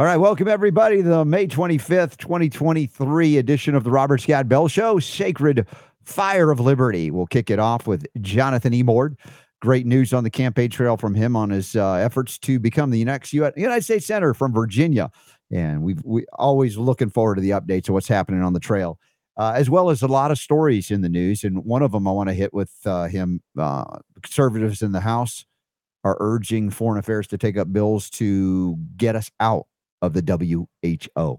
All right, welcome everybody to the May 25th, 2023 edition of the Robert Scott Bell Show, Sacred Fire of Liberty. We'll kick it off with Jonathan Emord. Great news on the campaign trail from him on his efforts to become the next United States Senator from Virginia. And we're always looking forward to the updates of what's happening on the trail, as well as a lot of stories in the news. And one of them I want to hit with him. Conservatives in the House are urging foreign affairs to take up bills to get us out of the WHO.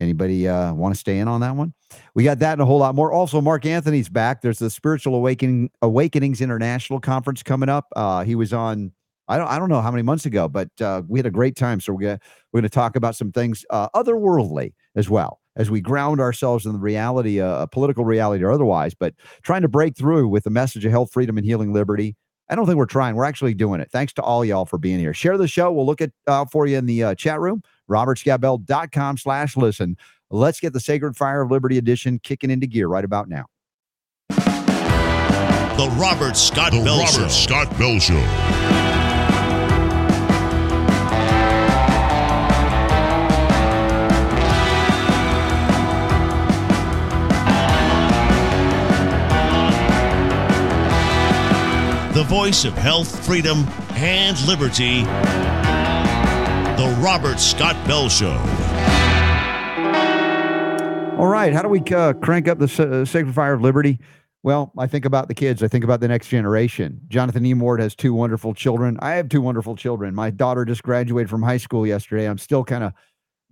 Anybody want to stay in on that one? We got that and a whole lot more. Also, Mark Anthony's back. There's the Spiritual Awakenings International Conference coming up. He was on, I don't know how many months ago, but we had a great time. So we're going to talk about some things otherworldly as well, as we ground ourselves in the reality, political reality or otherwise, but trying to break through with the message of health, freedom, and healing liberty. I don't think we're trying. We're actually doing it. Thanks to all y'all for being here. Share the show. We'll look at for you in the chat room, robertscabell.com/listen. Let's get the Sacred Fire of Liberty edition kicking into gear right about now. The Robert Scott Bell Show. The voice of health, freedom, and liberty. The Robert Scott Bell Show. All right. How do we crank up the Sacred Fire of Liberty? Well, I think about the kids. I think about the next generation. Jonathan Emord has two wonderful children. I have two wonderful children. My daughter just graduated from high school yesterday. I'm still kind of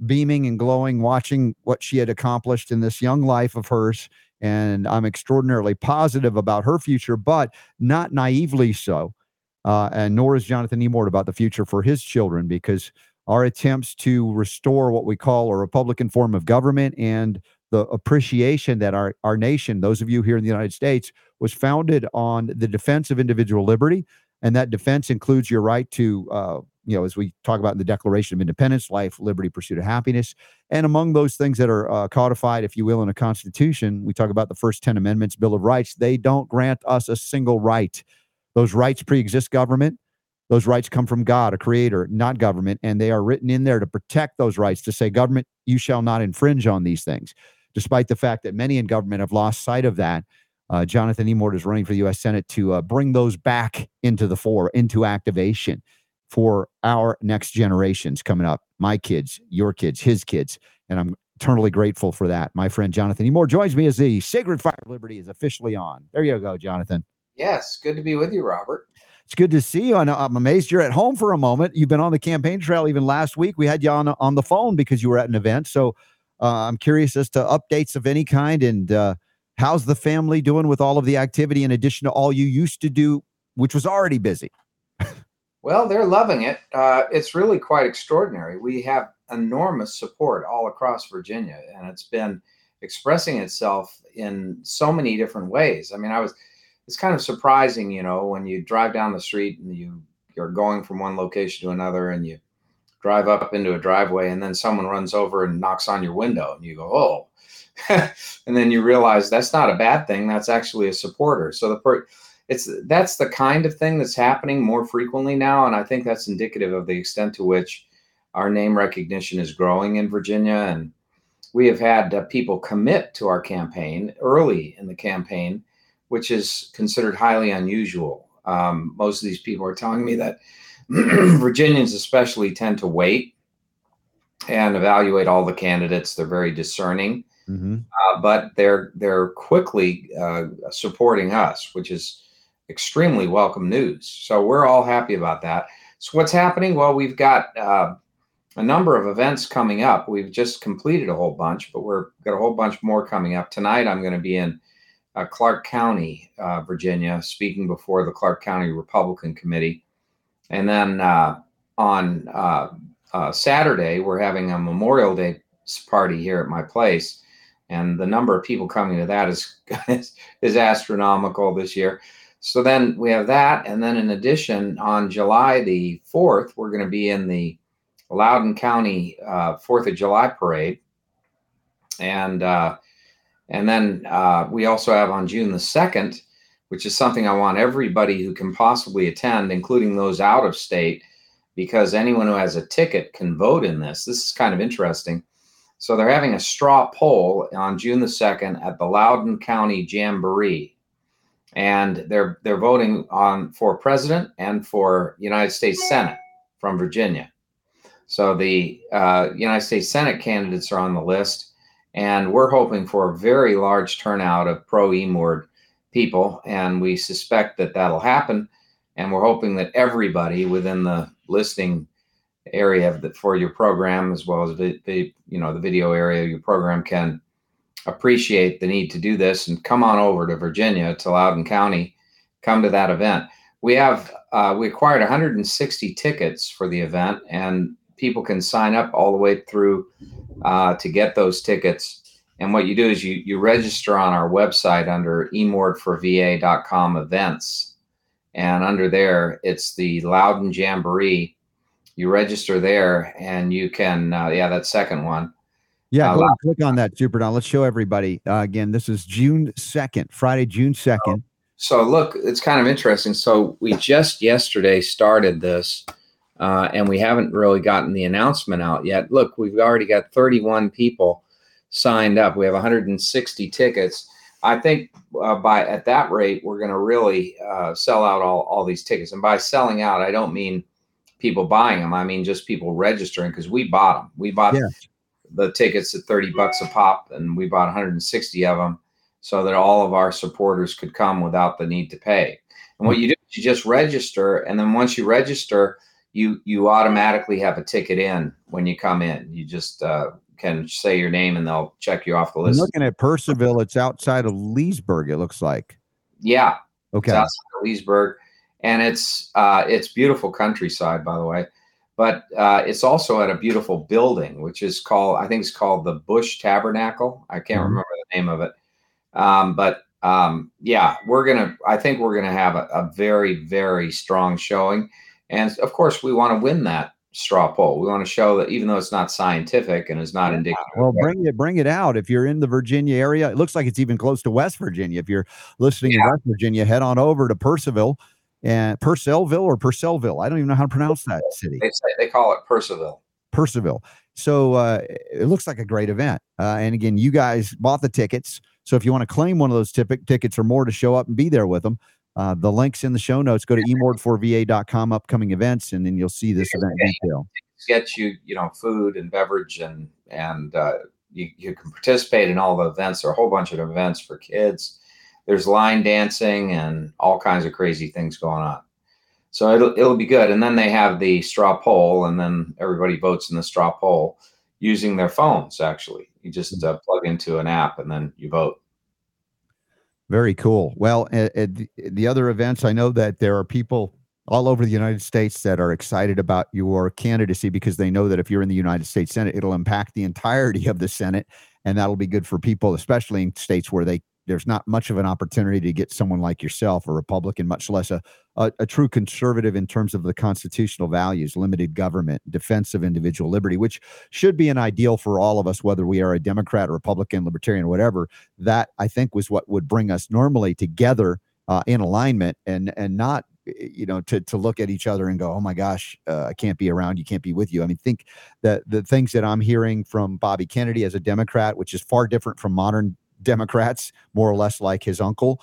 beaming and glowing, watching what she had accomplished in this young life of hers. And I'm extraordinarily positive about her future, but not naively so. And nor is Jonathan Emord about the future for his children, because our attempts to restore what we call a Republican form of government and the appreciation that our nation, those of you here in the United States, was founded on the defense of individual liberty. And that defense includes your right to, as we talk about in the Declaration of Independence, life, liberty, pursuit of happiness. And among those things that are codified, if you will, in a constitution, we talk about the first 10 amendments, Bill of Rights. They don't grant us a single right. Those rights pre-exist government. Those rights come from God, a creator, not government. And they are written in there to protect those rights, to say, government, you shall not infringe on these things, despite the fact that many in government have lost sight of that. Jonathan Emord is running for the U.S. Senate to bring those back into the fore, into activation for our next generations coming up. My kids, your kids, his kids. And I'm eternally grateful for that. My friend Jonathan Emord joins me as the Sacred Fire of Liberty is officially on. There you go, Jonathan. Yes, good to be with you, Robert. It's good to see you. I'm amazed you're at home for a moment. You've been on the campaign trail even last week. We had you on the phone because you were at an event. So I'm curious as to updates of any kind, and how's the family doing with all of the activity in addition to all you used to do, which was already busy? Well, they're loving it. It's really quite extraordinary. We have enormous support all across Virginia, and it's been expressing itself in so many different ways. I mean, it's kind of surprising, when you drive down the street and you're going from one location to another, and you drive up into a driveway, and then someone runs over and knocks on your window, and you go, oh. And then you realize that's not a bad thing. That's actually a supporter. So that's the kind of thing that's happening more frequently now. And I think that's indicative of the extent to which our name recognition is growing in Virginia. And we have had people commit to our campaign early in the campaign, which is considered highly unusual. Most of these people are telling me that Virginians especially tend to wait and evaluate all the candidates. They're very discerning. Mm-hmm. But they're quickly supporting us, which is extremely welcome news. So we're all happy about that. So what's happening? Well, we've got a number of events coming up. We've just completed a whole bunch, but we've got a whole bunch more coming up. Tonight, I'm going to be in Clark County, Virginia, speaking before the Clark County Republican Committee. And then on Saturday, we're having a Memorial Day party here at my place. And the number of people coming to that is astronomical this year. So then we have that. And then in addition, on July the 4th, we're going to be in the Loudoun County 4th of July parade. And then we also have on June the 2nd, which is something I want everybody who can possibly attend, including those out of state, because anyone who has a ticket can vote in this. This is kind of interesting. So they're having a straw poll on June the 2nd at the Loudoun County Jamboree. And they're voting on for president and for United States Senate from Virginia. So the United States Senate candidates are on the list, and we're hoping for a very large turnout of pro-Emord people, and we suspect that that'll happen. And we're hoping that everybody within the listening area of the, for your program, as well as the video area of your program, can appreciate the need to do this and come on over to Virginia, to Loudoun County, come to that event. We have we acquired 160 tickets for the event, and people can sign up all the way through to get those tickets. And what you do is you register on our website under emordforva.com events. And under there, it's the Loudoun Jamboree. You register there and you can, that second one. Yeah, go on, click on that, Jupiter. Let's show everybody. Again, this is June 2nd, Friday, June 2nd. So look, it's kind of interesting. So we just yesterday started this, and we haven't really gotten the announcement out yet. Look, we've already got 31 people signed up. We have 160 tickets. I think at that rate, we're going to really sell out all these tickets. And by selling out, I don't mean people buying them. I mean just people registering, because we bought them. We bought the tickets at $30 a pop, and we bought 160 of them so that all of our supporters could come without the need to pay. And what you do is you just register, and then once you register, you automatically have a ticket in when you come in. You just can say your name, and they'll check you off the list. I'm looking at Purcellville, it's outside of Leesburg, it looks like. Yeah. Okay. It's outside of Leesburg, and it's beautiful countryside, by the way. But it's also at a beautiful building, which is called, I think it's called the Bush Tabernacle. I can't remember the name of it. I think we're going to have a very, very strong showing. And of course, we want to win that straw poll. We want to show that, even though it's not scientific and is not indicative. Well, bring it out. If you're in the Virginia area, it looks like it's even close to West Virginia. If you're listening in West Virginia, head on over to Purcellville. I don't even know how to pronounce that city. They call it Purcellville. So it looks like a great event. And again, you guys bought the tickets. So if you want to claim one of those tickets or more to show up and be there with them, the link's in the show notes. Go to emord4va.com, upcoming events, and then you'll see this event detail. Get you food and beverage, and you can participate in all the events. There are a whole bunch of events for kids. There's line dancing and all kinds of crazy things going on. So it'll be good. And then they have the straw poll, and then everybody votes in the straw poll using their phones, actually. You just plug into an app, and then you vote. Very cool. Well, at the other events, I know that there are people all over the United States that are excited about your candidacy, because they know that if you're in the United States Senate, it'll impact the entirety of the Senate, and that'll be good for people, especially in states where there's not much of an opportunity to get someone like yourself, a Republican, much less a true conservative in terms of the constitutional values, limited government, defense of individual liberty, which should be an ideal for all of us, whether we are a Democrat, or Republican, Libertarian, whatever. That, I think, was what would bring us normally together in alignment, and not, to look at each other and go, oh my gosh, I can't be around you, can't be with you. I mean, think that the things that I'm hearing from Bobby Kennedy as a Democrat, which is far different from modern Democrats, more or less like his uncle,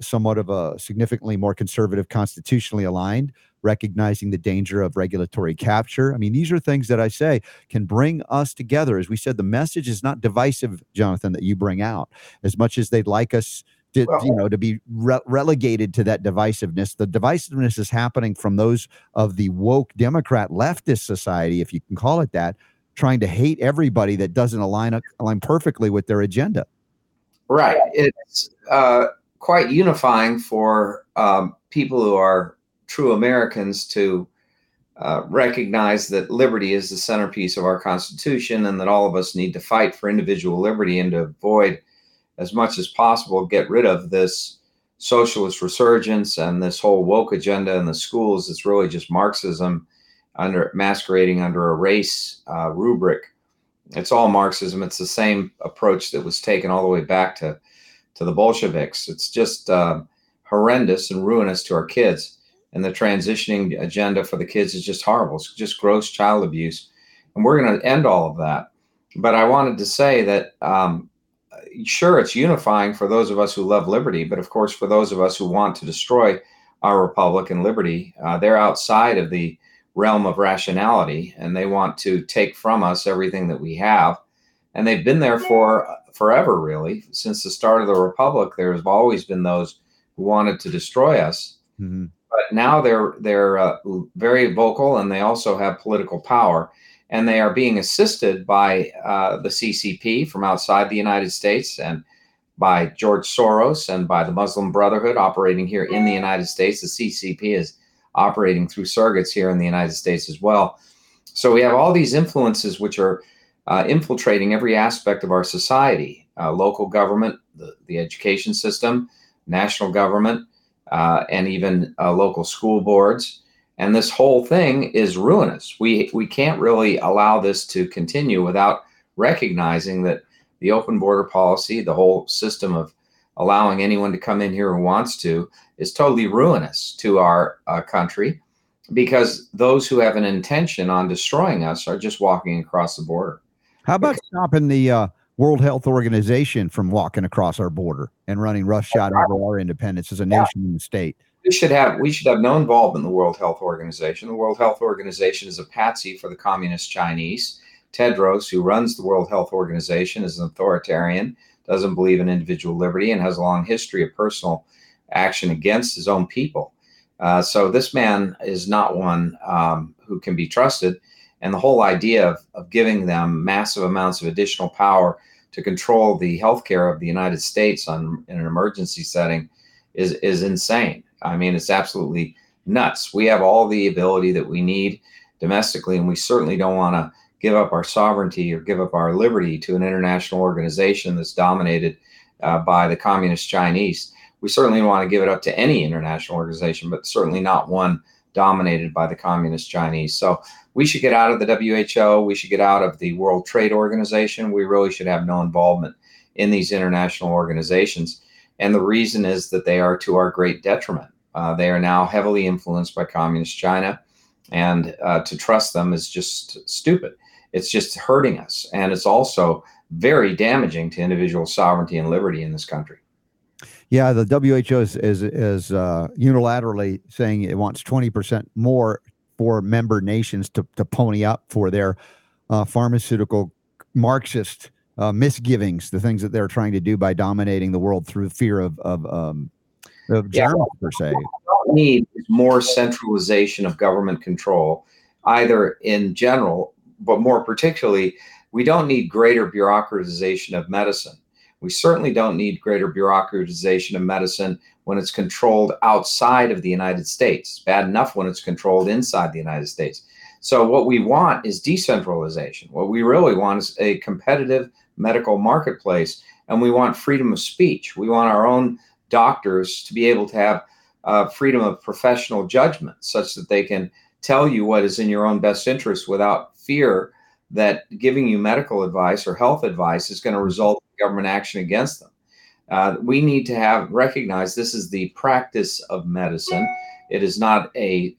somewhat of a significantly more conservative, constitutionally aligned, recognizing the danger of regulatory capture. I mean, these are things that I say can bring us together. As we said, the message is not divisive, Jonathan, that you bring out. As much as they'd like us to, to be relegated to that divisiveness, the divisiveness is happening from those of the woke Democrat leftist society, if you can call it that, trying to hate everybody that doesn't align perfectly with their agenda. Right. It's quite unifying for people who are true Americans to recognize that liberty is the centerpiece of our Constitution, and that all of us need to fight for individual liberty and to avoid, as much as possible, get rid of this socialist resurgence and this whole woke agenda in the schools. It's really just Marxism masquerading under a race rubric. It's all Marxism. It's the same approach that was taken all the way back to the Bolsheviks. It's just horrendous and ruinous to our kids. and the transitioning agenda for the kids is just horrible. It's just gross child abuse. And we're going to end all of that. But I wanted to say that, sure, it's unifying for those of us who love liberty, but of course, for those of us who want to destroy our republic and liberty, they're outside of the realm of rationality, and they want to take from us everything that we have. And they've been there for forever, really. Since the start of the republic, there have always been those who wanted to destroy us. Mm-hmm. But now they're very vocal, and they also have political power. And they are being assisted by the CCP from outside the United States, and by George Soros, and by the Muslim Brotherhood operating here in the United States. The CCP is operating through surrogates here in the United States as well. So we have all these influences which are infiltrating every aspect of our society, local government, the education system, national government, and even local school boards. And this whole thing is ruinous. We can't really allow this to continue without recognizing that the open border policy, the whole system of allowing anyone to come in here who wants to, is totally ruinous to our country, because those who have an intention on destroying us are just walking across the border. How about stopping the World Health Organization from walking across our border and running roughshod over our independence as a nation and state? We should have no involvement in the World Health Organization. The World Health Organization is a patsy for the communist Chinese. Tedros, who runs the World Health Organization, is an authoritarian, doesn't believe in individual liberty, and has a long history of personal action against his own people. So this man is not one who can be trusted. And the whole idea of giving them massive amounts of additional power to control the healthcare of the United States in an emergency setting is insane. I mean, it's absolutely nuts. We have all the ability that we need domestically, and we certainly don't want to give up our sovereignty or give up our liberty to an international organization that's dominated by the communist Chinese. We certainly don't want to give it up to any international organization, but certainly not one dominated by the communist Chinese. So we should get out of the WHO. We should get out of the World Trade Organization. We really should have no involvement in these international organizations. And the reason is that they are to our great detriment. They are now heavily influenced by communist China, and to trust them is just stupid. It's just hurting us. And it's also very damaging to individual sovereignty and liberty in this country. Yeah, the WHO is unilaterally saying it wants 20% more for member nations to pony up for their pharmaceutical Marxist misgivings, the things that they're trying to do by dominating the world through fear of germs, per se. What we need is more centralization of government control, either in general, but more particularly, we don't need greater bureaucratization of medicine. We certainly don't need greater bureaucratization of medicine when it's controlled outside of the United States. It's bad enough when it's controlled inside the United States. So what we want is decentralization. What we really want is a competitive medical marketplace, and we want freedom of speech. We want our own doctors to be able to have freedom of professional judgment, such that they can tell you what is in your own best interest without fear that giving you medical advice or health advice is going to result in government action against them. We need to recognize this is the practice of medicine. It is not a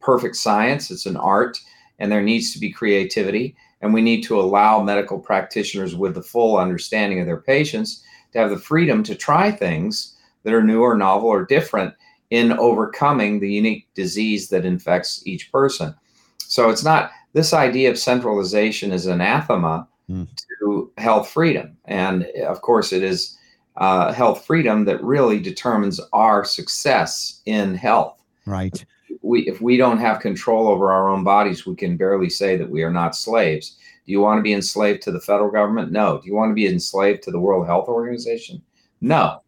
perfect science. It's an art, and there needs to be creativity. And we need to allow medical practitioners with the full understanding of their patients to have the freedom to try things that are new or novel or different in overcoming the unique disease that infects each person. So it's not, this idea of centralization is anathema to health freedom. And of course it is health freedom that really determines our success in health. Right. If we don't have control over our own bodies, we can barely say that we are not slaves. Do you want to be enslaved to the federal government? No. Do you want to be enslaved to the World Health Organization? No.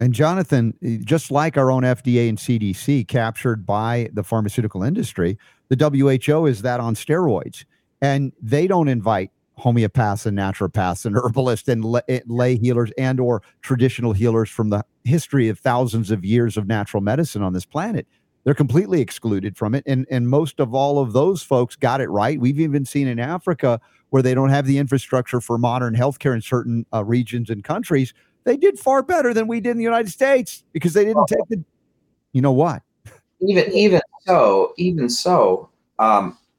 And Jonathan, just like our own FDA and CDC captured by the pharmaceutical industry, the WHO is that on steroids. And they don't invite homeopaths and naturopaths and herbalists and lay healers and or traditional healers from the history of thousands of years of natural medicine on this planet. They're completely excluded from it. And most of all of those folks got it right. We've even seen in Africa, where they don't have the infrastructure for modern healthcare in certain regions and countries, they did far better than we did in the United States, because they didn't take the, you know what? Even so,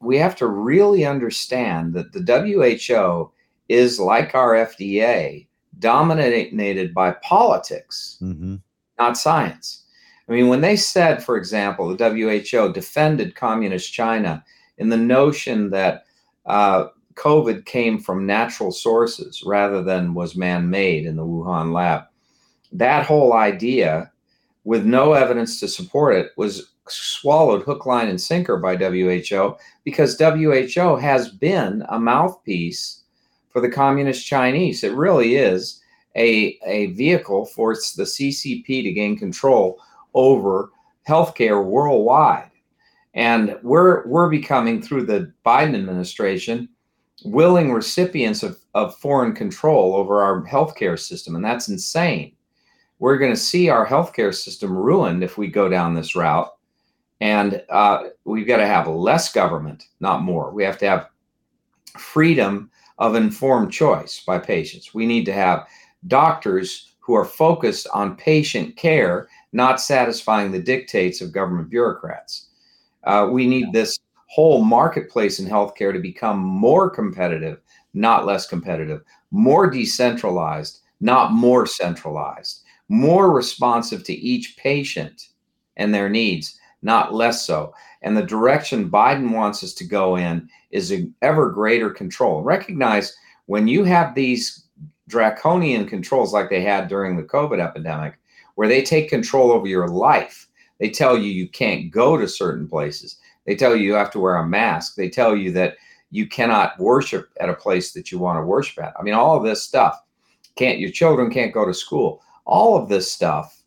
we have to really understand that the WHO is, like our FDA, dominated by politics, not science. I mean, when they said, for example, the WHO defended communist China in the notion that COVID came from natural sources rather than was man-made in the Wuhan lab, that whole idea, with no evidence to support it, was swallowed hook, line, and sinker by WHO, because WHO has been a mouthpiece for the communist Chinese. It really is a vehicle for the CCP to gain control over healthcare worldwide. And we're becoming, through the Biden administration, willing recipients of foreign control over our healthcare system. And that's insane. We're going to see our healthcare system ruined if we go down this route. And we've got to have less government, not more. We have to have freedom of informed choice by patients. We need to have doctors who are focused on patient care, not satisfying the dictates of government bureaucrats. We need this whole marketplace in healthcare to become more competitive, not less competitive, more decentralized, not more centralized, more responsive to each patient and their needs, not less so. And the direction Biden wants us to go in is an ever greater control. Recognize, when you have these draconian controls like they had during the COVID epidemic, where they take control over your life, they tell you you can't go to certain places, they tell you you have to wear a mask, they tell you that you cannot worship at a place that you want to worship at. I mean, all of this stuff. Your children can't go to school. All of this stuff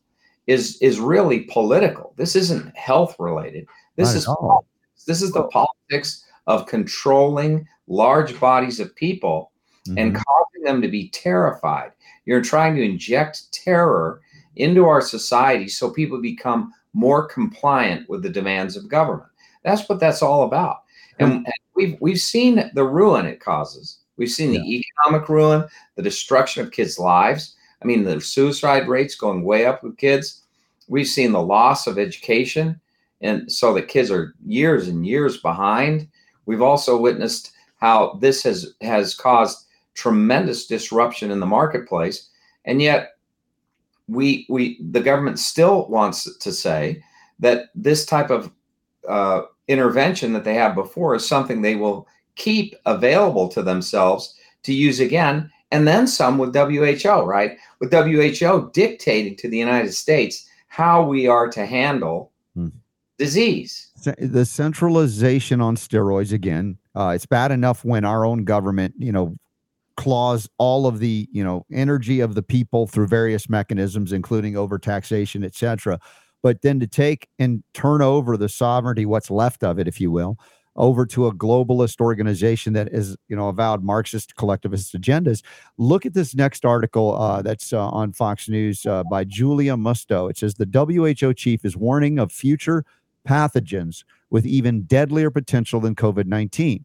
is really political. This isn't health related. This is politics. This is the politics of controlling large bodies of people and causing them to be terrified. You're trying to inject terror into our society so people become more compliant with the demands of government. That's what that's all about. And we've seen the ruin it causes. We've seen the economic ruin, the destruction of kids' lives. I mean, the suicide rates going way up with kids. We've seen the loss of education, and so the kids are years and years behind. We've also witnessed how this has caused tremendous disruption in the marketplace, and yet the government still wants to say that this type of intervention that they have before is something they will keep available to themselves to use again, and then some, with WHO, right? With WHO dictating to the United States how we are to handle disease. The centralization on steroids again. It's bad enough when our own government, claws all of the, energy of the people through various mechanisms, including overtaxation, et cetera. But then to take and turn over the sovereignty, what's left of it, if you will, over to a globalist organization that is, avowed Marxist collectivist agendas. Look at this next article that's on Fox News by Julia Musto. It says the WHO chief is warning of future pathogens with even deadlier potential than COVID-19.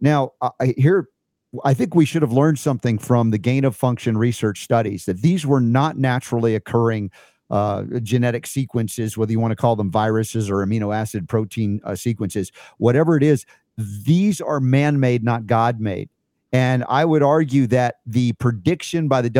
Now, I think we should have learned something from the gain of function research studies, that these were not naturally occurring genetic sequences, whether you want to call them viruses or amino acid protein sequences, whatever it is. These are man-made, not God-made. And I would argue that the prediction by the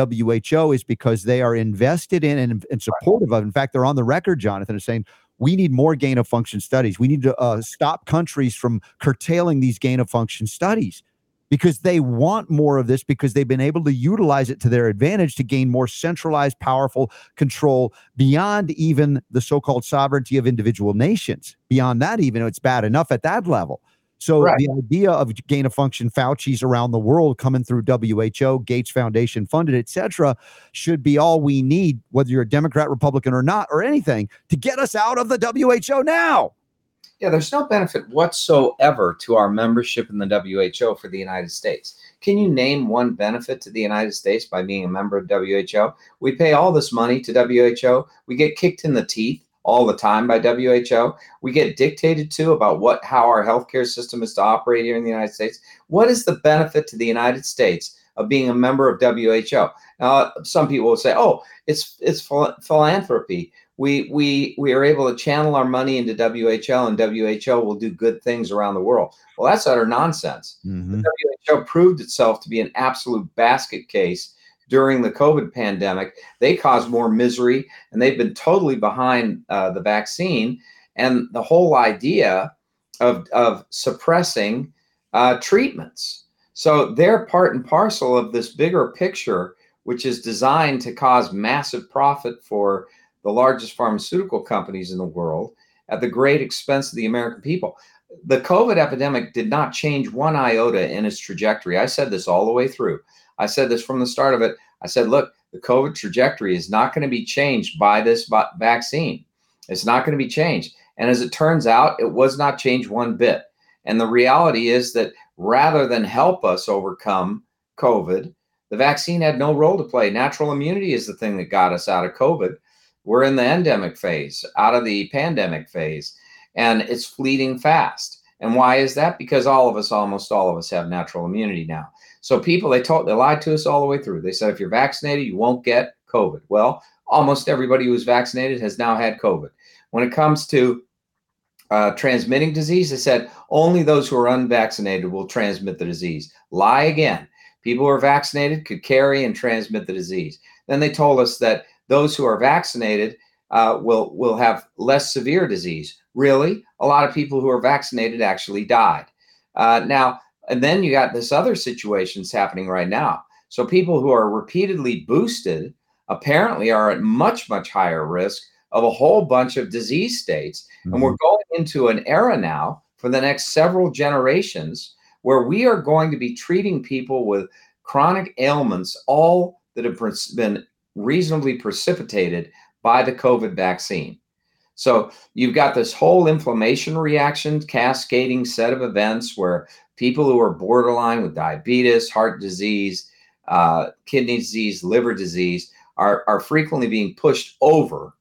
WHO is because they are invested in and supportive of. In fact, they're on the record, Jonathan, is saying we need more gain of function studies. We need to stop countries from curtailing these gain of function studies, because they want more of this, because they've been able to utilize it to their advantage to gain more centralized, powerful control beyond even the so-called sovereignty of individual nations. Beyond that, even, it's bad enough at that level. So the idea of gain-of-function Fauci's around the world coming through WHO, Gates Foundation funded, et cetera, should be all we need, whether you're a Democrat, Republican, or not, or anything, to get us out of the WHO now. Yeah, there's no benefit whatsoever to our membership in the WHO for the United States. Can you name one benefit to the United States by being a member of WHO? We pay all this money to WHO. We get kicked in the teeth all the time by WHO. We get dictated to about how our healthcare system is to operate here in the United States. What is the benefit to the United States of being a member of WHO? Some people will say, "Oh, it's philanthropy." we are able to channel our money into WHO, and WHO will do good things around the world. Well, that's utter nonsense. Mm-hmm. The WHO proved itself to be an absolute basket case during the COVID pandemic. They caused more misery, and they've been totally behind the vaccine. And the whole idea of suppressing treatments. So they're part and parcel of this bigger picture, which is designed to cause massive profit for the largest pharmaceutical companies in the world at the great expense of the American people. The COVID epidemic did not change one iota in its trajectory. I said this all the way through. I said this from the start of it. I said, look, the COVID trajectory is not going to be changed by this vaccine. It's not going to be changed. And as it turns out, it was not changed one bit. And the reality is that rather than help us overcome COVID, the vaccine had no role to play. Natural immunity is the thing that got us out of COVID. We're in the endemic phase, out of the pandemic phase, and it's fleeting fast. And why is that? Because all of us, almost all of us, have natural immunity now. So people, they lied to us all the way through. They said, if you're vaccinated, you won't get COVID. Well, almost everybody who was vaccinated has now had COVID. When it comes to transmitting disease, they said only those who are unvaccinated will transmit the disease. Lie again. People who are vaccinated could carry and transmit the disease. Then they told us that those who are vaccinated will have less severe disease. Really? A lot of people who are vaccinated actually died. Now, and then you got this other situations happening right now. So people who are repeatedly boosted apparently are at much, much higher risk of a whole bunch of disease states. Mm-hmm. And we're going into an era now for the next several generations where we are going to be treating people with chronic ailments, all that have been reasonably precipitated by the COVID vaccine. So you've got this whole inflammation reaction, cascading set of events where people who are borderline with diabetes, heart disease, kidney disease, liver disease are frequently being pushed over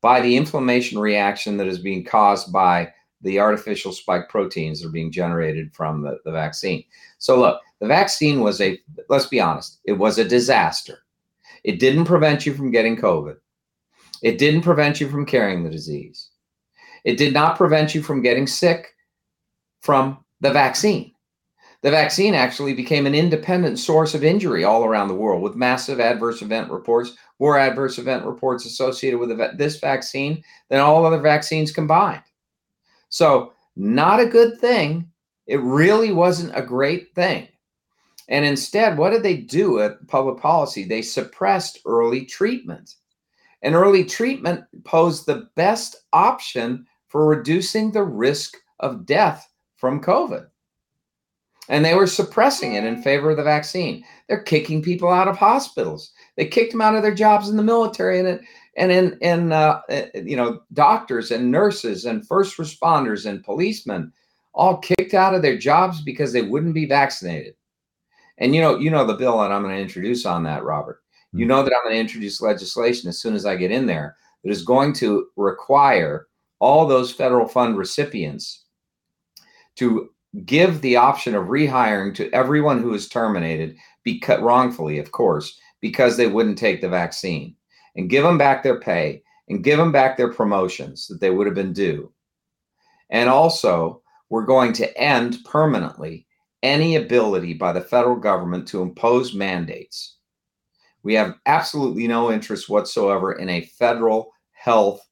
by the inflammation reaction that is being caused by the artificial spike proteins that are being generated from the vaccine. So look, the vaccine was let's be honest, it was a disaster. It didn't prevent you from getting COVID. It didn't prevent you from carrying the disease. It did not prevent you from getting sick from the vaccine. The vaccine actually became an independent source of injury all around the world, with massive adverse event reports, more adverse event reports associated with this vaccine than all other vaccines combined. So not a good thing. It really wasn't a great thing. And instead, what did they do at public policy? They suppressed early treatment. And early treatment posed the best option for reducing the risk of death from COVID. And they were suppressing it in favor of the vaccine. They're kicking people out of hospitals. They kicked them out of their jobs in the military and doctors and nurses and first responders and policemen, all kicked out of their jobs because they wouldn't be vaccinated. And you know the bill that I'm going to introduce on that, Robert. You know that I'm going to introduce legislation as soon as I get in there that is going to require all those federal fund recipients to give the option of rehiring to everyone who is terminated, wrongfully, of course, because they wouldn't take the vaccine, and give them back their pay and give them back their promotions that they would have been due. And also, we're going to end permanently any ability by the federal government to impose mandates. We have absolutely no interest whatsoever in a federal health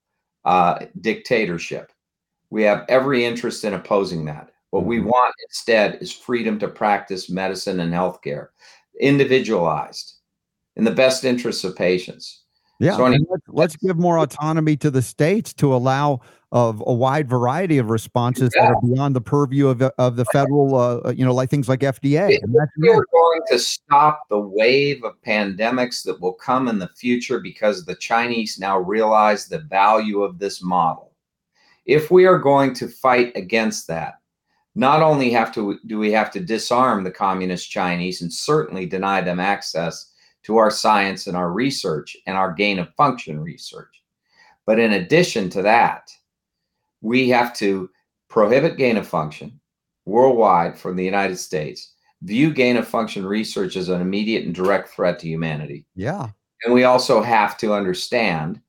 dictatorship. We have every interest in opposing that. What we want instead is freedom to practice medicine and healthcare, individualized, in the best interests of patients. Yeah, so let's give more autonomy to the states to allow of a wide variety of responses that are beyond the purview of the federal, like things like FDA. We're going to stop the wave of pandemics that will come in the future because the Chinese now realize the value of this model. If we are going to fight against that, not only do we have to disarm the communist Chinese and certainly deny them access to our science and our research and our gain of function research, but in addition to that, we have to prohibit gain of function worldwide from the United States, view gain of function research as an immediate and direct threat to humanity. Yeah. And we also have to understand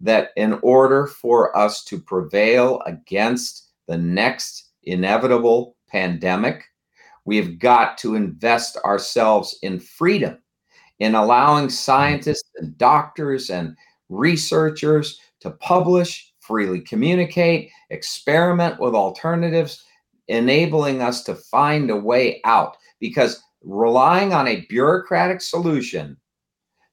that in order for us to prevail against the next inevitable pandemic, we've got to invest ourselves in freedom, in allowing scientists and doctors and researchers to publish, freely communicate, experiment with alternatives, enabling us to find a way out. Because relying on a bureaucratic solution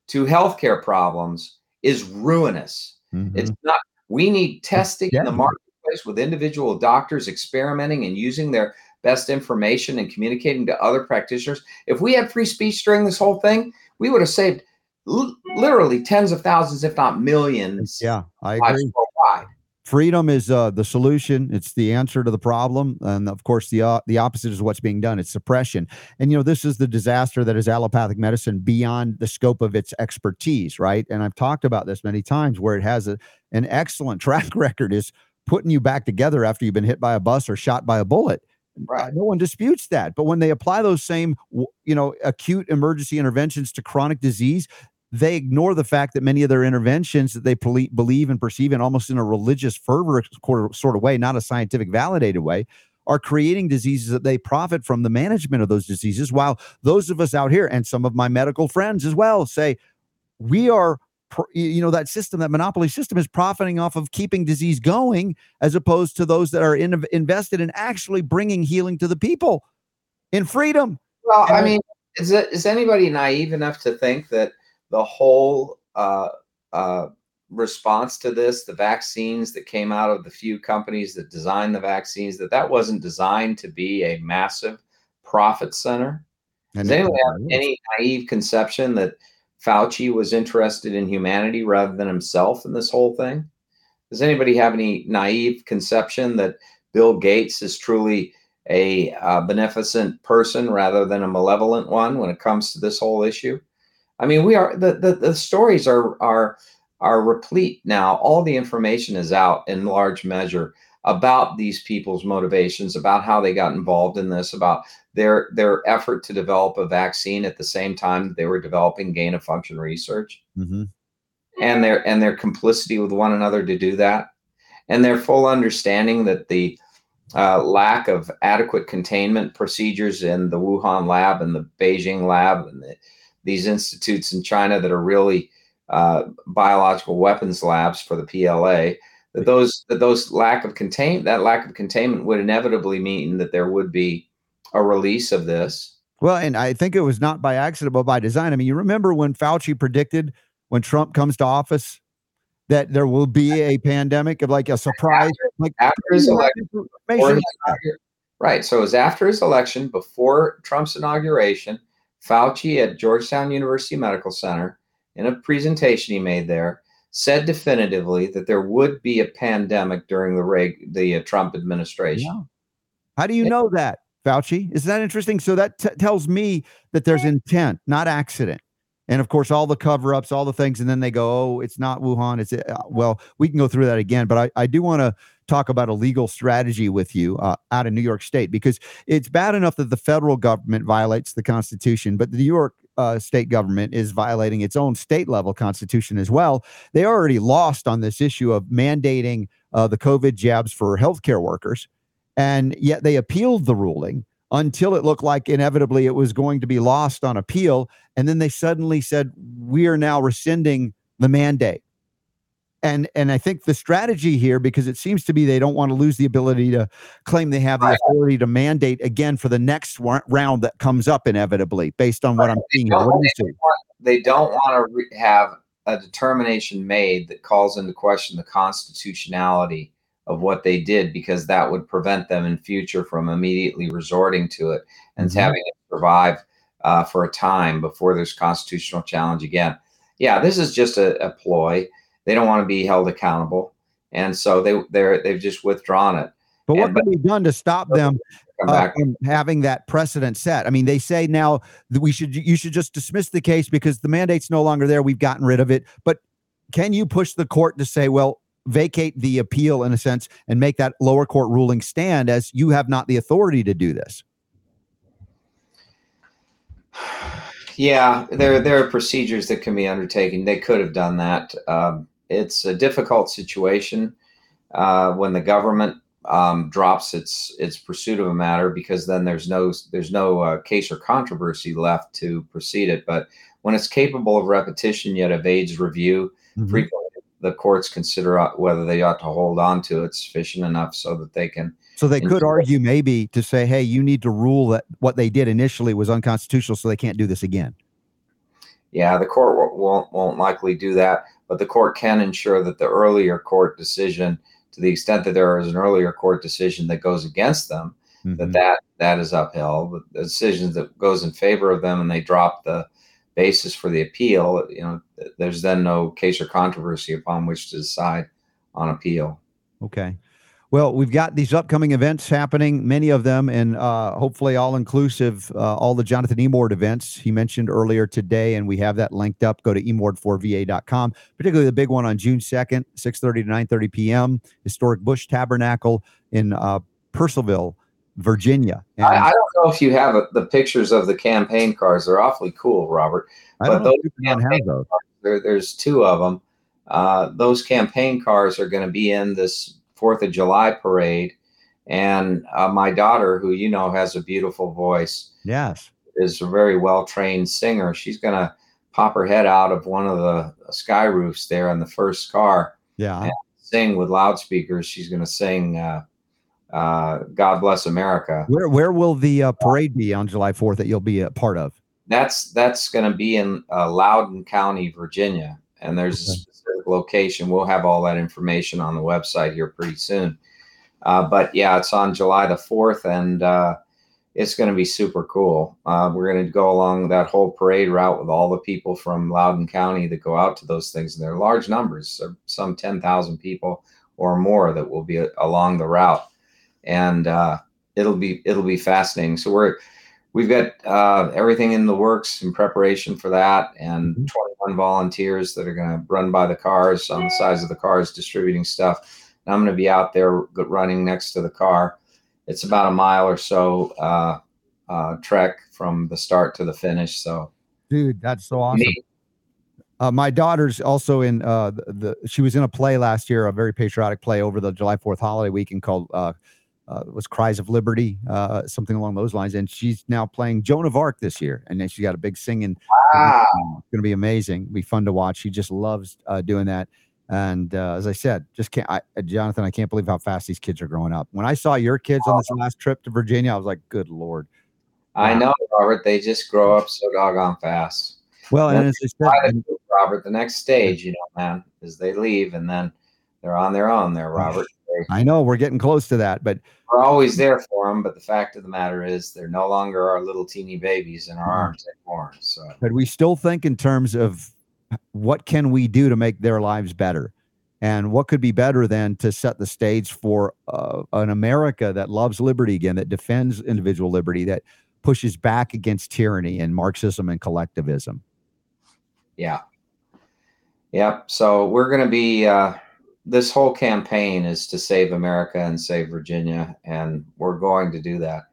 to healthcare problems is ruinous. Mm-hmm. It's not. We need testing in the marketplace with individual doctors experimenting and using their best information and communicating to other practitioners. If we had free speech during this whole thing, we would have saved literally tens of thousands, if not millions. Yeah, I agree. Worldwide. Freedom is the solution. It's the answer to the problem. And of course, the opposite is what's being done. It's suppression. And, you know, this is the disaster that is allopathic medicine beyond the scope of its expertise, right? And I've talked about this many times where it has an excellent track record is putting you back together after you've been hit by a bus or shot by a bullet. Right. No one disputes that. But when they apply those same, you know, acute emergency interventions to chronic disease, they ignore the fact that many of their interventions that they believe and perceive in almost in a religious fervor sort of way, not a scientific validated way, are creating diseases that they profit from the management of those diseases. While those of us out here and some of my medical friends as well say, we are, you know, that system, that monopoly system is profiting off of keeping disease going as opposed to those that are invested in actually bringing healing to the people in freedom. Well, I mean, is anybody naive enough to think that the whole response to this, the vaccines that came out of the few companies that designed the vaccines, that wasn't designed to be a massive profit center? Does anyone have any naive conception that Fauci was interested in humanity rather than himself in this whole thing? Does anybody have any naive conception that Bill Gates is truly a beneficent person rather than a malevolent one when it comes to this whole issue? I mean, we are the stories are replete now. All the information is out in large measure about these people's motivations, about how they got involved in this, about their effort to develop a vaccine at the same time that they were developing gain of function research, and their complicity with one another to do that, and their full understanding that the lack of adequate containment procedures in the Wuhan lab and the Beijing lab and these institutes in China that are really biological weapons labs for the PLA, that lack of containment would inevitably mean that there would be a release of this. Well, and I think it was not by accident, but by design. I mean, you remember when Fauci predicted when Trump comes to office that there will be a pandemic of like a surprise after his election. Right. So it was after his election, before Trump's inauguration. Fauci at Georgetown University Medical Center, in a presentation he made there, said definitively that there would be a pandemic during the Trump administration. Yeah. How do you know that, Fauci? Isn't that interesting? So that tells me that there's intent, not accident. And of course, all the cover-ups, all the things, and then they go, oh, it's not Wuhan. It's well, we can go through that again, but I do want to talk about a legal strategy with you out of New York State, because it's bad enough that the federal government violates the Constitution, but the New York state government is violating its own state-level Constitution as well. They already lost on this issue of mandating the COVID jabs for healthcare workers, and yet they appealed the ruling until it looked like inevitably it was going to be lost on appeal. And then they suddenly said, we are now rescinding the mandate. And I think the strategy here, because it seems to be they don't want to lose the ability to claim they have the authority to mandate again for the next round that comes up inevitably, based on what I'm seeing. They don't want to have a determination made that calls into question the constitutionality of what they did, because that would prevent them in future from immediately resorting to it and having it survive for a time before there's constitutional challenge again. Yeah, this is just a ploy. They don't want to be held accountable, and so they've just withdrawn it. But what can be done to stop them from having that precedent set? I mean, they say now that you should just dismiss the case because the mandate's no longer there. We've gotten rid of it. But can you push the court to say, well, vacate the appeal in a sense and make that lower court ruling stand, as you have not the authority to do this? Yeah, there are procedures that can be undertaken. They could have done that. It's a difficult situation when the government drops its pursuit of a matter, because then there's no case or controversy left to proceed it. But when it's capable of repetition yet evades review, mm-hmm. frequently the courts consider whether they ought to hold on to it sufficient enough so that they can. So they could argue maybe to say, hey, you need to rule that what they did initially was unconstitutional, so they can't do this again. Yeah, the court won't likely do that, but the court can ensure that the earlier court decision, to the extent that there is an earlier court decision that goes against them, mm-hmm. that is upheld. But the decisions that goes in favor of them and they drop the basis for the appeal, there's then no case or controversy upon which to decide on appeal. Okay. Well, we've got these upcoming events happening, many of them, and hopefully all-inclusive, all the Jonathan Emord events he mentioned earlier today, and we have that linked up. Go to emordforva.com, particularly the big one on June 2nd, 6:30 to 9:30 p.m., Historic Bush Tabernacle in Purcellville, Virginia. And I don't know if you have the pictures of the campaign cars. They're awfully cool, Robert. But those. There's two of them. Those campaign cars are going to be in this 4th of July parade, and my daughter, who has a beautiful voice, yes, is a very well-trained singer. She's gonna pop her head out of one of the sky roofs there in the first car, yeah, and sing with loudspeakers. She's gonna sing "God Bless America." Where will the parade be on July 4th that you'll be a part of? That's gonna be in Loudoun County, Virginia, and there's. Okay. Location. We'll have all that information on the website here pretty soon. But yeah, it's on July the 4th, and it's going to be super cool. We're going to go along that whole parade route with all the people from Loudoun County that go out to those things. And there are large numbers, some 10,000 people or more that will be along the route. And it'll be fascinating. So we've got everything in the works in preparation for that, and 21 volunteers that are going to run by the cars on the sides of the cars distributing stuff. And I'm going to be out there running next to the car. It's about a mile or so trek from the start to the finish. So, dude, that's so awesome. My daughter's also in she was in a play last year, a very patriotic play over the July 4th holiday weekend called was Cries of Liberty, something along those lines. And she's now playing Joan of Arc this year. And then she's got a big singing. Wow. It's going to be amazing. It'll be fun to watch. She just loves doing that. And as I said, Jonathan, I can't believe how fast these kids are growing up. When I saw your kids on this last trip to Virginia, I was like, good Lord. Wow. I know, Robert. They just grow up so doggone fast. Well, and as I said, Robert, the next stage, man, is they leave and then they're on their own there, Robert. I know we're getting close to that, but we're always there for them. But the fact of the matter is, they're no longer our little teeny babies in our arms anymore. So, but we still think in terms of what can we do to make their lives better, and what could be better than to set the stage for an America that loves liberty again, that defends individual liberty, that pushes back against tyranny and Marxism and collectivism. Yeah. Yep. So we're going to be. This whole campaign is to save America and save Virginia, and we're going to do that.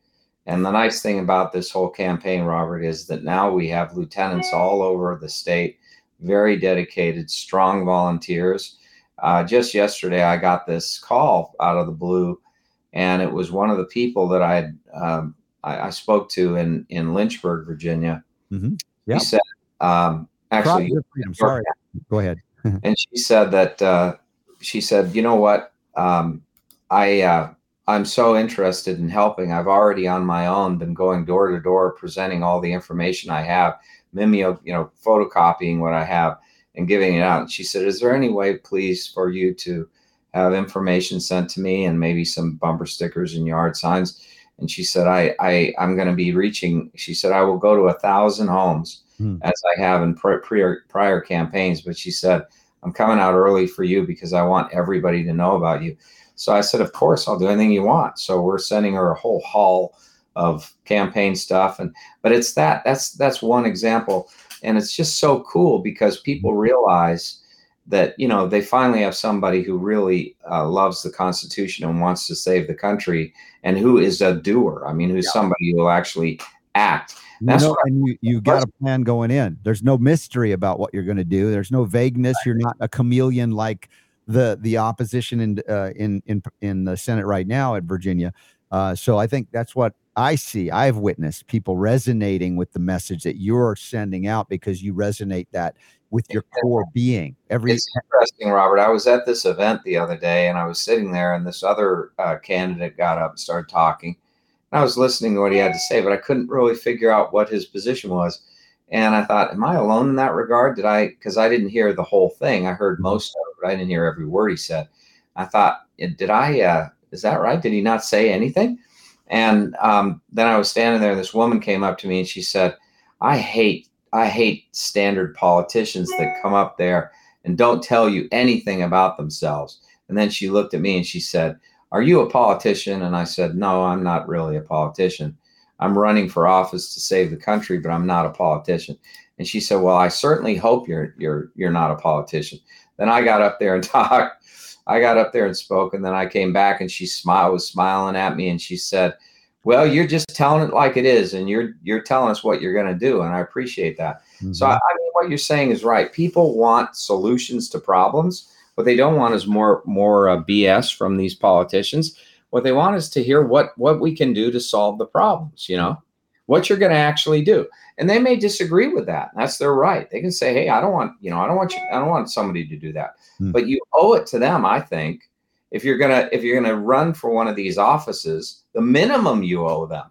And the nice thing about this whole campaign, Robert, is that now we have lieutenants all over the state, very dedicated, strong volunteers. Just yesterday, I got this call out of the blue, and it was one of the people that I spoke to in Lynchburg, Virginia. Mm-hmm. Yeah. He said, actually, I'm sorry. Go ahead. And she said that, she said, you know what? I'm so interested in helping. I've already on my own been going door to door, presenting all the information I have, photocopying what I have and giving it out. And she said, is there any way, please, for you to have information sent to me and maybe some bumper stickers and yard signs? And she said, I'm going to be reaching. She said, I will go to 1,000 homes as I have in prior campaigns. But she said, I'm coming out early for you because I want everybody to know about you. So I said, of course, I'll do anything you want. So we're sending her a whole haul of campaign stuff. But it's that's one example. And it's just so cool because people realize that, they finally have somebody who really loves the Constitution and wants to save the country and who is a doer. I mean, who's somebody who will actually act. That's right. And you got a plan going in. There's no mystery about what you're going to do. There's no vagueness. Right. You're not a chameleon like the opposition in the Senate right now at Virginia. So I think that's what I see. I've witnessed people resonating with the message that you're sending out because you resonate that with your core being. It's interesting, Robert. I was at this event the other day, and I was sitting there, and this other candidate got up and started talking. And I was listening to what he had to say, but I couldn't really figure out what his position was. And I thought, am I alone in that regard? Because I didn't hear the whole thing. I heard most of it, but I didn't hear every word he said. I thought, is that right? Did he not say anything? And then I was standing there, and this woman came up to me, and she said, I hate standard politicians that come up there and don't tell you anything about themselves. And then she looked at me, and she said, are you a politician? And I said, no, I'm not really a politician. I'm running for office to save the country, but I'm not a politician. And she said, well, I certainly hope you're not a politician. Then I got up there and talked. I got up there and spoke, and then I came back, and she was smiling at me, and she said, well, you're just telling it like it is, and you're telling us what you're going to do, and I appreciate that. Mm-hmm. So I mean, what you're saying is right. People want solutions to problems. What they don't want is more BS from these politicians. What they want is to hear what we can do to solve the problems, you know, what you're going to actually do. And they may disagree with that. That's their right. They can say, hey, I don't want somebody to do that. Mm. But you owe it to them, I think, if you're going to run for one of these offices, the minimum you owe them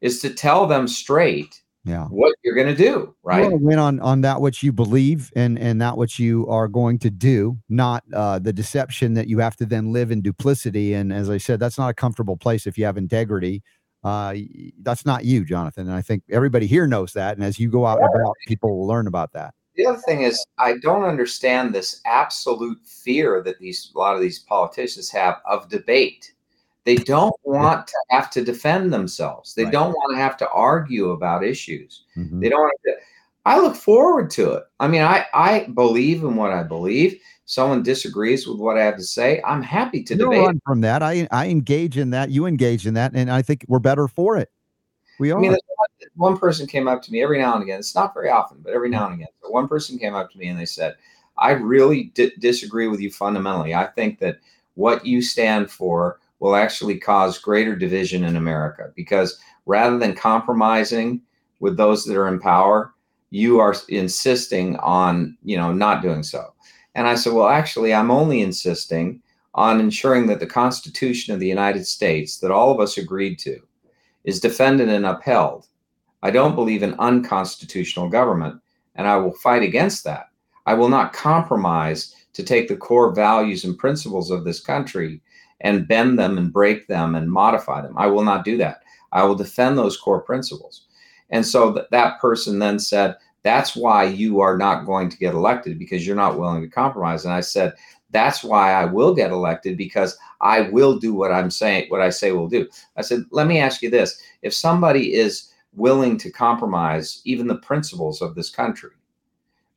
is to tell them straight what you're going to do, right? You want to win on that which you believe and that which you are going to do, not the deception that you have to then live in duplicity. And as I said, that's not a comfortable place if you have integrity. That's not you, Jonathan. And I think everybody here knows that. And as you go out and about, people will learn about that. The other thing is, I don't understand this absolute fear that a lot of these politicians have of debate. They don't want to have to defend themselves. They don't want to have to argue about issues. Mm-hmm. They don't want to. I look forward to it. I mean, I believe in what I believe. Someone disagrees with what I have to say, I'm happy to debate. Run from that. I engage in that. You engage in that. And I think we're better for it. We are. I mean, one person came up to me every now and again. It's not very often, but every now and again. But one person came up to me and they said, I really disagree with you fundamentally. I think that what you stand for will actually cause greater division in America, because rather than compromising with those that are in power, you are insisting on, not doing so. And I said, well, actually, I'm only insisting on ensuring that the Constitution of the United States that all of us agreed to is defended and upheld. I don't believe in unconstitutional government, and I will fight against that. I will not compromise to take the core values and principles of this country and bend them and break them and modify them. I will not do that. I will defend those core principles. And so that person then said, that's why you are not going to get elected, because you're not willing to compromise. And I said, that's why I will get elected, because I will do what I say will do. I said, let me ask you this. If somebody is willing to compromise even the principles of this country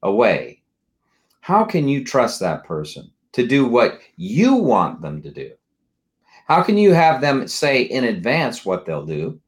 away, how can you trust that person to do what you want them to do? How can you have them say in advance what they'll do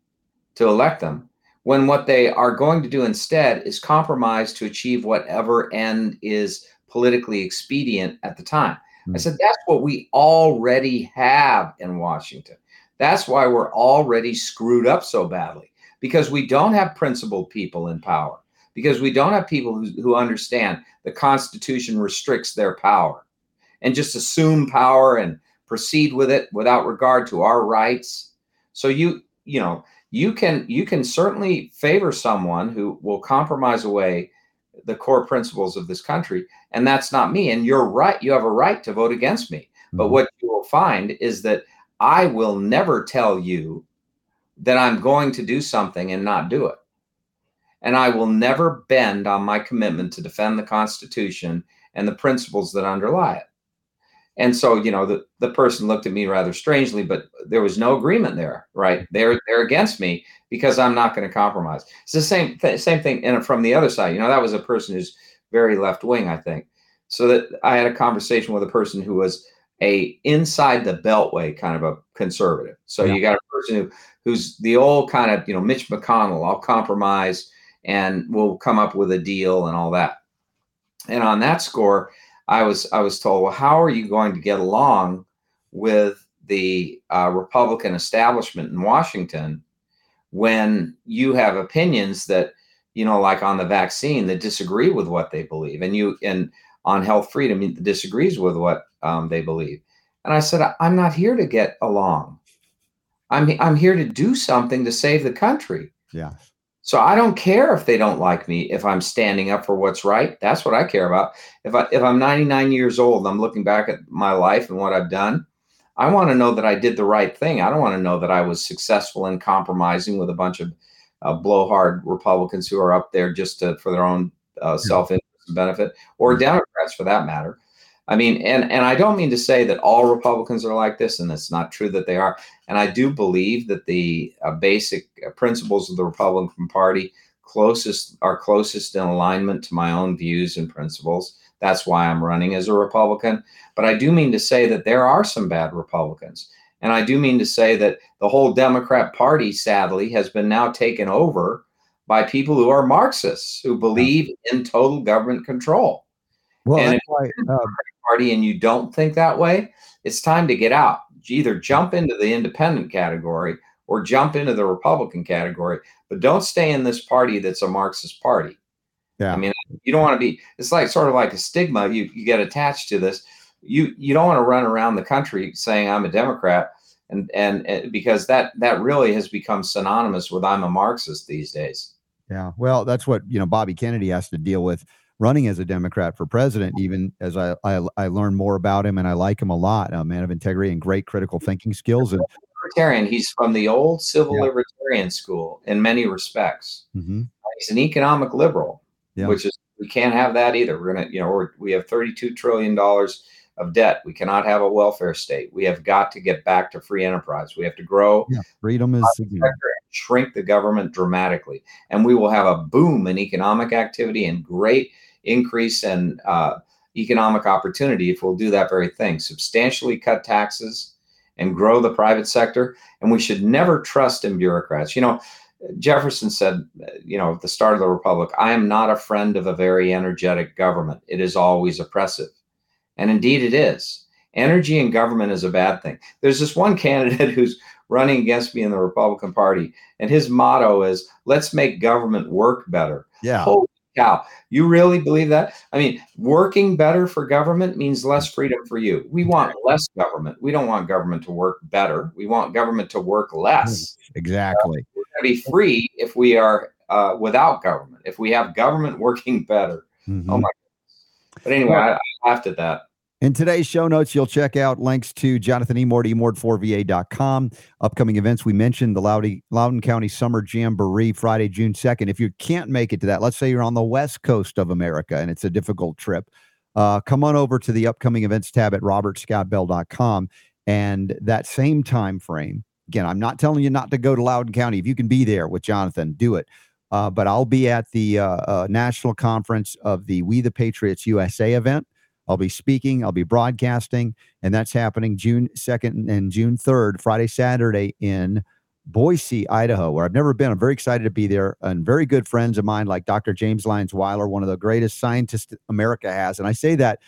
to elect them, when what they are going to do instead is compromise to achieve whatever end is politically expedient at the time? Mm-hmm. I said, that's what we already have in Washington. That's why we're already screwed up so badly, because we don't have principled people in power, because we don't have people who understand the Constitution restricts their power and just assume power and proceed with it without regard to our rights. So you can certainly favor someone who will compromise away the core principles of this country, and that's not me. And you're right; you have a right to vote against me. But what you will find is that I will never tell you that I'm going to do something and not do it, and I will never bend on my commitment to defend the Constitution and the principles that underlie it. And so, the person looked at me rather strangely, but there was no agreement there, right? They're against me because I'm not going to compromise. It's the same thing from the other side. That was a person who's very left wing, I think. So that I had a conversation with a person who was a inside the beltway kind of a conservative. So you got a person who's the old kind of, Mitch McConnell, I'll compromise, and we'll come up with a deal and all that. And on that score, I was told, well, how are you going to get along with the Republican establishment in Washington when you have opinions that, you know, like on the vaccine, that disagree with what they believe, and on health freedom disagrees with what they believe? And I said, I'm not here to get along. I'm here to do something to save the country. Yeah. So I don't care if they don't like me, if I'm standing up for what's right. That's what I care about. If I'm 99 years old and I'm looking back at my life and what I've done, I want to know that I did the right thing. I don't want to know that I was successful in compromising with a bunch of blowhard Republicans who are up there just for their own self-interest and benefit, or Democrats for that matter. I mean, and I don't mean to say that all Republicans are like this, and it's not true that they are. And I do believe that the basic principles of the Republican Party are closest in alignment to my own views and principles. That's why I'm running as a Republican. But I do mean to say that there are some bad Republicans. And I do mean to say that the whole Democrat Party, sadly, has been now taken over by people who are Marxists, who believe in total government control. Well, and if you're in the Democrat Party and you don't think that way, it's time to get out. Either jump into the independent category or jump into the Republican category, but don't stay in this party that's a Marxist party. Yeah. I mean, you don't want to be, it's like sort of like a stigma. You get attached to this. You don't want to run around the country saying I'm a Democrat. And because that really has become synonymous with I'm a Marxist these days. Yeah. Well, that's what, you know, Bobby Kennedy has to deal with running as a Democrat for president, even as I learn more about him and I like him a lot. A man of integrity and great critical thinking skills. And libertarian. He's from the old civil libertarian school in many respects. Mm-hmm. He's an economic liberal. Yeah. Which is, we can't have that either. We're going to, you know, we have $32 trillion of debt. We cannot have a welfare state. We have got to get back to free enterprise. We have to grow. Yeah. Freedom is shrink the government dramatically. And we will have a boom in economic activity and great increase in economic opportunity if we'll do that very thing. Substantially cut taxes and grow the private sector. And we should never trust in bureaucrats. You know, Jefferson said, you know, at the start of the Republic, I am not a friend of a very energetic government. It is always oppressive. And indeed it is. Energy in government is a bad thing. There's this one candidate who's running against me in the Republican Party, and his motto is, let's make government work better. Yeah. Holy cow. You really believe that? I mean, working better for government means less freedom for you. We want less government. We don't want government to work better. We want government to work less. Exactly. To be free if we are without government, if we have government working better. Mm-hmm. Oh my goodness. But anyway, I laughed at that. In today's show notes, you'll check out links to Jonathan Emord, emordforva.com. Upcoming events, we mentioned the Loudoun County Summer Jamboree, Friday, June 2nd. If you can't make it to that, let's say you're on the west coast of America and it's a difficult trip, come on over to the upcoming events tab at robertscottbell.com. And that same time frame, again, I'm not telling you not to go to Loudoun County. If you can be there with Jonathan, do it. But I'll be at the national conference of the We the Patriots USA event. I'll be speaking, I'll be broadcasting, and that's happening June 2nd and June 3rd, Friday, Saturday in Boise, Idaho, where I've never been. I'm very excited to be there, and very good friends of mine like Dr. James Lyons Weiler, one of the greatest scientists America has. And I say that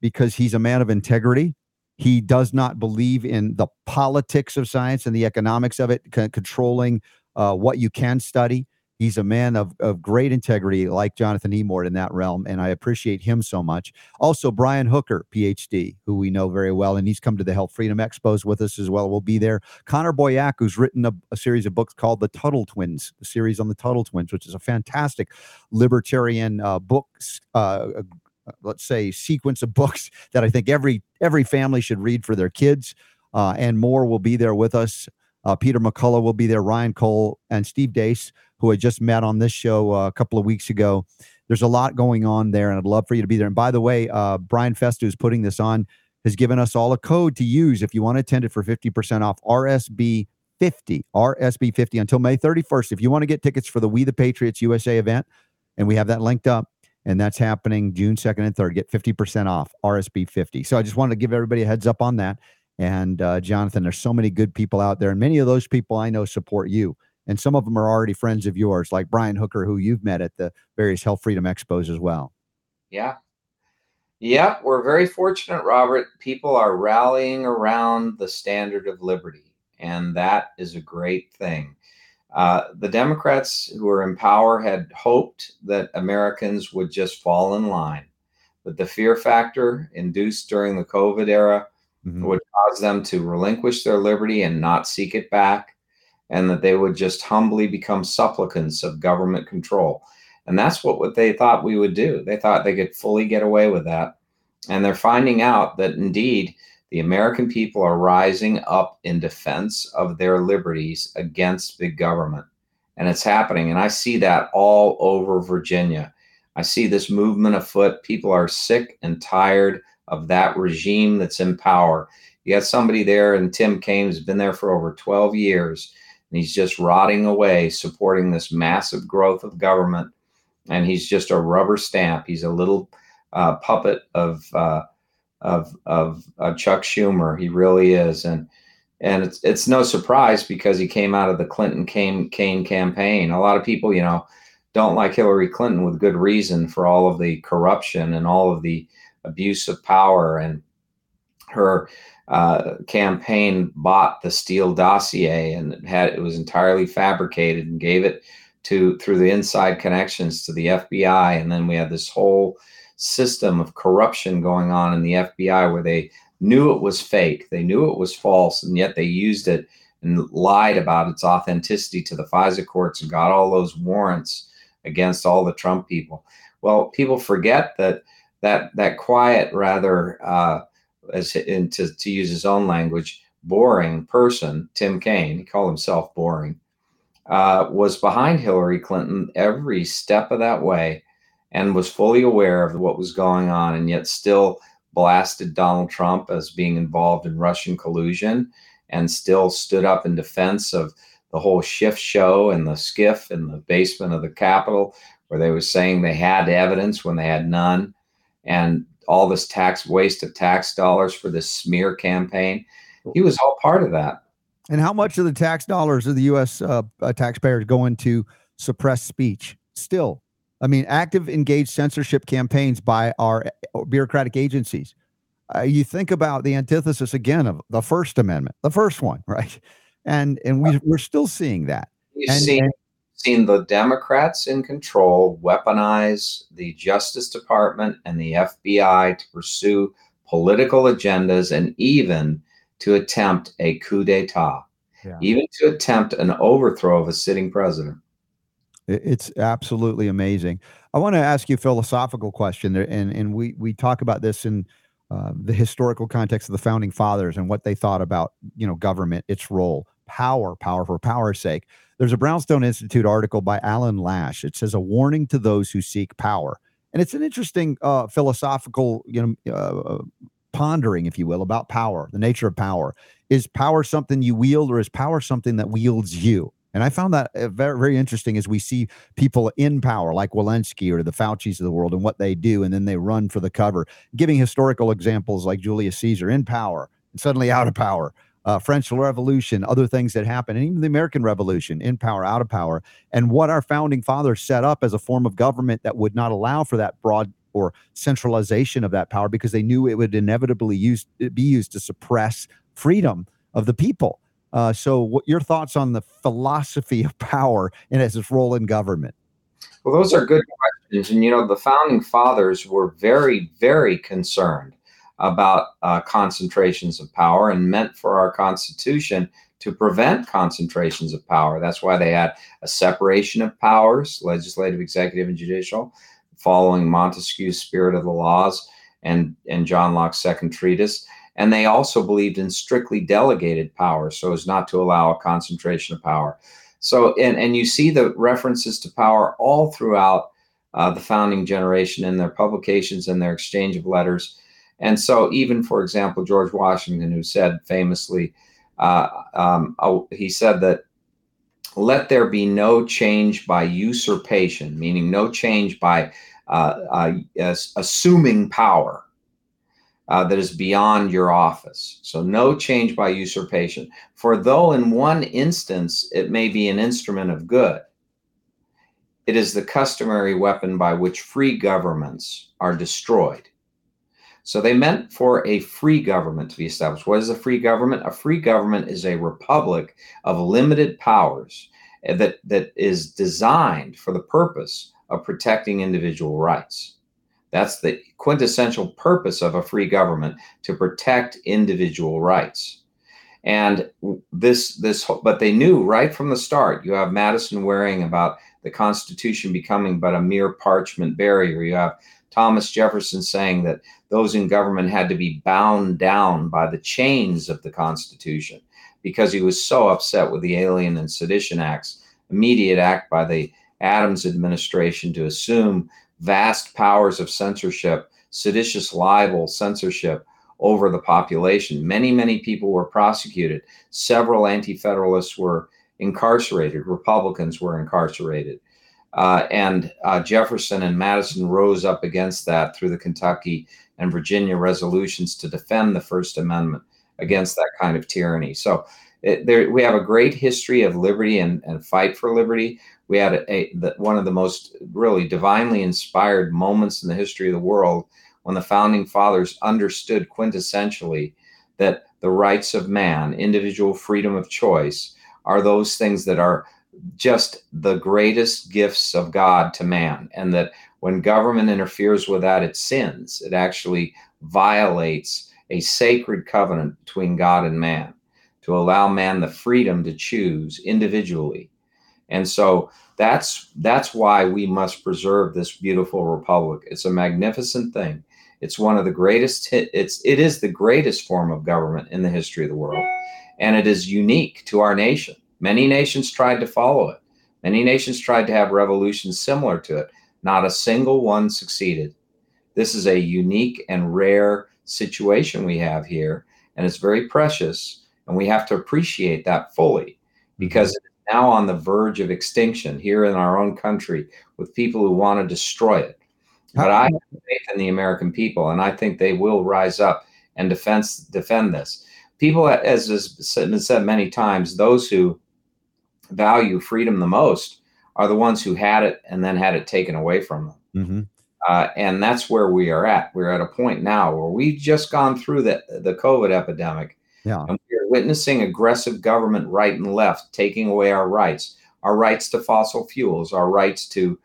because he's a man of integrity. He does not believe in the politics of science and the economics of it, controlling what you can study. He's a man of great integrity, like Jonathan Emord in that realm, and I appreciate him so much. Also, Brian Hooker, PhD, who we know very well, and he's come to the Health Freedom Expos with us as well. We'll be there. Connor Boyack, who's written a series of books called The Tuttle Twins, the series on the Tuttle Twins, which is a fantastic libertarian books. Let's say sequence of books that I think every family should read for their kids, and more will be there with us. Peter McCullough will be there, Ryan Cole, and Steve Dace, who I just met on this show a couple of weeks ago. There's a lot going on there, and I'd love for you to be there. And by the way, Brian Festa, who's putting this on, has given us all a code to use if you want to attend it for 50% off, RSB50 until May 31st. If you want to get tickets for the We the Patriots USA event, and we have that linked up, and that's happening June 2nd and 3rd. Get 50% off, RSB 50. So I just wanted to give everybody a heads up on that. And Jonathan, there's so many good people out there. And many of those people I know support you And some of them are already friends of yours, like Brian Hooker, who you've met at the various Health Freedom Expos as well. Yeah. Yeah, we're very fortunate, Robert. People are rallying around the standard of liberty, and that is a great thing. The Democrats who are in power had hoped that Americans would just fall in line, but the fear factor induced during the COVID era would cause them to relinquish their liberty and not seek it back, and that they would just humbly become supplicants of government control. And that's what they thought we would do. They thought they could fully get away with that. And they're finding out that indeed, the American people are rising up in defense of their liberties against big government. And it's happening. And I see that all over Virginia. I see this movement afoot. People are sick and tired of that regime that's in power. You got somebody there, and Tim Kaine, been there for over 12 years, and he's just rotting away, supporting this massive growth of government. And he's just a rubber stamp. He's a little puppet of Chuck Schumer. He really is. And it's no surprise, because he came out of the Clinton-Kaine campaign. A lot of people, you know, don't like Hillary Clinton with good reason for all of the corruption and all of the abuse of power. And her campaign bought the Steele dossier, and it was entirely fabricated, and gave it through the inside connections to the FBI. And then we had this whole system of corruption going on in the FBI, where they knew it was fake, they knew it was false, and yet they used it and lied about its authenticity to the FISA courts and got all those warrants against all the Trump people. Well, people forget that quiet, rather, to use his own language, boring person, Tim Kaine, he called himself boring, was behind Hillary Clinton every step of that way, and was fully aware of what was going on, and yet still blasted Donald Trump as being involved in Russian collusion, and still stood up in defense of the whole Schiff show and the skiff in the basement of the Capitol, where they were saying they had evidence when they had none, and all this waste of tax dollars for this smear campaign. He was all part of that. And how much of the tax dollars of the U.S. taxpayers going to suppress speech still? I mean, active, engaged censorship campaigns by our bureaucratic agencies. You think about the antithesis again of the First Amendment, the first one, right? And we're still seeing that. You've seen the Democrats in control weaponize the Justice Department and the FBI to pursue political agendas, and even to attempt a coup d'etat, even to attempt an overthrow of a sitting president. It's absolutely amazing. I want to ask you a philosophical question, and we talk about this in the historical context of the founding fathers and what they thought about, you know, government, its role, power for power's sake. There's a Brownstone Institute article by Alan Lash. It says, "A warning to those who seek power," and it's an interesting philosophical, you know, pondering, if you will, about power, the nature of power. Is power something you wield, or is power something that wields you? And I found that very, very interesting as we see people in power like Walensky or the Faucis of the world and what they do, and then they run for the cover, giving historical examples like Julius Caesar in power and suddenly out of power, French Revolution, other things that happen, and even the American Revolution, in power, out of power, and what our founding fathers set up as a form of government that would not allow for that broad or centralization of that power, because they knew it would inevitably be used to suppress freedom of the people. So what your thoughts on the philosophy of power and its role in government? Well, those are good questions. And, you know, the founding fathers were very, very concerned about concentrations of power, and meant for our Constitution to prevent concentrations of power. That's why they had a separation of powers, legislative, executive, and judicial, following Montesquieu's Spirit of the Laws and John Locke's Second Treatise. And they also believed in strictly delegated power, so as not to allow a concentration of power. So, and you see the references to power all throughout the founding generation in their publications and their exchange of letters. And so even, for example, George Washington, who said famously, he said that, "Let there be no change by usurpation," meaning no change by assuming power. that is beyond your office. So no change by usurpation. For though in one instance it may be an instrument of good, it is the customary weapon by which free governments are destroyed. So they meant for a free government to be established. What is a free government? A free government is a republic of limited powers that is designed for the purpose of protecting individual rights. That's the quintessential purpose of a free government, to protect individual rights. And this, but they knew right from the start. You have Madison worrying about the Constitution becoming but a mere parchment barrier. You have Thomas Jefferson saying that those in government had to be bound down by the chains of the Constitution because he was so upset with the Alien and Sedition Acts, immediate act by the Adams administration to assume vast powers of censorship, seditious libel censorship over the population. Many, many people were prosecuted. Several anti-federalists were incarcerated. Republicans were incarcerated. And Jefferson and Madison rose up against that through the Kentucky and Virginia resolutions to defend the First Amendment against that kind of tyranny. So we have a great history of liberty and fight for liberty. We had one of the most really divinely inspired moments in the history of the world when the Founding Fathers understood quintessentially that the rights of man, individual freedom of choice, are those things that are just the greatest gifts of God to man, and that when government interferes with that, it sins. It actually violates a sacred covenant between God and man to allow man the freedom to choose individually. And so that's why we must preserve this beautiful republic. It's a magnificent thing. It's one of the greatest, it is the greatest form of government in the history of the world, and it is unique to our nation. Many nations tried to follow it. Many nations tried to have revolutions similar to it. Not a single one succeeded. This is a unique and rare situation we have here, and it's very precious, and we have to appreciate that fully, because it is now on the verge of extinction here in our own country with people who want to destroy it. But I have faith in the American people, and I think they will rise up and defend this. People, as has been said many times, those who value freedom the most are the ones who had it and then had it taken away from them. Mm-hmm. And that's where we are at. We're at a point now where we've just gone through the COVID epidemic. Yeah. And we're witnessing aggressive government right and left taking away our rights to fossil fuels, our rights to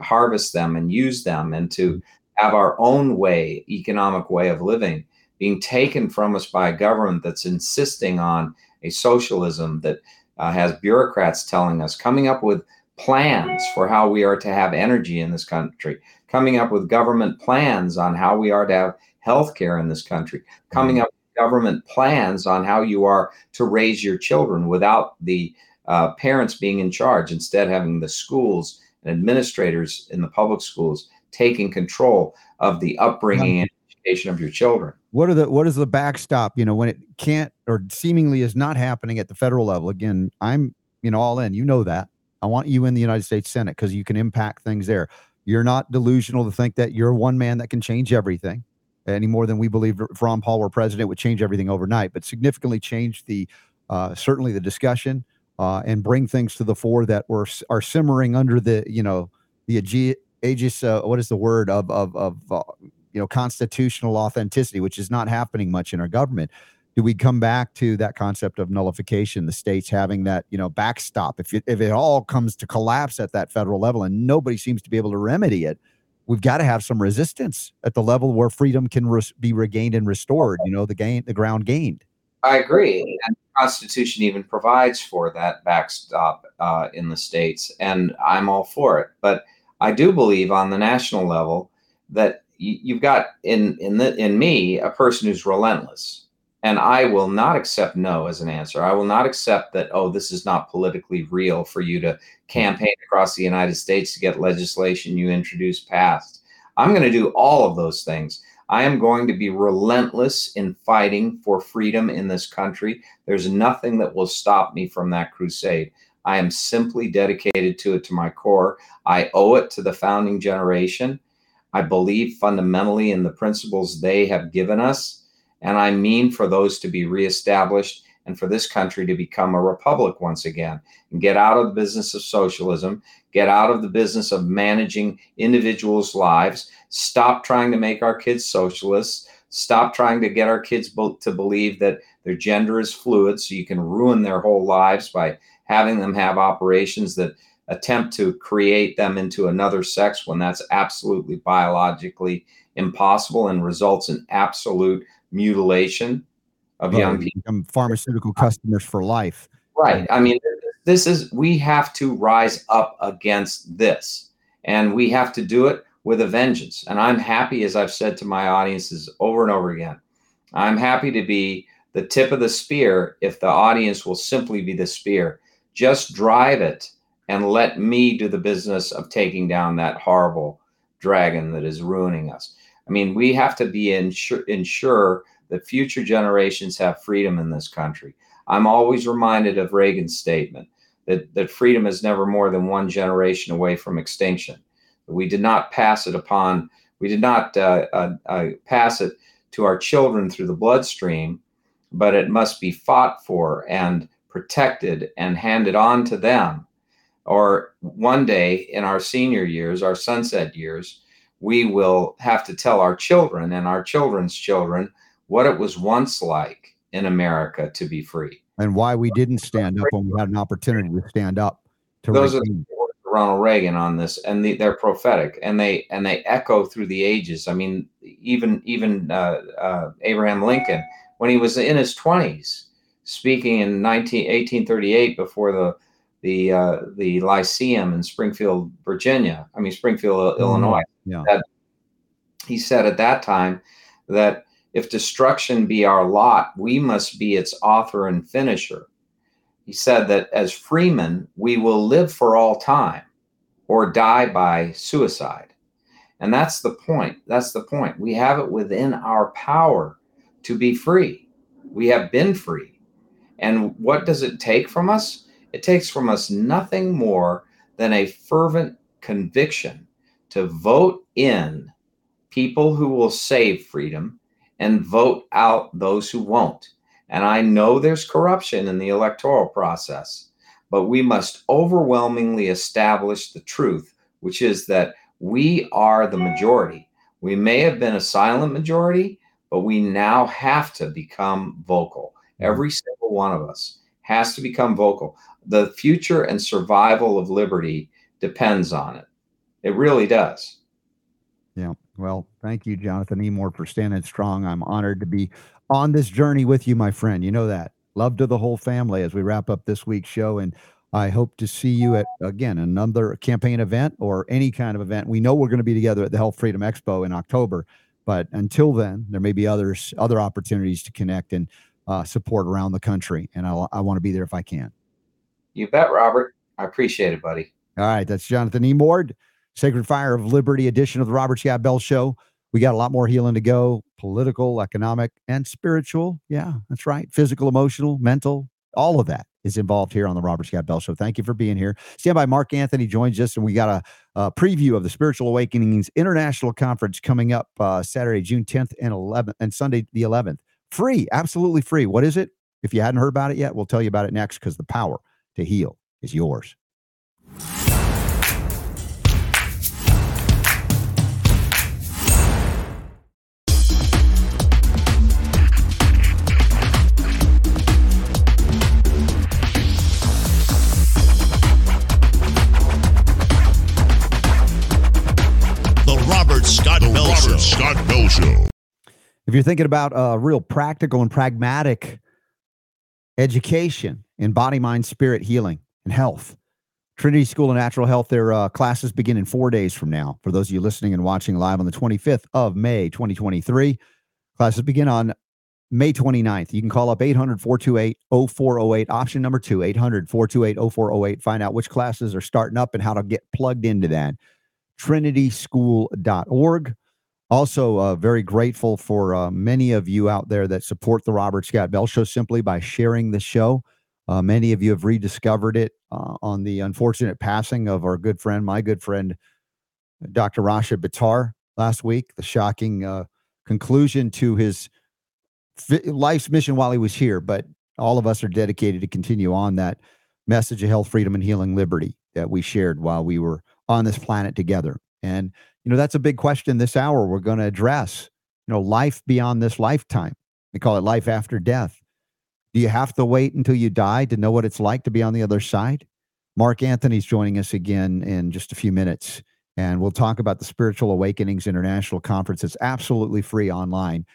harvest them and use them, and to have our own way, economic way of living, being taken from us by a government that's insisting on a socialism that has bureaucrats telling us, coming up with plans for how we are to have energy in this country, coming up with government plans on how we are to have healthcare in this country, coming up with government plans on how you are to raise your children without the parents being in charge, instead having the schools and administrators in the public schools taking control of the upbringing and education of your children. What is the backstop, when it can't or seemingly is not happening at the federal level? Again, I'm, all in, that. I want you in the United States Senate because you can impact things there. You're not delusional to think that you're one man that can change everything any more than we believed if Ron Paul were president would change everything overnight, but significantly change certainly the discussion and bring things to the fore that are simmering under the aegis, constitutional authenticity, which is not happening much in our government. Do we come back to that concept of nullification, the states having that, backstop? If it all comes to collapse at that federal level and nobody seems to be able to remedy it, we've got to have some resistance at the level where freedom can be regained and restored, the ground gained. I agree. And the Constitution even provides for that backstop in the states, and I'm all for it. But I do believe on the national level that you've got in me a person who's relentless, and I will not accept no as an answer. I will not accept that, this is not politically real for you to campaign across the United States to get legislation you introduced passed. I'm going to do all of those things. I am going to be relentless in fighting for freedom in this country. There's nothing that will stop me from that crusade. I am simply dedicated to it to my core. I owe it to the founding generation. I believe fundamentally in the principles they have given us, and I mean for those to be reestablished and for this country to become a republic once again, and get out of the business of socialism, get out of the business of managing individuals' lives, stop trying to make our kids socialists, stop trying to get our kids to believe that their gender is fluid so you can ruin their whole lives by having them have operations that attempt to create them into another sex when that's absolutely biologically impossible and results in absolute mutilation of young people. Become pharmaceutical customers for life. Right. I mean, we have to rise up against this, and we have to do it with a vengeance. And I'm happy, as I've said to my audiences over and over again, I'm happy to be the tip of the spear if the audience will simply be the spear. Just drive it and let me do the business of taking down that horrible dragon that is ruining us. I mean, we have to be ensure that future generations have freedom in this country. I'm always reminded of Reagan's statement that freedom is never more than one generation away from extinction. We did not pass it pass it to our children through the bloodstream, but it must be fought for and protected and handed on to them. Or one day in our senior years, our sunset years, we will have to tell our children and our children's children what it was once like in America to be free. And why we didn't stand up when we had an opportunity to stand up. Those are the words of Ronald Reagan on this, and they're prophetic, and they echo through the ages. I mean, even Abraham Lincoln, when he was in his 20s, speaking in 1838 before the Lyceum in Springfield, Illinois. Yeah. That he said at that time that if destruction be our lot, we must be its author and finisher. He said that as freemen, we will live for all time or die by suicide. And that's the point. That's the point. We have it within our power to be free. We have been free. And what does it take from us? It takes from us nothing more than a fervent conviction to vote in people who will save freedom and vote out those who won't. And I know there's corruption in the electoral process, but we must overwhelmingly establish the truth, which is that we are the majority. We may have been a silent majority, but we now have to become vocal. Every single one of us has to become vocal. The future and survival of liberty depends on it. It really does. Yeah. Well, thank you, Jonathan Emord, for standing strong. I'm honored to be on this journey with you, my friend. You know that. Love to the whole family as we wrap up this week's show. And I hope to see you at, again, another campaign event or any kind of event. We know we're going to be together at the Health Freedom Expo in October. But until then, there may be other opportunities to connect and support around the country. And I want to be there if I can. You bet, Robert. I appreciate it, buddy. All right. That's Jonathan Emord, Sacred Fire of Liberty edition of the Robert Scott Bell Show. We got a lot more healing to go, political, economic, and spiritual. Yeah, that's right. Physical, emotional, mental, all of that is involved here on the Robert Scott Bell Show. Thank you for being here. Stand by. Mark Anthony joins us, and we got a preview of the Spiritual Awakenings International Conference coming up Saturday, June 10th and 11th, and Sunday the 11th. Free, absolutely free. What is it? If you hadn't heard about it yet, we'll tell you about it next, because the power to heal is yours. The Robert Scott Bell Show. If you're thinking about a real practical and pragmatic education in body, mind, spirit, healing, and health, Trinity School of Natural Health, their classes begin in 4 days from now. For those of you listening and watching live on the 25th of May, 2023, classes begin on May 29th. You can call up 800-428-0408, option number 2, 800-428-0408. Find out which classes are starting up and how to get plugged into that. TrinitySchool.org. Also, very grateful for many of you out there that support the Robert Scott Bell Show simply by sharing the show. Many of you have rediscovered it on the unfortunate passing of our good friend, my good friend, Dr. Rashid Buttar, last week, the shocking conclusion to his life's mission while he was here. But all of us are dedicated to continue on that message of health, freedom, and healing liberty that we shared while we were on this planet together. And, you know, that's a big question this hour we're going to address. You know, life beyond this lifetime. We call it life after death. Do you have to wait until you die to know what it's like to be on the other side? Mark Anthony's joining us again in just a few minutes, and we'll talk about the Spiritual Awakenings International Conference. It's absolutely free online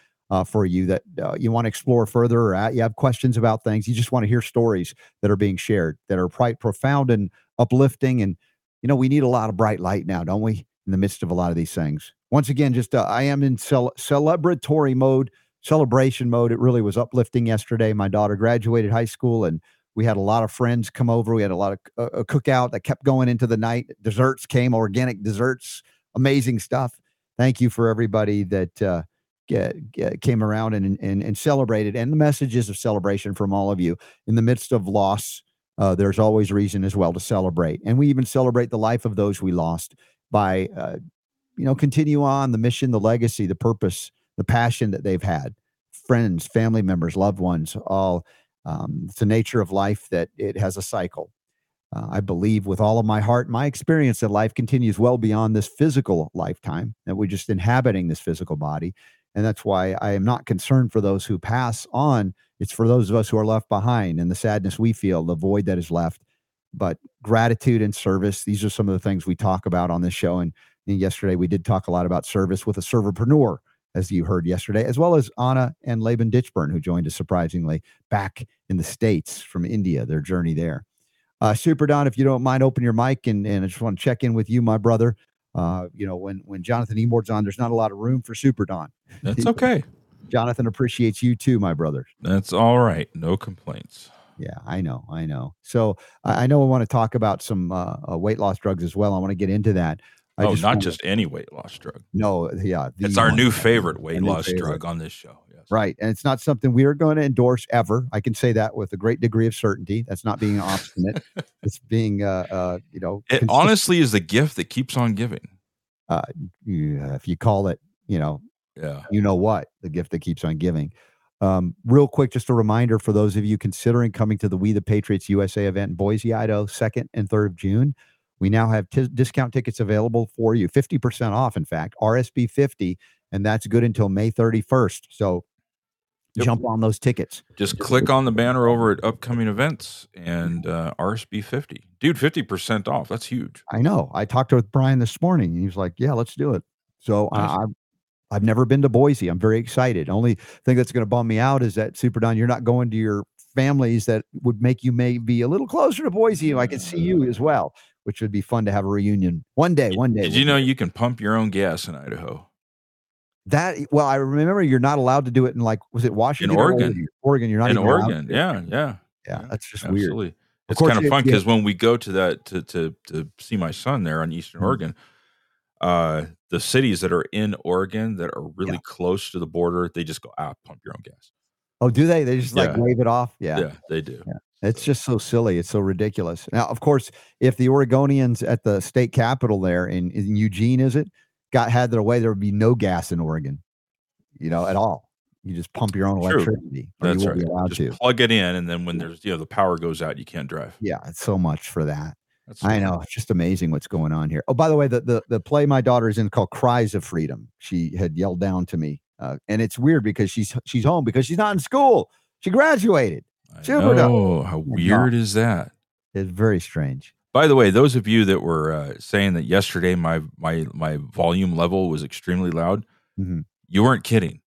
for you that you want to explore further, or you have questions about things. You just want to hear stories that are being shared that are quite profound and uplifting. And, you know, we need a lot of bright light now, don't we, in the midst of a lot of these things. Once again, just I am in celebratory mode, celebration mode. It really was uplifting yesterday. My daughter graduated high school, and we had a lot of friends come over. We had a lot of a cookout that kept going into the night. Desserts came, organic desserts, amazing stuff. Thank you for everybody that came around and celebrated, and the messages of celebration from all of you. In the midst of loss, there's always reason as well to celebrate. And we even celebrate the life of those we lost by, you know, continue on the mission, the legacy, the purpose, the passion that they've had. Friends, family members, loved ones, all. It's the nature of life that it has a cycle. I believe with all of my heart, my experience, that life continues well beyond this physical lifetime, that we're just inhabiting this physical body. And that's why I am not concerned for those who pass on. It's for those of us who are left behind and the sadness we feel, the void that is left. But gratitude and service, these are some of the things we talk about on this show. And yesterday we did talk a lot about service with a serverpreneur, as you heard yesterday, as well as Anna and Laban Ditchburn, who joined us surprisingly back in the States from India, their journey there. Super Don, if you don't mind, open your mic, and I just want to check in with you, my brother. You know, when Jonathan Emord's on, there's not a lot of room for Super Don. That's okay. Jonathan appreciates you too, my brother. That's all right. No complaints. Yeah, I know. So I know I want to talk about some weight loss drugs as well. I want to get into that. Just any weight loss drug. No, yeah. It's our new favorite weight loss drug on this show. Yes. Right. And it's not something we are going to endorse ever. I can say that with a great degree of certainty. That's not being obstinate. It's being, you know. It honestly is the gift that keeps on giving. Yeah, if you call it, you know, yeah. You know what? The gift that keeps on giving. Real quick, just a reminder for those of you considering coming to the We the Patriots USA event in Boise, Idaho, 2nd and 3rd June. We now have discount tickets available for you, 50% off, in fact, RSB 50, and that's good until May 31st. So Jump on those tickets. Just click on the banner over at upcoming events and RSB 50. Dude, 50% off. That's huge. I know. I talked to Brian this morning, and he was like, yeah, let's do it. So nice. I've never been to Boise. I'm very excited. Only thing that's going to bum me out is that, Super Don, you're not going to your families that would make you maybe a little closer to Boise. I can see you as well, which would be fun to have a reunion one day. Did you know you can pump your own gas in Idaho? Well, I remember you're not allowed to do it in, like, was it Washington? In Oregon. Oregon, you're not in Oregon. Yeah, that's just absolutely weird. It's kind of fun because when we go to that to see my son there on Eastern Oregon, the cities that are in Oregon that are really close to the border, they just go, pump your own gas. Oh, do they? They just like wave it off? Yeah. Yeah, they do. Yeah. It's just so silly. It's so ridiculous. Now, of course, if the Oregonians at the state capitol there in Eugene, had their way, there would be no gas in Oregon, you know, at all. You just pump your own electricity. That's right. Just plug it in, and then when there's, you know, the power goes out, you can't drive. Yeah, it's so much for that. I know. It's just amazing what's going on here. Oh, by the way, the play my daughter is in called Cries of Freedom. She had yelled down to me, and it's weird because she's home because she's not in school. She graduated. Oh, how weird is that? It's very strange. By the way, those of you that were saying that yesterday my volume level was extremely loud, you weren't kidding.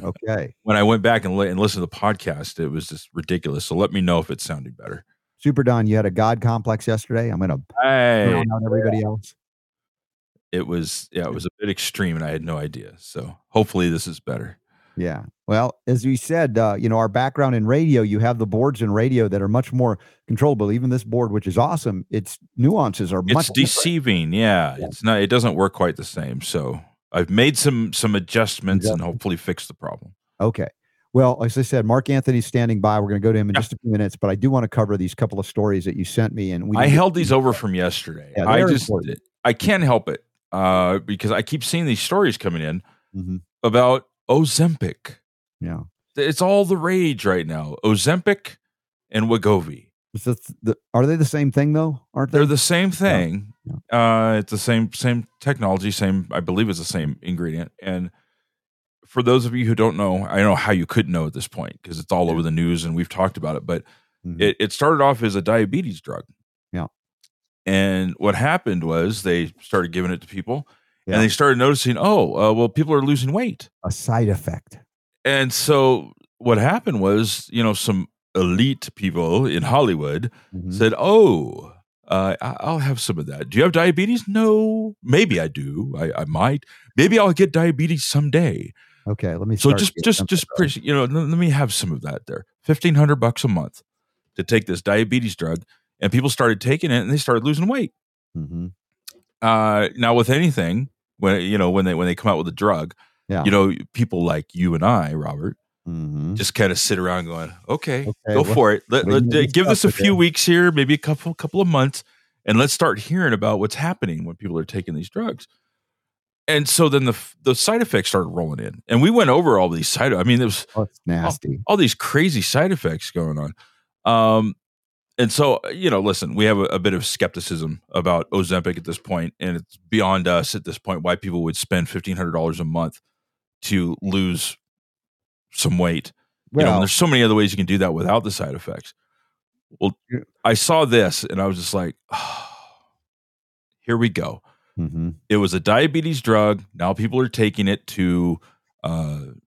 Okay. When I went back and listened to the podcast, it was just ridiculous. So let me know if it sounded better. Super Don, you had a God complex yesterday. I'm going to drown out everybody else. It was a bit extreme, and I had no idea. So hopefully this is better. Yeah. Well, as we said, you know, our background in radio, you have the boards in radio that are much more controllable. Even this board, which is awesome, its nuances are much deceiving. Yeah. It's not, it doesn't work quite the same. So I've made some adjustments and hopefully fix the problem. Okay. Well, as I said, Mark Anthony's standing by. We're going to go to him in just a few minutes, but I do want to cover these couple of stories that you sent me. And I held these over from yesterday. Yeah, I can't help it. because I keep seeing these stories coming in about Ozempic. Yeah. It's all the rage right now. Ozempic and Wegovy. Are they the same thing though? Aren't they? They're the same thing. Yeah. Yeah. It's the same technology, I believe it's the same ingredient. And for those of you who don't know, I don't know how you could know at this point because it's all over the news and we've talked about it, but it started off as a diabetes drug. Yeah. And what happened was they started giving it to people and they started noticing, people are losing weight. A side effect. And so what happened was, some elite people in Hollywood said, I'll have some of that. Do you have diabetes? No. Maybe I do. I might. Maybe I'll get diabetes someday. Okay, let me. So let me have some of that there. $1,500 a month to take this diabetes drug, and people started taking it, and they started losing weight. Mm-hmm. Now, with anything, when they come out with a drug, people like you and I, Robert, just kind of sit around going, for it. Give this a few weeks here, maybe a couple of months, and let's start hearing about what's happening when people are taking these drugs. And so then the side effects started rolling in, and we went over all these side. I mean, there was it's nasty, all these crazy side effects going on. And so listen, we have a bit of skepticism about Ozempic at this point, and it's beyond us at this point why people would spend $1,500 a month to lose some weight. And there's so many other ways you can do that without the side effects. Well, I saw this, and I was just like, here we go. Mm-hmm. It was a diabetes drug. Now people are taking it to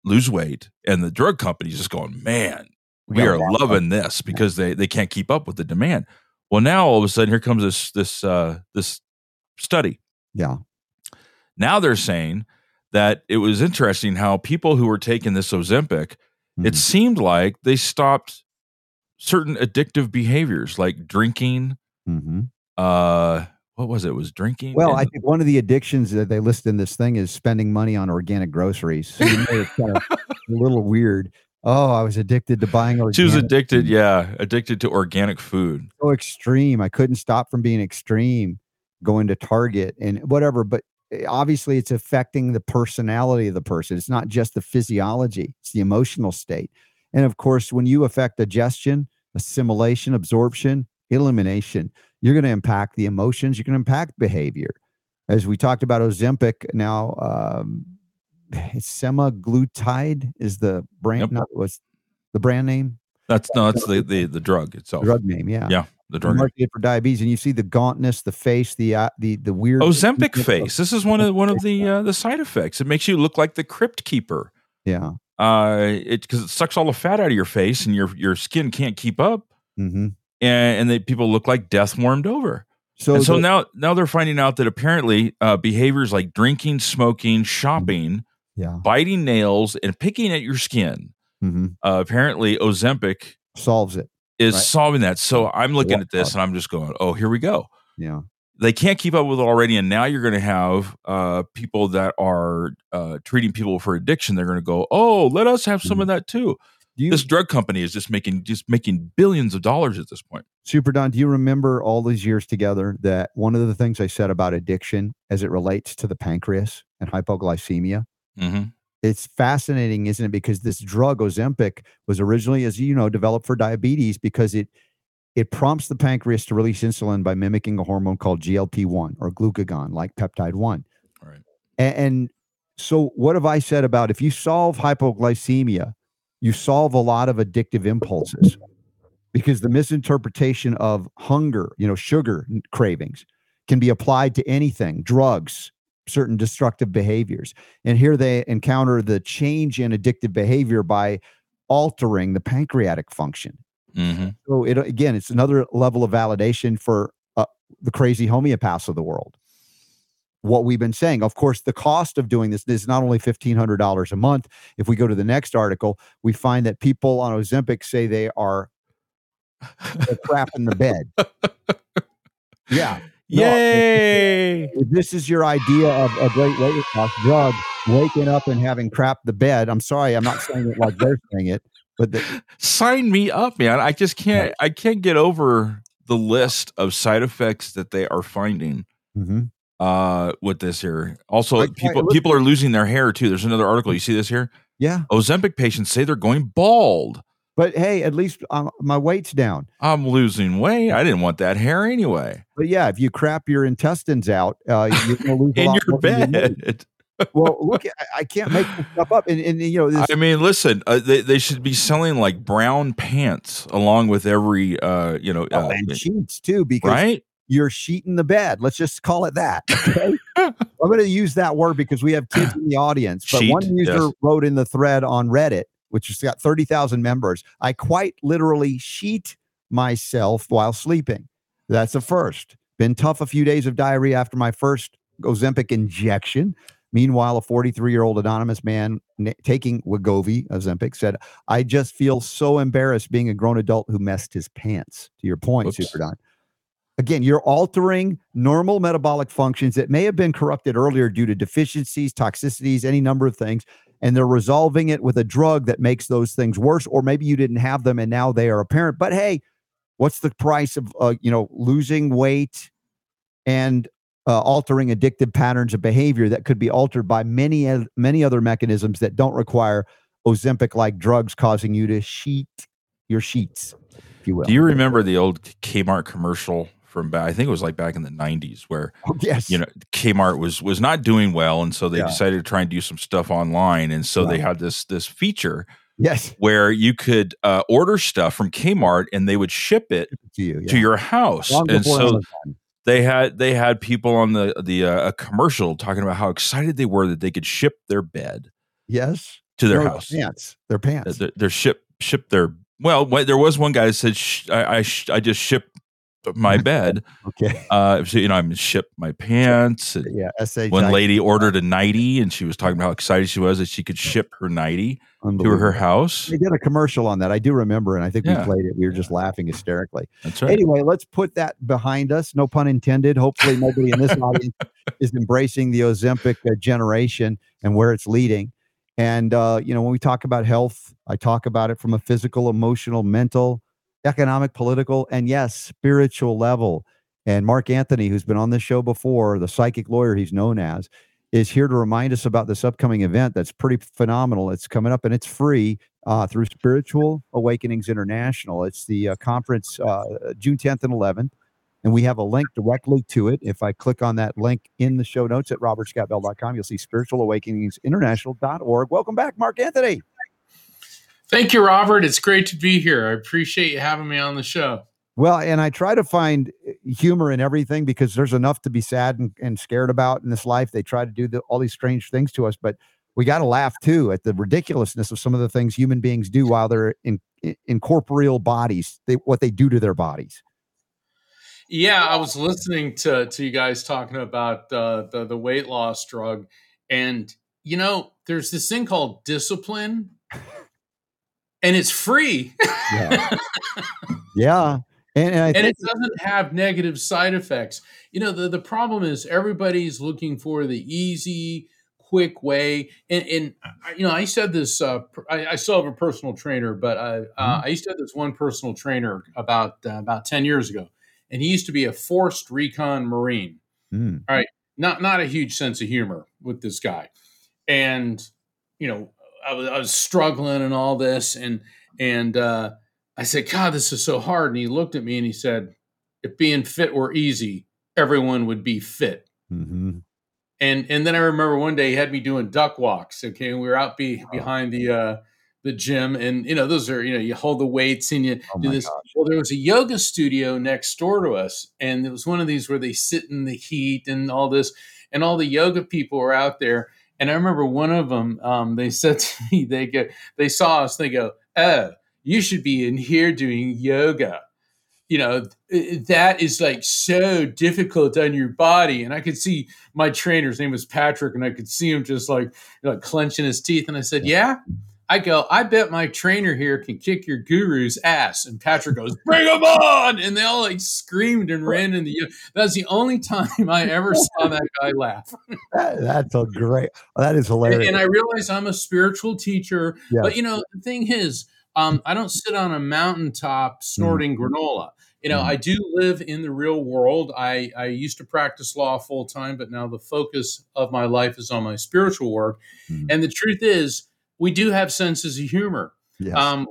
lose weight, and the drug company's just going, man, we are loving this because they can't keep up with the demand. Well, now all of a sudden, here comes this study. Yeah. Now they're saying that it was interesting how people who were taking this Ozempic, it seemed like they stopped certain addictive behaviors like drinking, what was it? It was drinking. Well, I think one of the addictions that they list in this thing is spending money on organic groceries. So you know, it's kind of a little weird. Oh, I was addicted to buying organic. She was addicted, addicted to organic food. So extreme. I couldn't stop from being extreme, going to Target and whatever. But obviously, it's affecting the personality of the person. It's not just the physiology. It's the emotional state. And of course, when you affect digestion, assimilation, absorption, elimination, you're going to impact the emotions. You can impact behavior. As we talked about Ozempic, now semaglutide is the brand. Yep. Not what's the brand name? That's the drug itself. Drug name, yeah. The drug marketed for diabetes, and you see the gauntness, the face, the weird Ozempic face. This is one of the side effects. It makes you look like the Crypt Keeper. Yeah, because it sucks all the fat out of your face, and your skin can't keep up. Mm-hmm. And they people look like death warmed over. So now they're finding out that apparently behaviors like drinking, smoking, shopping, biting nails, and picking at your skin, apparently Ozempic solves it. Is right? Solving that. So I'm looking at this and I'm just going, oh, here we go. Yeah, they can't keep up with it already, and now you're going to have people that are treating people for addiction. They're going to go, oh, let us have some of that too. This drug company is just making billions of dollars at this point. Super Don, do you remember all these years together that one of the things I said about addiction as it relates to the pancreas and hypoglycemia? Mm-hmm. It's fascinating, isn't it? Because this drug Ozempic was originally, as you know, developed for diabetes because it prompts the pancreas to release insulin by mimicking a hormone called GLP-1 or glucagon, like peptide 1. All right. And so what have I said about if you solve hypoglycemia, you solve a lot of addictive impulses, because the misinterpretation of hunger, sugar cravings, can be applied to anything, drugs, certain destructive behaviors. And here they encounter the change in addictive behavior by altering the pancreatic function. Mm-hmm. So it's another level of validation for the crazy homeopaths of the world. What we've been saying, of course, the cost of doing this is not only $1,500 a month. If we go to the next article, we find that people on Ozempic say they are crap in the bed. Yeah. Yay! If this is your idea of a great weight loss drug, waking up and having crap the bed. I'm sorry, I'm not saying it like they're saying it, but sign me up, man. I just can't. I can't get over the list of side effects that they are finding. Mm-hmm. with this here. Also, like, people are losing their hair too. There's another article. You see this here? Yeah. Ozempic patients say they're going bald. But hey, at least my weight's down. I'm losing weight. I didn't want that hair anyway. But yeah, if you crap your intestines out, you're going to lose in a lot your bed. Well, look, I can't make this stuff up. And you know, this, I mean, listen, they should be selling like brown pants along with every, and sheets too, because right? You're sheeting the bed. Let's just call it that. Okay? I'm going to use that word because we have kids in the audience. But sheet, one user wrote in the thread on Reddit, which has got 30,000 members. I quite literally sheet myself while sleeping. That's a first. Been tough a few days of diarrhea after my first Ozempic injection. Meanwhile, a 43-year-old anonymous man taking Wegovy, Ozempic, said, I just feel so embarrassed being a grown adult who messed his pants. To your point, Superdon. Again, you're altering normal metabolic functions that may have been corrupted earlier due to deficiencies, toxicities, any number of things, and they're resolving it with a drug that makes those things worse, or maybe you didn't have them and now they are apparent. But hey, what's the price of losing weight and altering addictive patterns of behavior that could be altered by many other mechanisms that don't require Ozempic-like drugs causing you to sheet your sheets, if you will. Do you remember the old Kmart commercial from back, I think it was like back in the 90s, where Kmart was not doing well, and so they decided to try and do some stuff online, and so they had this feature where you could order stuff from Kmart and they would ship it to your house. Long and so Amazon. They had people on a commercial talking about how excited they were that they could ship their bed to their house. Their pants. Their ship their there was one guy that said I just shipped my bed. Okay. I'm ship my pants. And one lady ordered a nightie and she was talking about how excited she was that she could ship her nightie to her house. They did a commercial on that. I do remember, and I think we played it. We were just laughing hysterically. That's right. Anyway, let's put that behind us. No pun intended. Hopefully nobody in this audience is embracing the Ozempic generation and where it's leading. And, when we talk about health, I talk about it from a physical, emotional, mental, economic, political, and yes, spiritual level. And Mark Anthony, who's been on this show before, the psychic lawyer he's known as, is here to remind us about this upcoming event that's pretty phenomenal. It's coming up, and it's free through Spiritual Awakenings International. It's the conference June 10th and 11th, and we have a link directly to it. If I click on that link in the show notes at robertscottbell.com, you'll see spiritualawakeningsinternational.org. Welcome back, Mark Anthony. Thank you, Robert. It's great to be here. I appreciate you having me on the show. Well, and I try to find humor in everything because there's enough to be sad and scared about in this life. They try to do all these strange things to us, but we got to laugh too at the ridiculousness of some of the things human beings do while they're in corporeal bodies, what they do to their bodies. Yeah, I was listening to you guys talking about the weight loss drug, and there's this thing called discipline, and it's free. Yeah. And I think it doesn't have negative side effects. The problem is everybody's looking for the easy, quick way. And I used to have this, I still have a personal trainer, but I used to have this one personal trainer about 10 years ago. And he used to be a forced recon Marine. Mm. All right. Not a huge sense of humor with this guy. And, I was struggling and all this. And I said, God, this is so hard. And he looked at me and he said, if being fit were easy, everyone would be fit. Mm-hmm. And then I remember one day he had me doing duck walks. Okay. And we were out behind the gym, and those are, you hold the weights and you do this. Gosh. Well, there was a yoga studio next door to us. And it was one of these where they sit in the heat and all this, and all the yoga people were out there. And I remember one of them, they said to me, they saw us, they go, oh, you should be in here doing yoga. That is like so difficult on your body. And I could see my trainer's name was Patrick, and I could see him just like clenching his teeth. And I said, I bet my trainer here can kick your guru's ass. And Patrick goes, bring him on. And they all like screamed and ran in the yoga. That's the only time I ever saw that guy laugh. That is hilarious. And I realize I'm a spiritual teacher, but the thing is, I don't sit on a mountaintop snorting granola. You know, I do live in the real world. I used to practice law full time, but now the focus of my life is on my spiritual work. Mm-hmm. And the truth is, we do have senses of humor. Yes.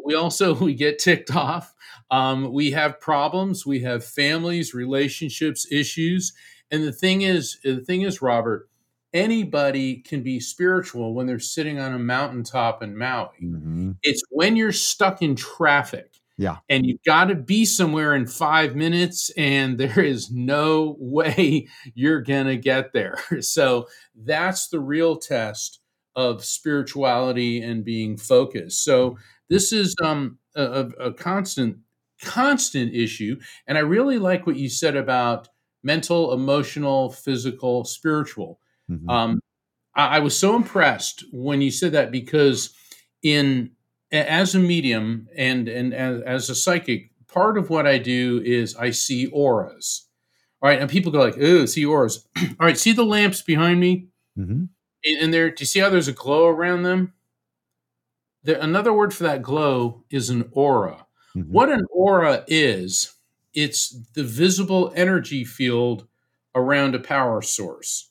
We get ticked off. We have problems. We have families, relationships, issues. And the thing is, Robert, anybody can be spiritual when they're sitting on a mountaintop in Maui. Mm-hmm. It's when you're stuck in traffic. Yeah. And you've got to be somewhere in 5 minutes, and there is no way you're going to get there. So that's the real test of spirituality and being focused. So this is a constant issue. And I really like what you said about mental, emotional, physical, spiritual. Mm-hmm. I was so impressed when you said that, because as a medium and as a psychic, part of what I do is I see auras. All right. And people go like, "Oh, see auras." All right. See the lamps behind me? Mm-hmm. And there, do you see how there's a glow around them? Another word for that glow is an aura. Mm-hmm. What an aura is, it's the visible energy field around a power source.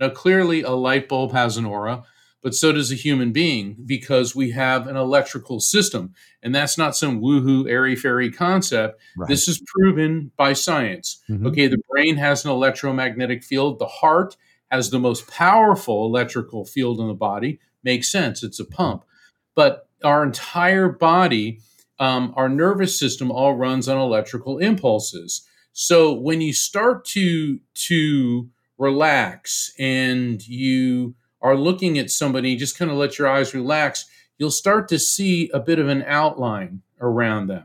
Now, clearly a light bulb has an aura, but so does a human being, because we have an electrical system. And that's not some woohoo, airy-fairy concept. Right. This is proven by science. Mm-hmm. Okay, the brain has an electromagnetic field. The heart has the most powerful electrical field in the body. Makes sense. It's a pump. But our entire body, our nervous system, all runs on electrical impulses. So when you start to relax and you are looking at somebody, just kind of let your eyes relax, you'll start to see a bit of an outline around them.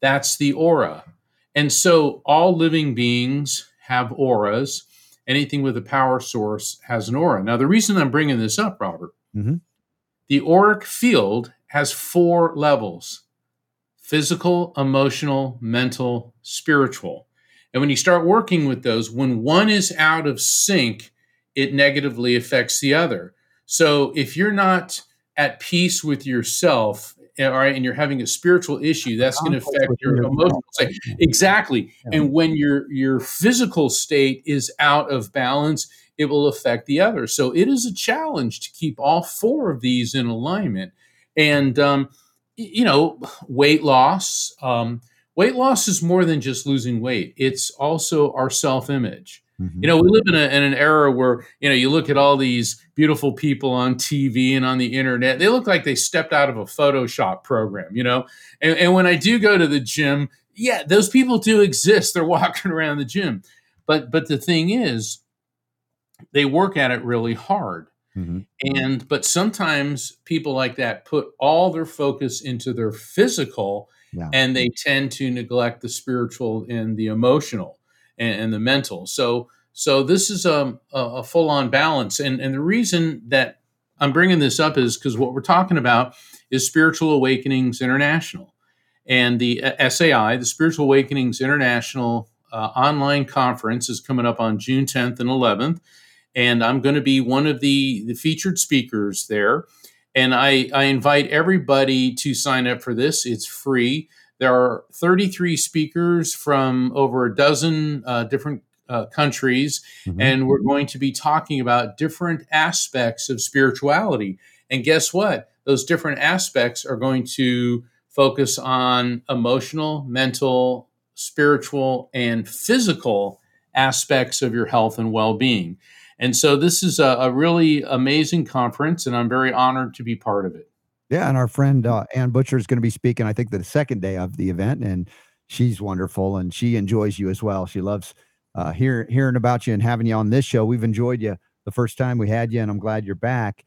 That's the aura. And so all living beings have auras. Anything with a power source has an aura. Now, the reason I'm bringing this up, Robert, mm-hmm. the auric field has 4 levels: physical, emotional, mental, spiritual. And when you start working with those, when one is out of sync, it negatively affects the other. So if you're not at peace with yourself, all right, and you're having a spiritual issue, that's going to affect your emotional state. Exactly. And when your physical state is out of balance, it will affect the other. So it is a challenge to keep all 4 of these in alignment. And, weight loss. Weight loss is more than just losing weight. It's also our self-image. Mm-hmm. You know, we live in an era where, you know, you look at all these beautiful people on TV and on the internet, they look like they stepped out of a Photoshop program, you know, and when I do go to the gym, yeah, those people do exist. They're walking around the gym. But the thing is, they work at it really hard. Mm-hmm. But sometimes people like that put all their focus into their physical, yeah. and they tend to neglect the spiritual and the emotional and the mental. So this is a full-on balance. And the reason that I'm bringing this up is because what we're talking about is Spiritual Awakenings International. And the SAI, the Spiritual Awakenings International online conference, is coming up on June 10th and 11th. And I'm going to be one of the featured speakers there. And I invite everybody to sign up for this. It's free. There are 33 speakers from over a dozen different countries, mm-hmm. and we're going to be talking about different aspects of spirituality. And guess what? Those different aspects are going to focus on emotional, mental, spiritual, and physical aspects of your health and well-being. And so this is a really amazing conference, and I'm very honored to be part of it. Yeah, and our friend Ann Butcher is going to be speaking, I think, the second day of the event, and she's wonderful, and she enjoys you as well. She loves hearing about you and having you on this show. We've enjoyed you the first time we had you, and I'm glad you're back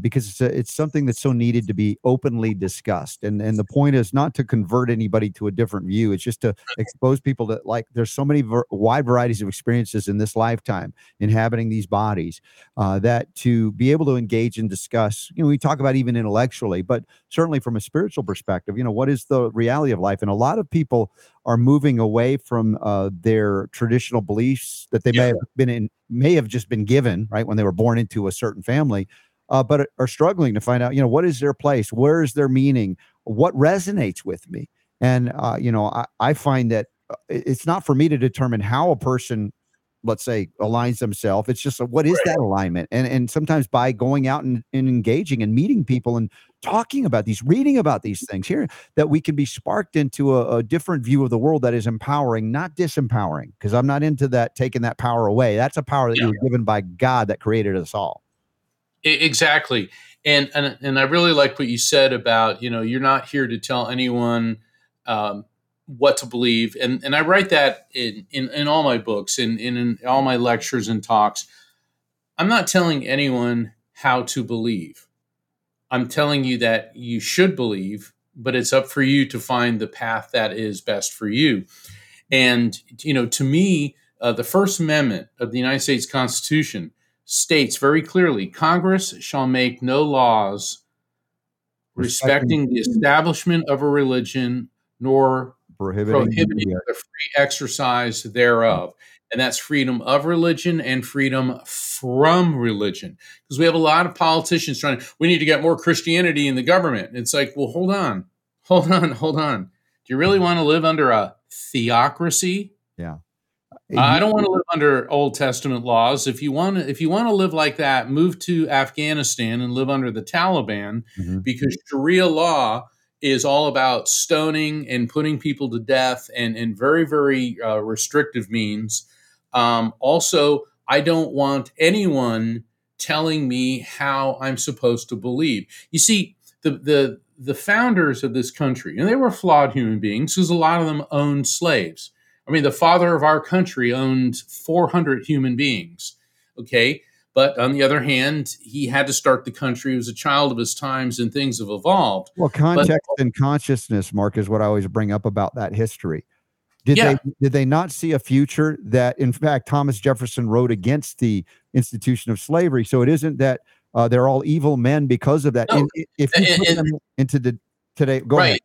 because it's something that's so needed to be openly discussed. And the point is not to convert anybody to a different view. It's just to expose people to, like, there's so many wide varieties of experiences in this lifetime inhabiting these bodies that to be able to engage and discuss, you know, we talk about even intellectually, but certainly from a spiritual perspective, you know, what is the reality of life? And a lot of people are moving away from their traditional beliefs that they yeah. may have just been given, right, when they were born into a certain family, but are struggling to find out, you know, what is their place? Where is their meaning? What resonates with me? And, I find that it's not for me to determine how a person, let's say, aligns themselves. It's just what is that alignment? And sometimes by going out and engaging and meeting people and talking about these, reading about these things here, that we can be sparked into a different view of the world that is empowering, not disempowering, because I'm not into that, taking that power away. That's a power that you were given by God that created us all. Exactly. And I really like what you said about, you know, you're not here to tell anyone what to believe. And I write that in all my books and in all my lectures and talks. I'm not telling anyone how to believe. I'm telling you that you should believe, but it's up for you to find the path that is best for you. And, you know, to me, the First Amendment of the United States Constitution states very clearly, Congress shall make no laws respecting the establishment of a religion, nor prohibiting the free exercise thereof. And that's freedom of religion and freedom from religion. Because we have a lot of politicians trying to, we need to get more Christianity in the government. It's like, well, hold on. Do you really want to live under a theocracy? Yeah. I don't want to live under Old Testament laws. If you want to live like that, move to Afghanistan and live under the Taliban, because Sharia law is all about stoning and putting people to death and very, very restrictive means. Also, I don't want anyone telling me how I'm supposed to believe. You see, the founders of this country, and they were flawed human beings because a lot of them owned slaves. I mean, the father of our country owned 400 human beings, okay? But on the other hand, he had to start the country. He was a child of his times, and things have evolved. Well, context and consciousness, Mark, is what I always bring up about that history. Did they not see a future that, in fact, Thomas Jefferson wrote against the institution of slavery? So it isn't that they're all evil men because of that. No. If you put them into today, go ahead.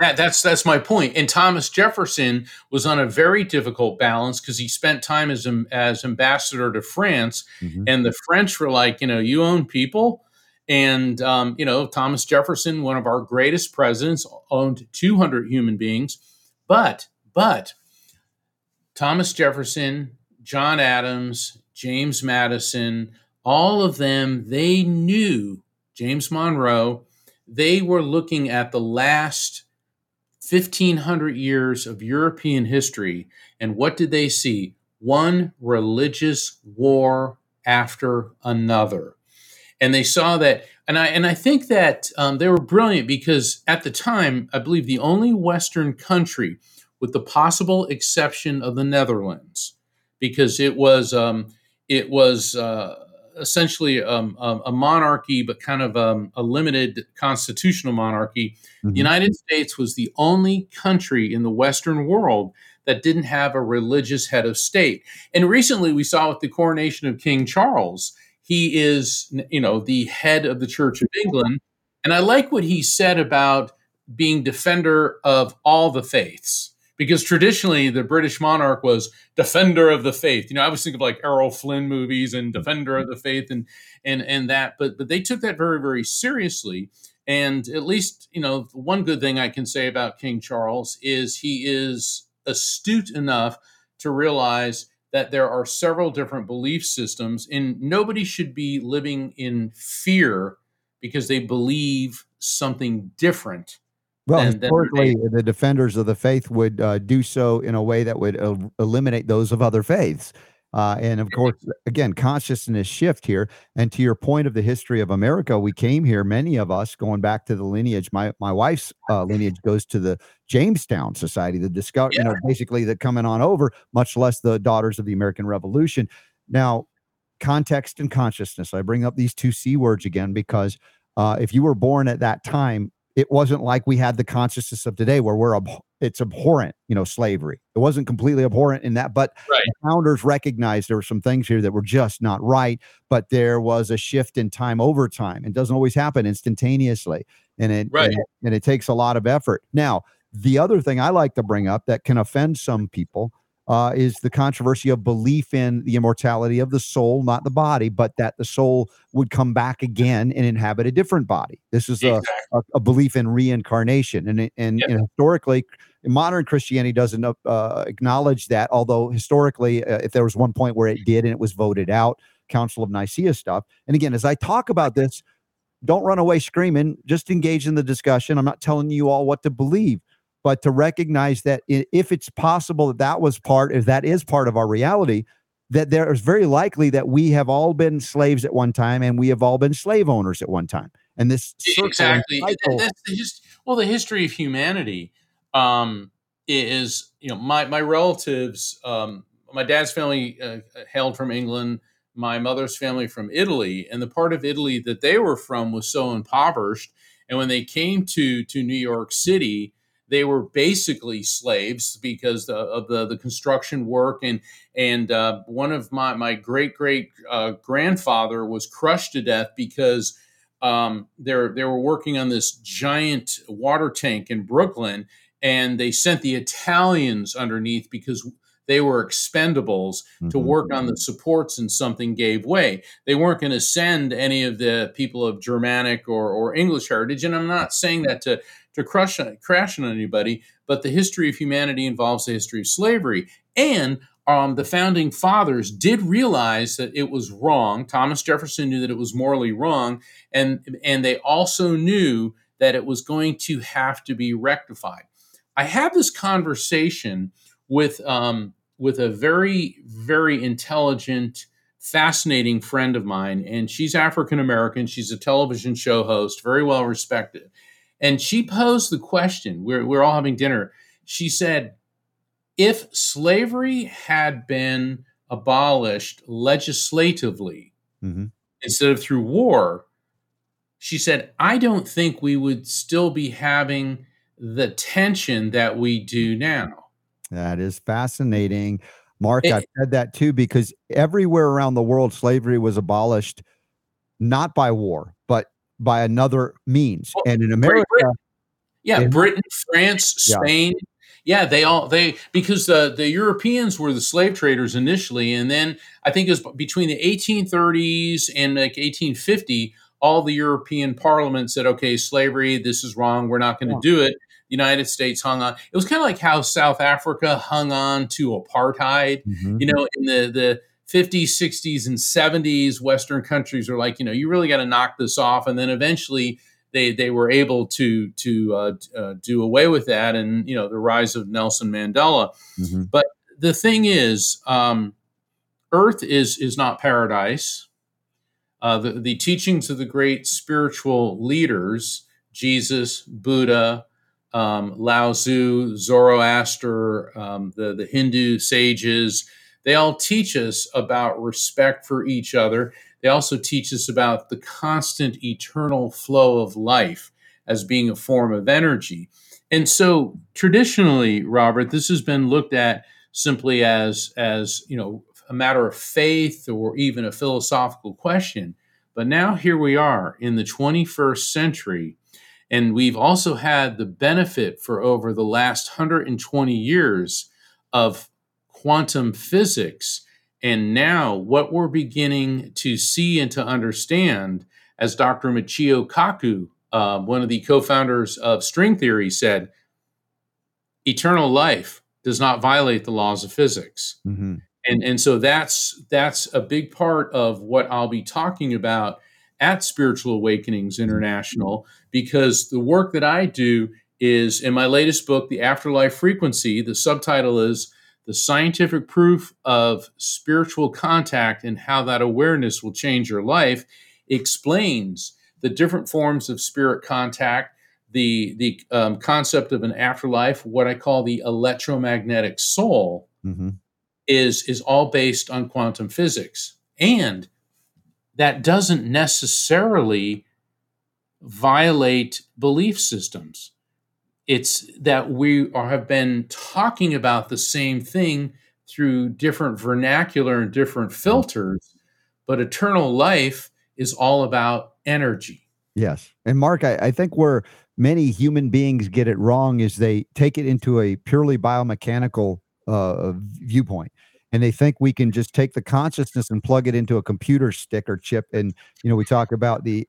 That's my point. And Thomas Jefferson was on a very difficult balance because he spent time as ambassador to France, and the French were like, you know, you own people, and you know, Thomas Jefferson, one of our greatest presidents, owned 200 human beings, but Thomas Jefferson, John Adams, James Madison, all of them, they knew James Monroe. They were looking at the last 1,500 years of European history, and what did they see? One religious war after another. And they saw that, and I think that they were brilliant because at the time, I believe the only Western country, with the possible exception of the Netherlands, because it was essentially a monarchy, but kind of a limited constitutional monarchy. The United States was the only country in the Western world that didn't have a religious head of state. And recently we saw with the coronation of King Charles, he is, you know, the head of the Church of England. And I like what he said about being defender of all the faiths. Because traditionally, the British monarch was defender of the faith. You know, I always think of like Errol Flynn movies and defender of the faith and that. But they took that very, very seriously. And at least, you know, one good thing I can say about King Charles is he is astute enough to realize that there are several different belief systems, and nobody should be living in fear because they believe something different. Well, historically, the defenders of the faith would do so in a way that would eliminate those of other faiths. And of course, again, consciousness shift here. And to your point of the history of America, we came here, many of us, going back to the lineage. My wife's lineage goes to the Jamestown Society, the discovery, you know, basically the coming on over, much less the Daughters of the American Revolution. Now, context and consciousness. I bring up these two C words again, because if you were born at that time, it wasn't like we had the consciousness of today where it's abhorrent, you know, slavery. It wasn't completely abhorrent in that, but the founders recognized there were some things here that were just not right, but there was a shift in time over time. It doesn't always happen instantaneously, and it takes a lot of effort. Now, the other thing I like to bring up that can offend some people is the controversy of belief in the immortality of the soul, not the body, but that the soul would come back again and inhabit a different body. This is a belief in reincarnation. And historically, modern Christianity doesn't acknowledge that, although historically, if there was one point where it did and it was voted out, Council of Nicaea stuff. And again, as I talk about this, don't run away screaming, just engage in the discussion. I'm not telling you all what to believe, but to recognize that if it's possible that that is part of our reality, that there is very likely that we have all been slaves at one time and we have all been slave owners at one time. And this exactly. And that's the history of humanity is, my relatives, my dad's family hailed from England, my mother's family from Italy, and the part of Italy that they were from was so impoverished. And when they came to New York City, they were basically slaves because of the construction work. And one of my great-great grandfather was crushed to death because they were working on this giant water tank in Brooklyn, and they sent the Italians underneath because they were expendables to work on the supports, and something gave way. They weren't going to send any of the people of Germanic or English heritage. And I'm not saying that to crash on anybody, but the history of humanity involves the history of slavery. And the founding fathers did realize that it was wrong. Thomas Jefferson knew that it was morally wrong. And they also knew that it was going to have to be rectified. I had this conversation with a very, very intelligent, fascinating friend of mine. And she's African-American. She's a television show host, very well respected. And she posed the question, we're all having dinner. She said, if slavery had been abolished legislatively instead of through war, she said, I don't think we would still be having the tension that we do now. That is fascinating. Mark, I've said that too, because everywhere around the world, slavery was abolished, not by war, but by another means. Well, and in America, Britain, France, Spain. Yeah, because the Europeans were the slave traders initially. And then I think it was between the 1830s and like 1850, all the European parliament said, okay, slavery, this is wrong. We're not going to do it. The United States hung on. It was kind of like how South Africa hung on to apartheid. In the 50s, 60s, and 70s, Western countries were like, you really got to knock this off. And then eventually they were able to do away with that, and, the rise of Nelson Mandela. But the thing is, Earth is not paradise. The teachings of the great spiritual leaders, Jesus, Buddha, Lao Tzu, Zoroaster, the Hindu sages, they all teach us about respect for each other. They also teach us about the constant eternal flow of life as being a form of energy. And so traditionally, Robert, this has been looked at simply as a matter of faith or even a philosophical question. But now here we are in the 21st century. And we've also had the benefit for over the last 120 years of quantum physics. And now what we're beginning to see and to understand, as Dr. Michio Kaku, one of the co-founders of string theory, said, eternal life does not violate the laws of physics. And so that's a big part of what I'll be talking about at Spiritual Awakenings International, because the work that I do is, in my latest book, The Afterlife Frequency, the subtitle is The Scientific Proof of Spiritual Contact and How That Awareness Will Change Your Life, explains the different forms of spirit contact, the concept of an afterlife, what I call the electromagnetic soul, is all based on quantum physics. And that doesn't necessarily violate belief systems. It's that have been talking about the same thing through different vernacular and different filters, but eternal life is all about energy. Yes. And Mark, I think where many human beings get it wrong is they take it into a purely biomechanical viewpoint. And they think we can just take the consciousness and plug it into a computer stick or chip. And, you know, we talk about the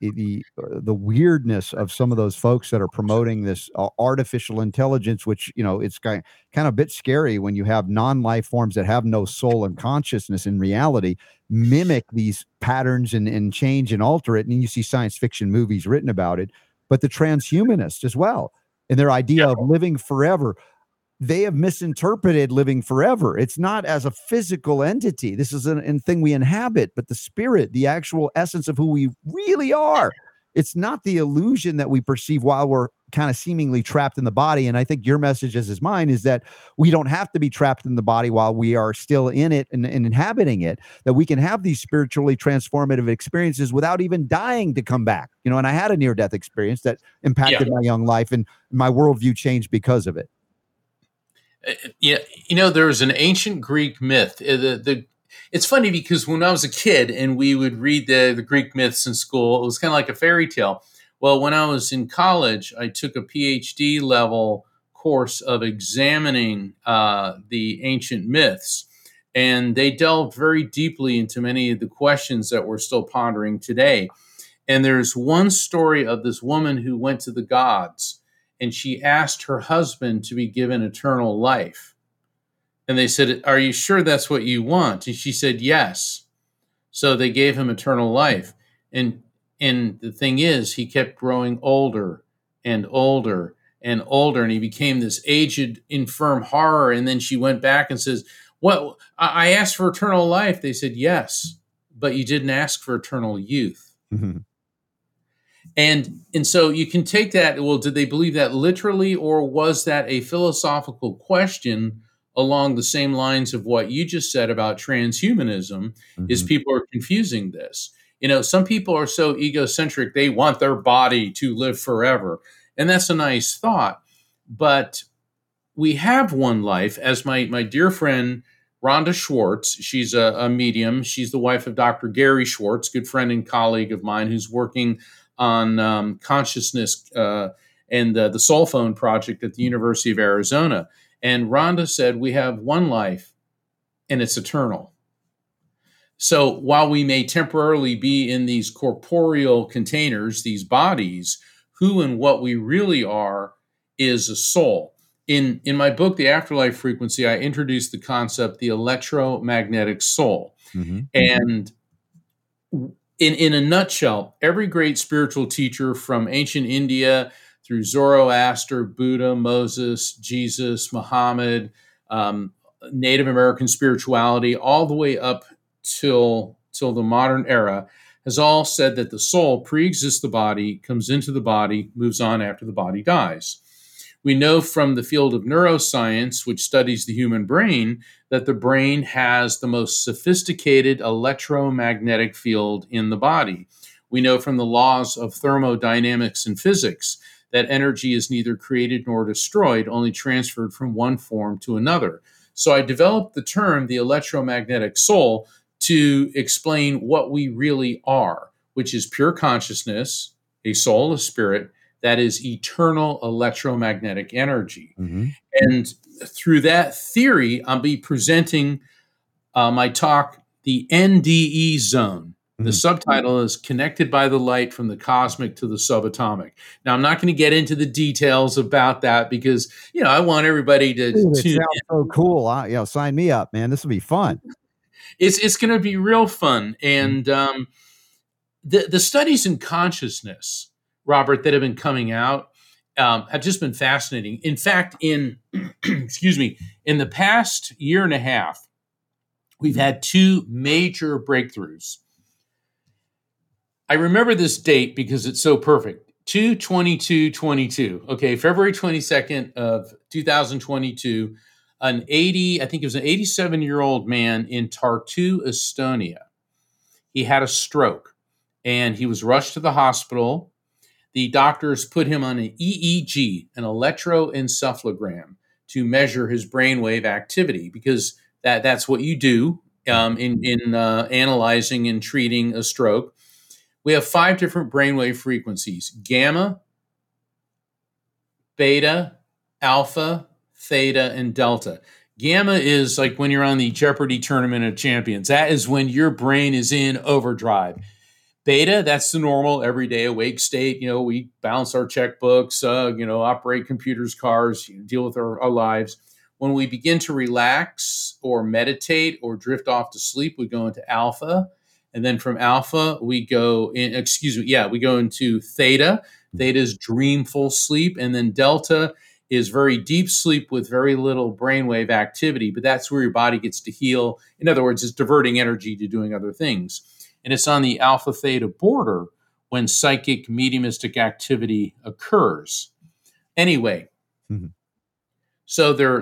weirdness of some of those folks that are promoting this artificial intelligence, which, you know, it's kind of a bit scary when you have non-life forms that have no soul and consciousness in reality mimic these patterns and change and alter it. And you see science fiction movies written about it, but the transhumanists as well, and their idea of living forever. They have misinterpreted living forever. It's not as a physical entity. This is a thing we inhabit, but the spirit, the actual essence of who we really are. It's not the illusion that we perceive while we're kind of seemingly trapped in the body. And I think your message, as is mine, is that we don't have to be trapped in the body while we are still in it and inhabiting it, that we can have these spiritually transformative experiences without even dying to come back. You know, and I had a near-death experience that impacted my young life, and my worldview changed because of it. Yeah, you know, there was an ancient Greek myth. It's funny because when I was a kid and we would read the Greek myths in school, it was kind of like a fairy tale. Well, when I was in college, I took a PhD level course of examining the ancient myths, and they delved very deeply into many of the questions that we're still pondering today. And there's one story of this woman who went to the gods, and she asked her husband to be given eternal life. And they said, "Are you sure that's what you want?" And she said, "Yes." So they gave him eternal life. And the thing is, he kept growing older and older and older, and he became this aged, infirm horror. And then she went back and says, "What? I asked for eternal life." They said, "Yes, but you didn't ask for eternal youth." Mm-hmm. And so you can take that, well, did they believe that literally, or was that a philosophical question along the same lines of what you just said about transhumanism? Mm-hmm. Is people are confusing this. You know, some people are so egocentric, they want their body to live forever. And that's a nice thought. But we have one life, as my dear friend Rhonda Schwartz, she's a medium. She's the wife of Dr. Gary Schwartz, good friend and colleague of mine who's working on consciousness and the Soul Phone Project at the University of Arizona. And Rhonda said, we have one life and it's eternal. So while we may temporarily be in these corporeal containers, these bodies, who and what we really are is a soul. In my book, The Afterlife Frequency, I introduced the concept, the electromagnetic soul. Mm-hmm. And in a nutshell, every great spiritual teacher from ancient India through Zoroaster, Buddha, Moses, Jesus, Muhammad, Native American spirituality, all the way up till the modern era, has all said that the soul pre-exists the body, comes into the body, moves on after the body dies. We know from the field of neuroscience, which studies the human brain, that the brain has the most sophisticated electromagnetic field in the body. We know from the laws of thermodynamics and physics that energy is neither created nor destroyed, only transferred from one form to another. So I developed the term, the electromagnetic soul, to explain what we really are, which is pure consciousness, a soul, a spirit, that is eternal electromagnetic energy. Mm-hmm. And through that theory, I'll be presenting my talk, The NDE Zone. Mm-hmm. The subtitle is Connected by the Light from the Cosmic to the Subatomic. Now, I'm not going to get into the details about that because, you know, I want everybody to tune in. So cool. Yeah, sign me up, man. This will be fun. It's going to be real fun. And the studies in consciousness, Robert, that have been coming out have just been fascinating. In fact, in the past year and a half, we've had two major breakthroughs. I remember this date because it's so perfect. 2/22/22. Okay, February 22nd of 2022, an 87-year-old man in Tartu, Estonia. He had a stroke and he was rushed to the hospital. The doctors put him on an EEG, an electroencephalogram, to measure his brainwave activity, because that's what you do in analyzing and treating a stroke. We have five different brainwave frequencies: gamma, beta, alpha, theta, and delta. Gamma is like when you're on the Jeopardy Tournament of Champions. That is when your brain is in overdrive. Beta, that's the normal everyday awake state. You know, we balance our checkbooks, operate computers, cars, deal with our lives. When we begin to relax or meditate or drift off to sleep, we go into alpha. And then from alpha, we go into theta. Theta is dreamful sleep. And then delta is very deep sleep with very little brainwave activity. But that's where your body gets to heal. In other words, it's diverting energy to doing other things. And it's on the alpha theta border when psychic mediumistic activity occurs. Anyway, So they're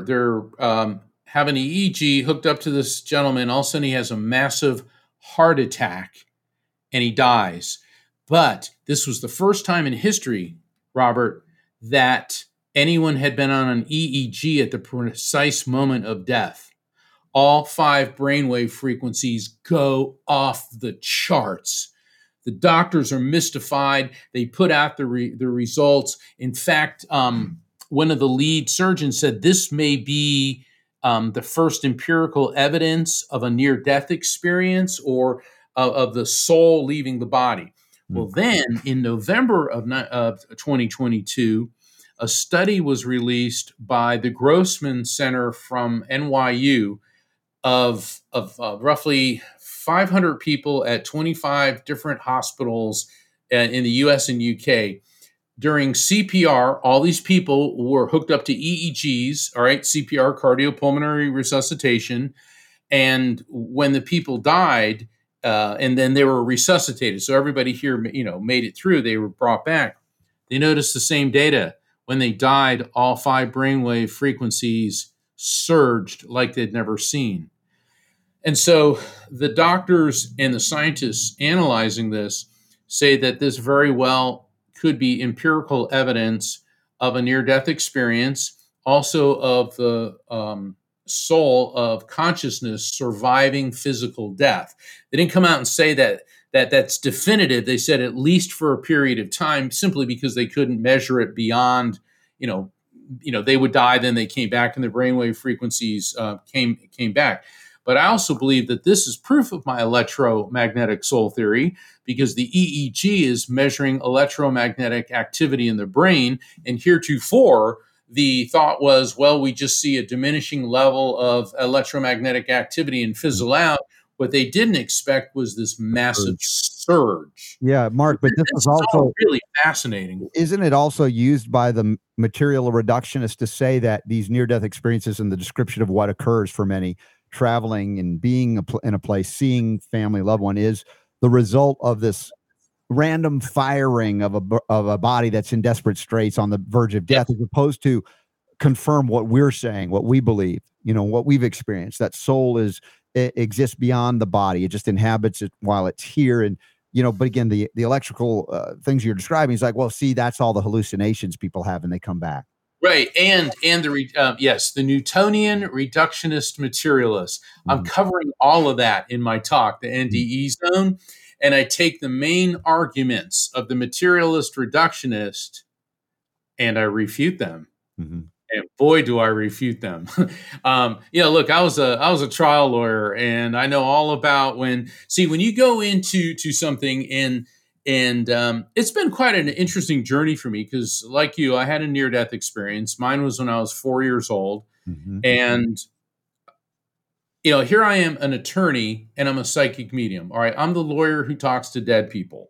have an EEG hooked up to this gentleman. All of a sudden, he has a massive heart attack, and he dies. But this was the first time in history, Robert, that anyone had been on an EEG at the precise moment of death. All five brainwave frequencies go off the charts. The doctors are mystified. They put out the results. In fact, one of the lead surgeons said this may be the first empirical evidence of a near-death experience or of the soul leaving the body. Well, then in November of 2022, a study was released by the Grossman Center from NYU of roughly 500 people at 25 different hospitals in the US and UK. During CPR, all these people were hooked up to EEGs, all right, CPR, cardiopulmonary resuscitation. And when the people died, and then they were resuscitated. So everybody here, made it through. They were brought back. They noticed the same data. When they died, all five brainwave frequencies surged like they'd never seen. And so the doctors and the scientists analyzing this say that this very well could be empirical evidence of a near-death experience, also of the soul of consciousness surviving physical death. They didn't come out and say that that's definitive. They said at least for a period of time, simply because they couldn't measure it beyond, they would die, then they came back, and the brainwave frequencies came back. But I also believe that this is proof of my electromagnetic soul theory, because the EEG is measuring electromagnetic activity in the brain. And heretofore, the thought was, well, we just see a diminishing level of electromagnetic activity and fizzle out. What they didn't expect was this massive surge. Yeah, Mark, but this is also really fascinating. Isn't it also used by the material reductionist to say that these near-death experiences and the description of what occurs for many, traveling and being in a place, seeing family, loved one, is the result of this random firing of a body that's in desperate straits on the verge of death, as opposed to confirm what we're saying, what we believe, what we've experienced, that soul exists beyond the body. It just inhabits it while it's here. And, but again, the electrical things you're describing is like, well, see, that's all the hallucinations people have and they come back. Right. And the Newtonian reductionist materialist. I'm covering all of that in my talk, the NDE zone. And I take the main arguments of the materialist reductionist and I refute them. And boy, do I refute them. Look, I was a trial lawyer, and I know all about when you go into something and it's been quite an interesting journey for me, because like you, I had a near-death experience. Mine was when I was 4 years old. And, here I am, an attorney, and I'm a psychic medium. All right. I'm the lawyer who talks to dead people.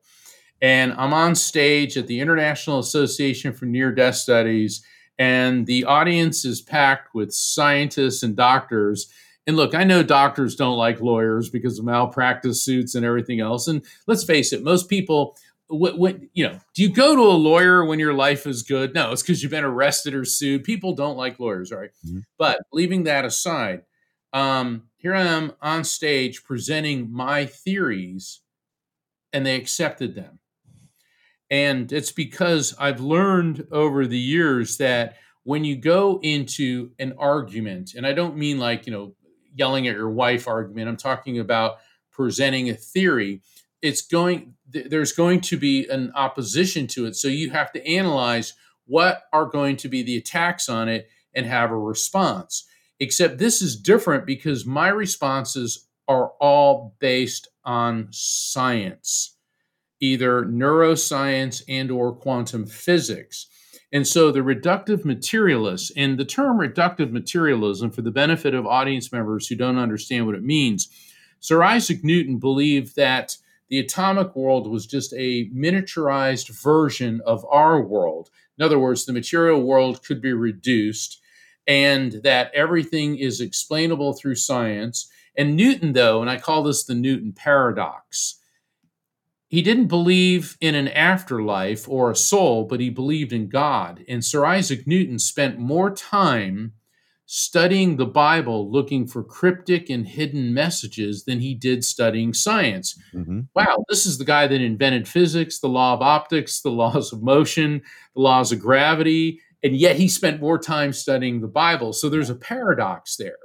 And I'm on stage at the International Association for Near-Death Studies, and the audience is packed with scientists and doctors. And look, I know doctors don't like lawyers because of malpractice suits and everything else. And let's face it, most people, do you go to a lawyer when your life is good? No, it's because you've been arrested or sued. People don't like lawyers, all right? But leaving that aside, here I am on stage presenting my theories, and they accepted them. And it's because I've learned over the years that when you go into an argument, and I don't mean like, yelling at your wife argument. I'm talking about presenting a theory. There's going to be an opposition to it. So you have to analyze what are going to be the attacks on it and have a response. except this is different because my responses are all based on science, either neuroscience and or quantum physics. And so the reductive materialists, and the term reductive materialism, for the benefit of audience members who don't understand what it means, Sir Isaac Newton believed that the atomic world was just a miniaturized version of our world. In other words, the material world could be reduced and that everything is explainable through science. And Newton, though, and I call this the Newton paradox, he didn't believe in an afterlife or a soul, but he believed in God. And Sir Isaac Newton spent more time studying the Bible, looking for cryptic and hidden messages, than he did studying science. Mm-hmm. Wow, this is the guy that invented physics, the law of optics, the laws of motion, the laws of gravity, and yet he spent more time studying the Bible. So there's a paradox there.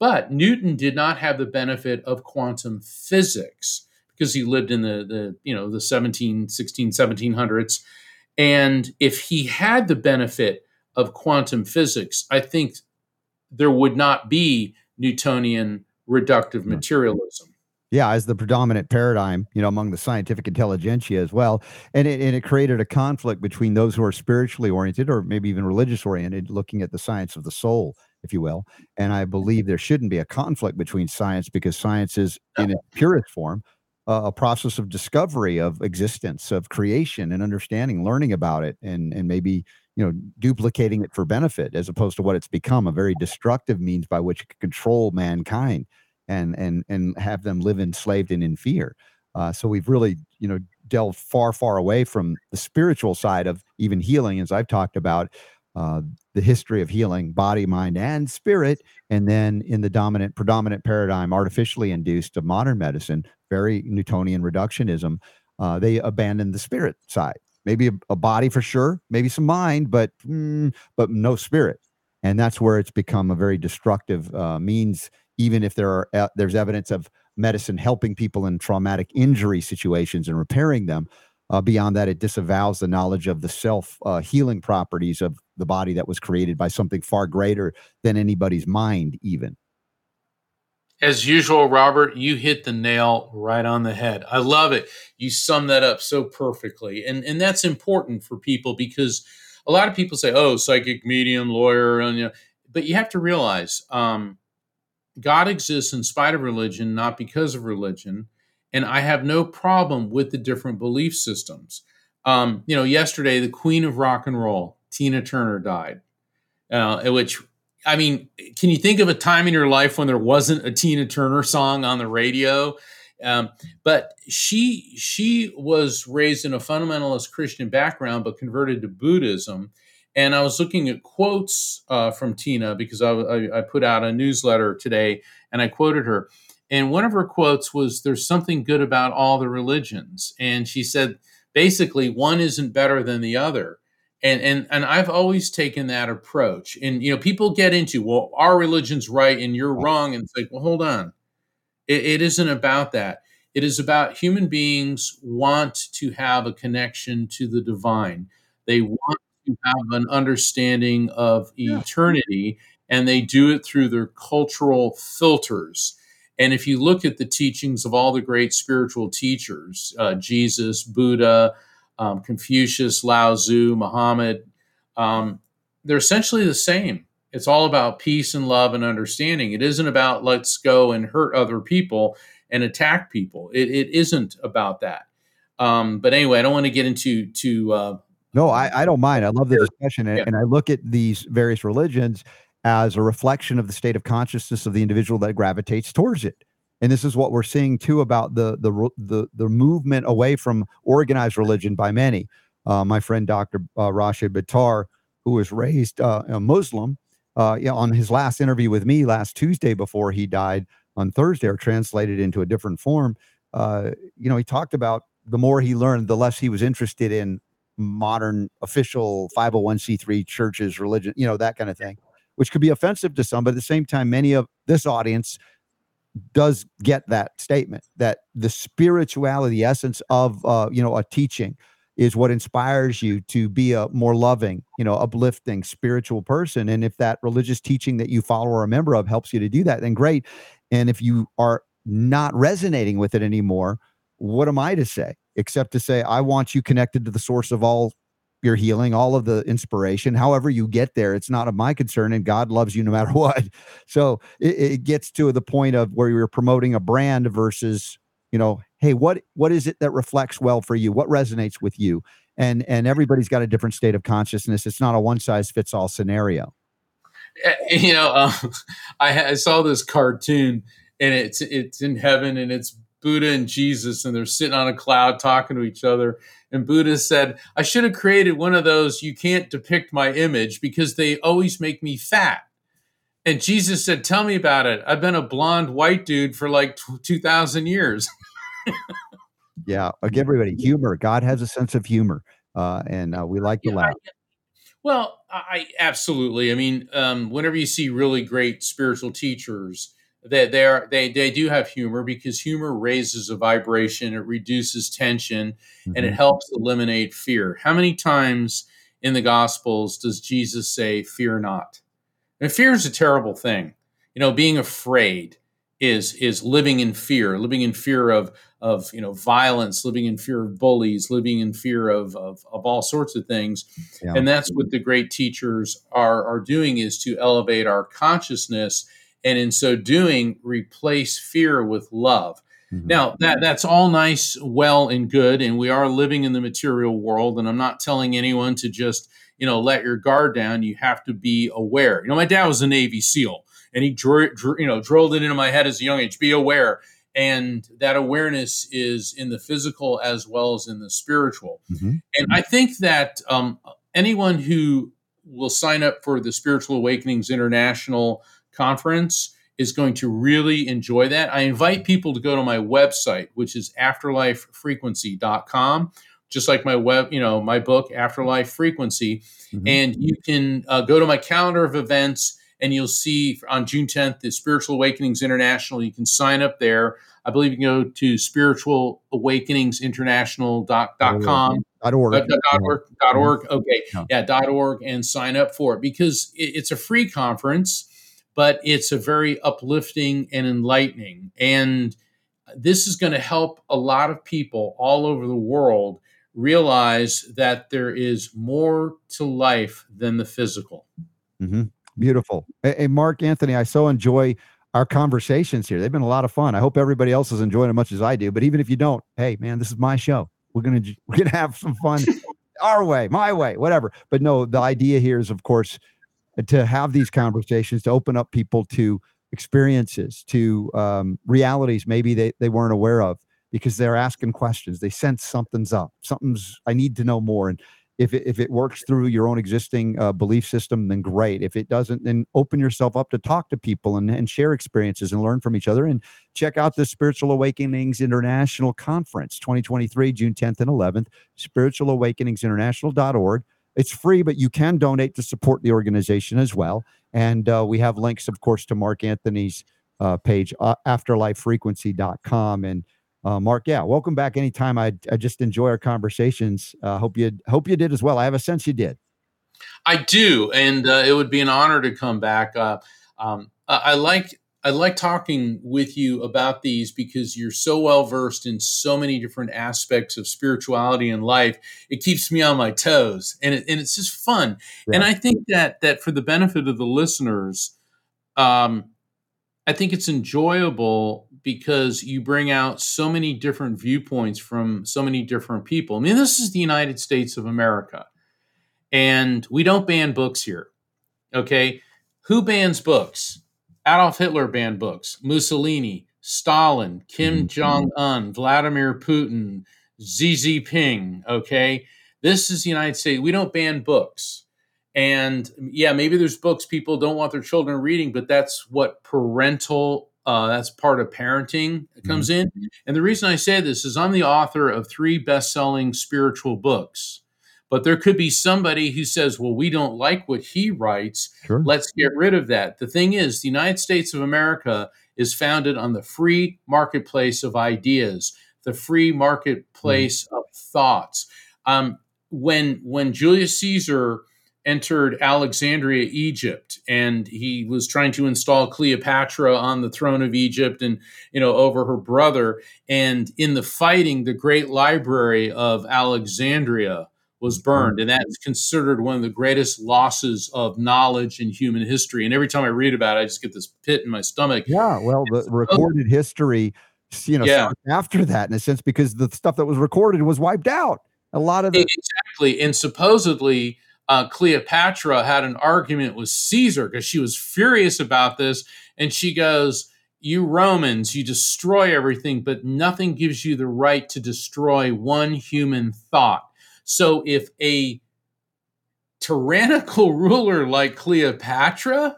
But Newton did not have the benefit of quantum physics, because he lived in the 1700s. And if he had the benefit of quantum physics, I think there would not be Newtonian reductive materialism. Yeah, as the predominant paradigm, among the scientific intelligentsia as well. And it created a conflict between those who are spiritually oriented or maybe even religious oriented, looking at the science of the soul, if you will. And I believe there shouldn't be a conflict between science, because science is, in its purest form, a process of discovery of existence, of creation and understanding, learning about it, and maybe duplicating it for benefit, as opposed to what it's become, a very destructive means by which it can control mankind and have them live enslaved and in fear. So we've really, delved far, far away from the spiritual side of even healing, as I've talked about, the history of healing, body, mind, and spirit. And then in the predominant paradigm, artificially induced of modern medicine, very Newtonian reductionism, they abandoned the spirit side. Maybe a body for sure, maybe some mind, but no spirit. And that's where it's become a very destructive means, even if there's evidence of medicine helping people in traumatic injury situations and repairing them. Beyond that, it disavows the knowledge of the self-healing properties of the body that was created by something far greater than anybody's mind even. As usual, Robert, you hit the nail right on the head. I love it. You sum that up so perfectly. And that's important for people, because a lot of people say, oh, psychic, medium, lawyer. But you have to realize God exists in spite of religion, not because of religion. And I have no problem with the different belief systems. Yesterday, the queen of rock and roll, Tina Turner, died, which... I mean, can you think of a time in your life when there wasn't a Tina Turner song on the radio? But she was raised in a fundamentalist Christian background, but converted to Buddhism. And I was looking at quotes from Tina, because I put out a newsletter today and I quoted her. And one of her quotes was, "There's something good about all the religions." And she said, basically, one isn't better than the other. And I've always taken that approach. And, people get into, well, our religion's right and you're wrong. And it's like, well, hold on. It isn't about that. It is about human beings want to have a connection to the divine. They want to have an understanding of eternity, and they do it through their cultural filters. And if you look at the teachings of all the great spiritual teachers, Jesus, Buddha, Confucius, Lao Tzu, Muhammad, they're essentially the same. It's all about peace and love and understanding. It isn't about let's go and hurt other people and attack people. It isn't about that. But anyway, I don't want to get into. No, I don't mind. I love the discussion. And I look at these various religions as a reflection of the state of consciousness of the individual that gravitates towards it. And this is what we're seeing too about the movement away from organized religion by many. My friend Dr. Rashid Buttar, who was raised a Muslim, on his last interview with me last Tuesday before he died on Thursday, or translated into a different form, he talked about the more he learned, the less he was interested in modern official 501c3 churches, religion, that kind of thing, which could be offensive to some. But at the same time, many of this audience does get that statement, that the spirituality, the essence of a teaching is what inspires you to be a more loving, uplifting, spiritual person. And if that religious teaching that you follow or a member of helps you to do that, then great. And if you are not resonating with it anymore, what am I to say? Except to say, I want you connected to the source of all your healing, all of the inspiration. However you get there, it's not of my concern, and God loves you no matter what. So it gets to the point of where you're promoting a brand versus, hey, what is it that reflects well for you? What resonates with you? And everybody's got a different state of consciousness. It's not a one-size-fits-all scenario. I saw this cartoon, and it's in heaven, and it's Buddha and Jesus, and they're sitting on a cloud talking to each other. And Buddha said, I should have created one of those, you can't depict my image because they always make me fat. And Jesus said, tell me about it. I've been a blonde white dude for like 2,000 years. Yeah. Again, everybody, humor. God has a sense of humor. And we like to laugh. I absolutely. I mean, whenever you see really great spiritual teachers, They do have humor, because humor raises a vibration, it reduces tension, mm-hmm. and it helps eliminate fear. How many times in the Gospels does Jesus say, fear not? And fear is a terrible thing. Being afraid is living in fear of violence, living in fear of bullies, living in fear of all sorts of things. Yeah. And that's what the great teachers are doing, is to elevate our consciousness, and in so doing, replace fear with love. Mm-hmm. Now, that's all nice, well, and good, and we are living in the material world, and I'm not telling anyone to just, let your guard down. You have to be aware. My dad was a Navy SEAL, and he drilled it into my head as a young age, be aware. And that awareness is in the physical as well as in the spiritual. Mm-hmm. And I think that anyone who will sign up for the Spiritual Awakenings International conference is going to really enjoy that. I invite people to go to my website, which is afterlifefrequency.com, just like my my book, Afterlife Frequency. Mm-hmm. And you can go to my calendar of events, and you'll see on June 10th, the Spiritual Awakenings International. You can sign up there. I believe you can go to spiritualawakeningsinternational.com. .org. Okay. No. Yeah, .org, and sign up for it, because it's a free conference. But it's a very uplifting and enlightening. And this is going to help a lot of people all over the world realize that there is more to life than the physical. Mm-hmm. Beautiful. Hey, Mark Anthony, I so enjoy our conversations here. They've been a lot of fun. I hope everybody else is enjoying it as much as I do. But even if you don't, hey, man, this is my show. We're gonna have some fun our way, my way, whatever. But no, the idea here is, of course, to have these conversations, to open up people to experiences, to realities maybe they weren't aware of, because they're asking questions. They sense something's up. I need to know more. And if it works through your own existing belief system, then great. If it doesn't, then open yourself up to talk to people and share experiences and learn from each other. And check out the Spiritual Awakenings International Conference, 2023, June 10th and 11th, spiritualawakeningsinternational.org. It's free, but you can donate to support the organization as well. And we have links, of course, to Mark Anthony's page, afterlifefrequency.com. And Mark, welcome back anytime. I just enjoy our conversations. Hope you did as well. I have a sense you did. I do, and it would be an honor to come back. I like talking with you about these, because you're so well versed in so many different aspects of spirituality and life. It keeps me on my toes, and it's just fun. Yeah. And I think that for the benefit of the listeners, I think it's enjoyable, because you bring out so many different viewpoints from so many different people. I mean, this is the United States of America, and we don't ban books here. Okay. Who bans books? Adolf Hitler banned books, Mussolini, Stalin, Kim Jong-un, Vladimir Putin, Xi Jinping, okay? This is the United States. We don't ban books. And yeah, maybe there's books people don't want their children reading, but that's what that's part of parenting comes in. And the reason I say this is I'm the author of 3 best-selling spiritual books. But there could be somebody who says, well, we don't like what he writes. Sure. Let's get rid of that. The thing is, the United States of America is founded on the free marketplace of ideas, the free marketplace of thoughts. When Julius Caesar entered Alexandria, Egypt, and he was trying to install Cleopatra on the throne of Egypt and, over her brother. And in the fighting, the great library of Alexandria was burned. And that's considered one of the greatest losses of knowledge in human history. And every time I read about it, I just get this pit in my stomach. Yeah, well, the recorded history, after that, in a sense, because the stuff that was recorded was wiped out. A lot of it. Exactly. And supposedly, Cleopatra had an argument with Caesar because she was furious about this. And she goes, "You Romans, you destroy everything, but nothing gives you the right to destroy one human thought." So if a tyrannical ruler like Cleopatra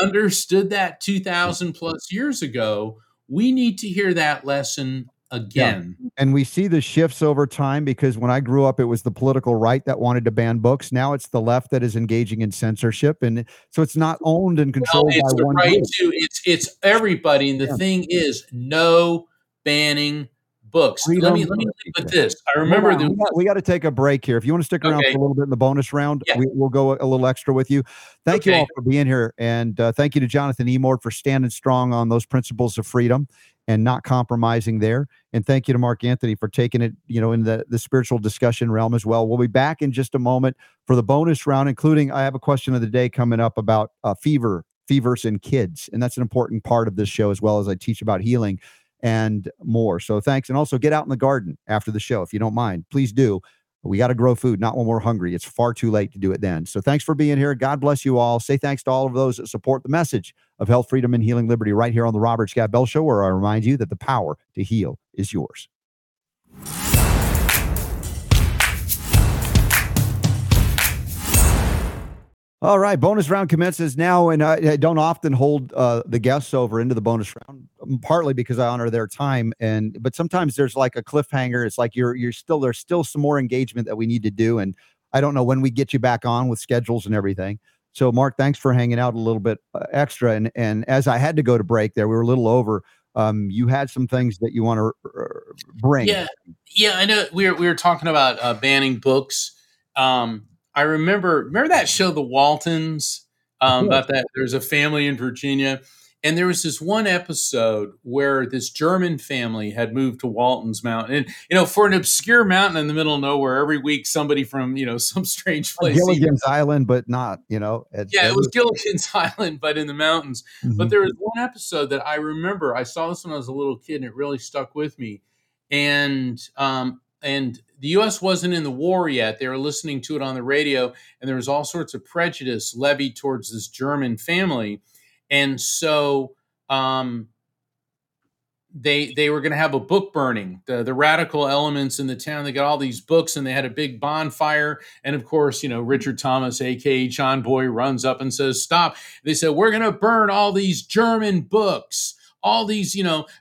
understood that 2,000 plus years ago, we need to hear that lesson again. Yeah. And we see the shifts over time, because when I grew up, it was the political right that wanted to ban books. Now it's the left that is engaging in censorship. And so it's not owned and controlled by one group. It's everybody. And the thing is, no banning books. Let me leave with this. I remember we got to take a break here. If you want to stick around for a little bit in the bonus round, we'll go a little extra with you. Thank you all for being here. And thank you to Jonathan Emord for standing strong on those principles of freedom and not compromising there. And thank you to Mark Anthony for taking it, in the spiritual discussion realm as well. We'll be back in just a moment for the bonus round, including I have a question of the day coming up about fevers in kids. And that's an important part of this show, as well as I teach about healing and more. So thanks. And also get out in the garden after the show, if you don't mind, please do. We got to grow food, not when we're hungry. It's far too late to do it then. So thanks for being here. God bless you all. Say thanks to all of those that support the message of health, freedom, and healing liberty right here on the Robert Scott Bell Show, where I remind you that the power to heal is yours. All right, bonus round commences now, and I don't often hold the guests over into the bonus round, partly because I honor their time, but sometimes there's like a cliffhanger. It's like there's still some more engagement that we need to do, and I don't know when we get you back on with schedules and everything. So, Mark, thanks for hanging out a little bit extra, and as I had to go to break there, we were a little over. You had some things that you want to bring. Yeah, I know we were talking about banning books. I remember that show, The Waltons, about that there's a family in Virginia, and there was this one episode where this German family had moved to Walton's Mountain, and for an obscure mountain in the middle of nowhere, every week somebody from some strange place, Gilligan's Island, but not it was Gilligan's Island, but in the mountains. Mm-hmm. But there was one episode that I remember. I saw this when I was a little kid, and it really stuck with me, and the U.S. wasn't in the war yet. They were listening to it on the radio, and there was all sorts of prejudice levied towards this German family. And so they were going to have a book burning. The radical elements in the town, they got all these books, and they had a big bonfire. And, of course, Richard Thomas, a.k.a. John Boy, runs up and says, "Stop." They said, "We're going to burn all these German books." All these,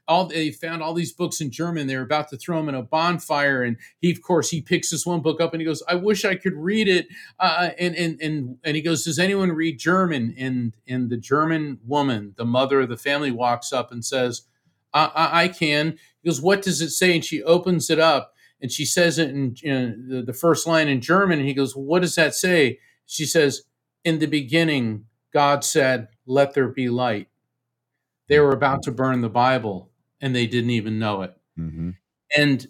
they found all these books in German. They were about to throw them in a bonfire, and he picks this one book up, and he goes, "I wish I could read it." And he goes, "Does anyone read German?" And the German woman, the mother of the family, walks up and says, "I can." He goes, "What does it say?" And she opens it up, and she says it in the first line in German. And he goes, "What does that say?" She says, "In the beginning, God said, 'Let there be light.'" They were about to burn the Bible, and they didn't even know it. Mm-hmm. And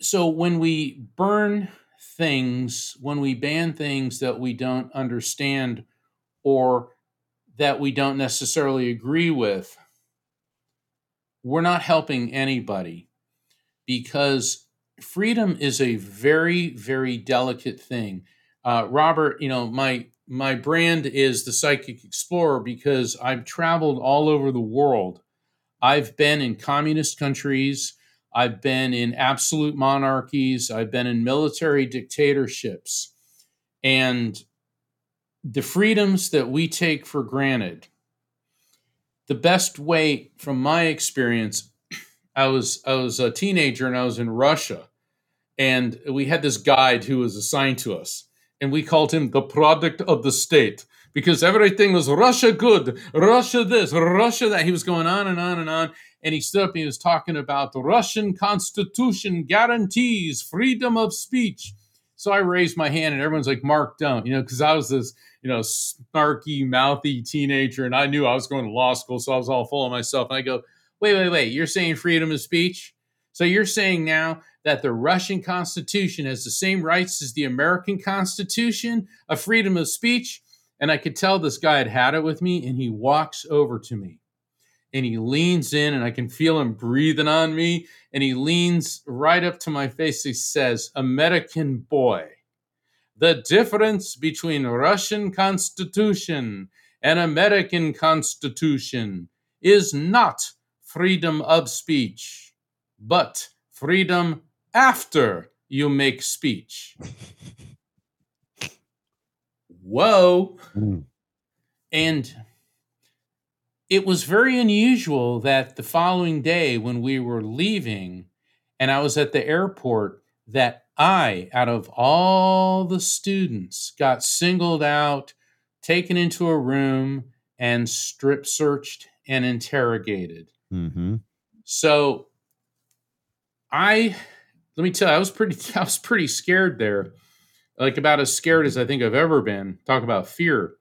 so when we burn things, when we ban things that we don't understand or that we don't necessarily agree with, we're not helping anybody, because freedom is a very, very delicate thing. Robert, my brand is the Psychic Explorer, because I've traveled all over the world. I've been in communist countries. I've been in absolute monarchies. I've been in military dictatorships. And the freedoms that we take for granted, the best way, from my experience, I was a teenager, and I was in Russia. And we had this guide who was assigned to us. And we called him the product of the state, because everything was Russia good, Russia this, Russia that. He was going on and on and on. and he stood up and he was talking about the Russian Constitution guarantees freedom of speech. So I raised my hand and everyone's like, Mark, don't, because I was this, snarky, mouthy teenager and I knew I was going to law school. So I was all full of myself. And I go, wait, you're saying freedom of speech? So you're saying now that the Russian Constitution has the same rights as the American Constitution of freedom of speech? And I could tell this guy had it with me, and he walks over to me and he leans in and I can feel him breathing on me. And he leans right up to my face. He says, American boy, the difference between Russian Constitution and American Constitution is not freedom of speech, but freedom after you make speech. Whoa. Mm. And it was very unusual that the following day when we were leaving and I was at the airport, that I, out of all the students, got singled out, taken into a room and strip searched and interrogated. Mm-hmm. So let me tell you, I was pretty scared there. Like about as scared as I think I've ever been. Talk about fear.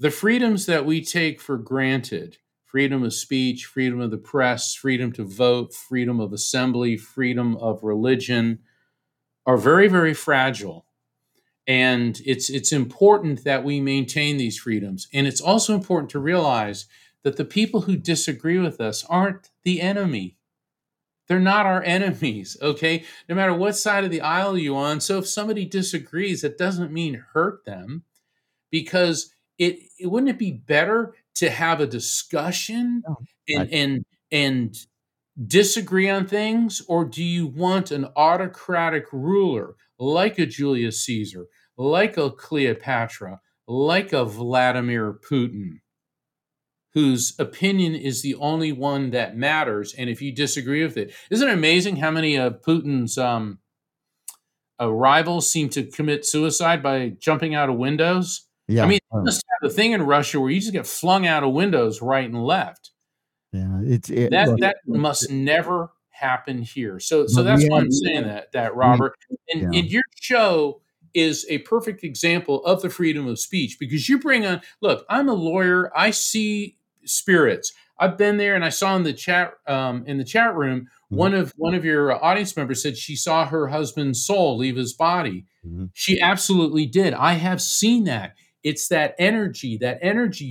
The freedoms that we take for granted, freedom of speech, freedom of the press, freedom to vote, freedom of assembly, freedom of religion, are very, very fragile. And it's important that we maintain these freedoms. And it's also important to realize that the people who disagree with us aren't the enemy. They're not our enemies, okay? No matter what side of the aisle you're on. So if somebody disagrees, that doesn't mean hurt them, because it wouldn't it be better to have a discussion and disagree on things? Or do you want an autocratic ruler like a Julius Caesar, like a Cleopatra, like a Vladimir Putin, whose opinion is the only one that matters, and if you disagree with it? Isn't it amazing how many of Putin's rivals seem to commit suicide by jumping out of windows? Yeah. I mean, it's the thing in Russia where you just get flung out of windows right and left. Yeah, that must never happen here. So that's why I'm saying that, Robert. And your show is a perfect example of the freedom of speech, because you bring on, look, I'm a lawyer. I see spirits. I've been there, and I saw in the chat room, mm-hmm. one of your audience members said she saw her husband's soul leave his body. Mm-hmm. She absolutely did. I have seen that. It's that energy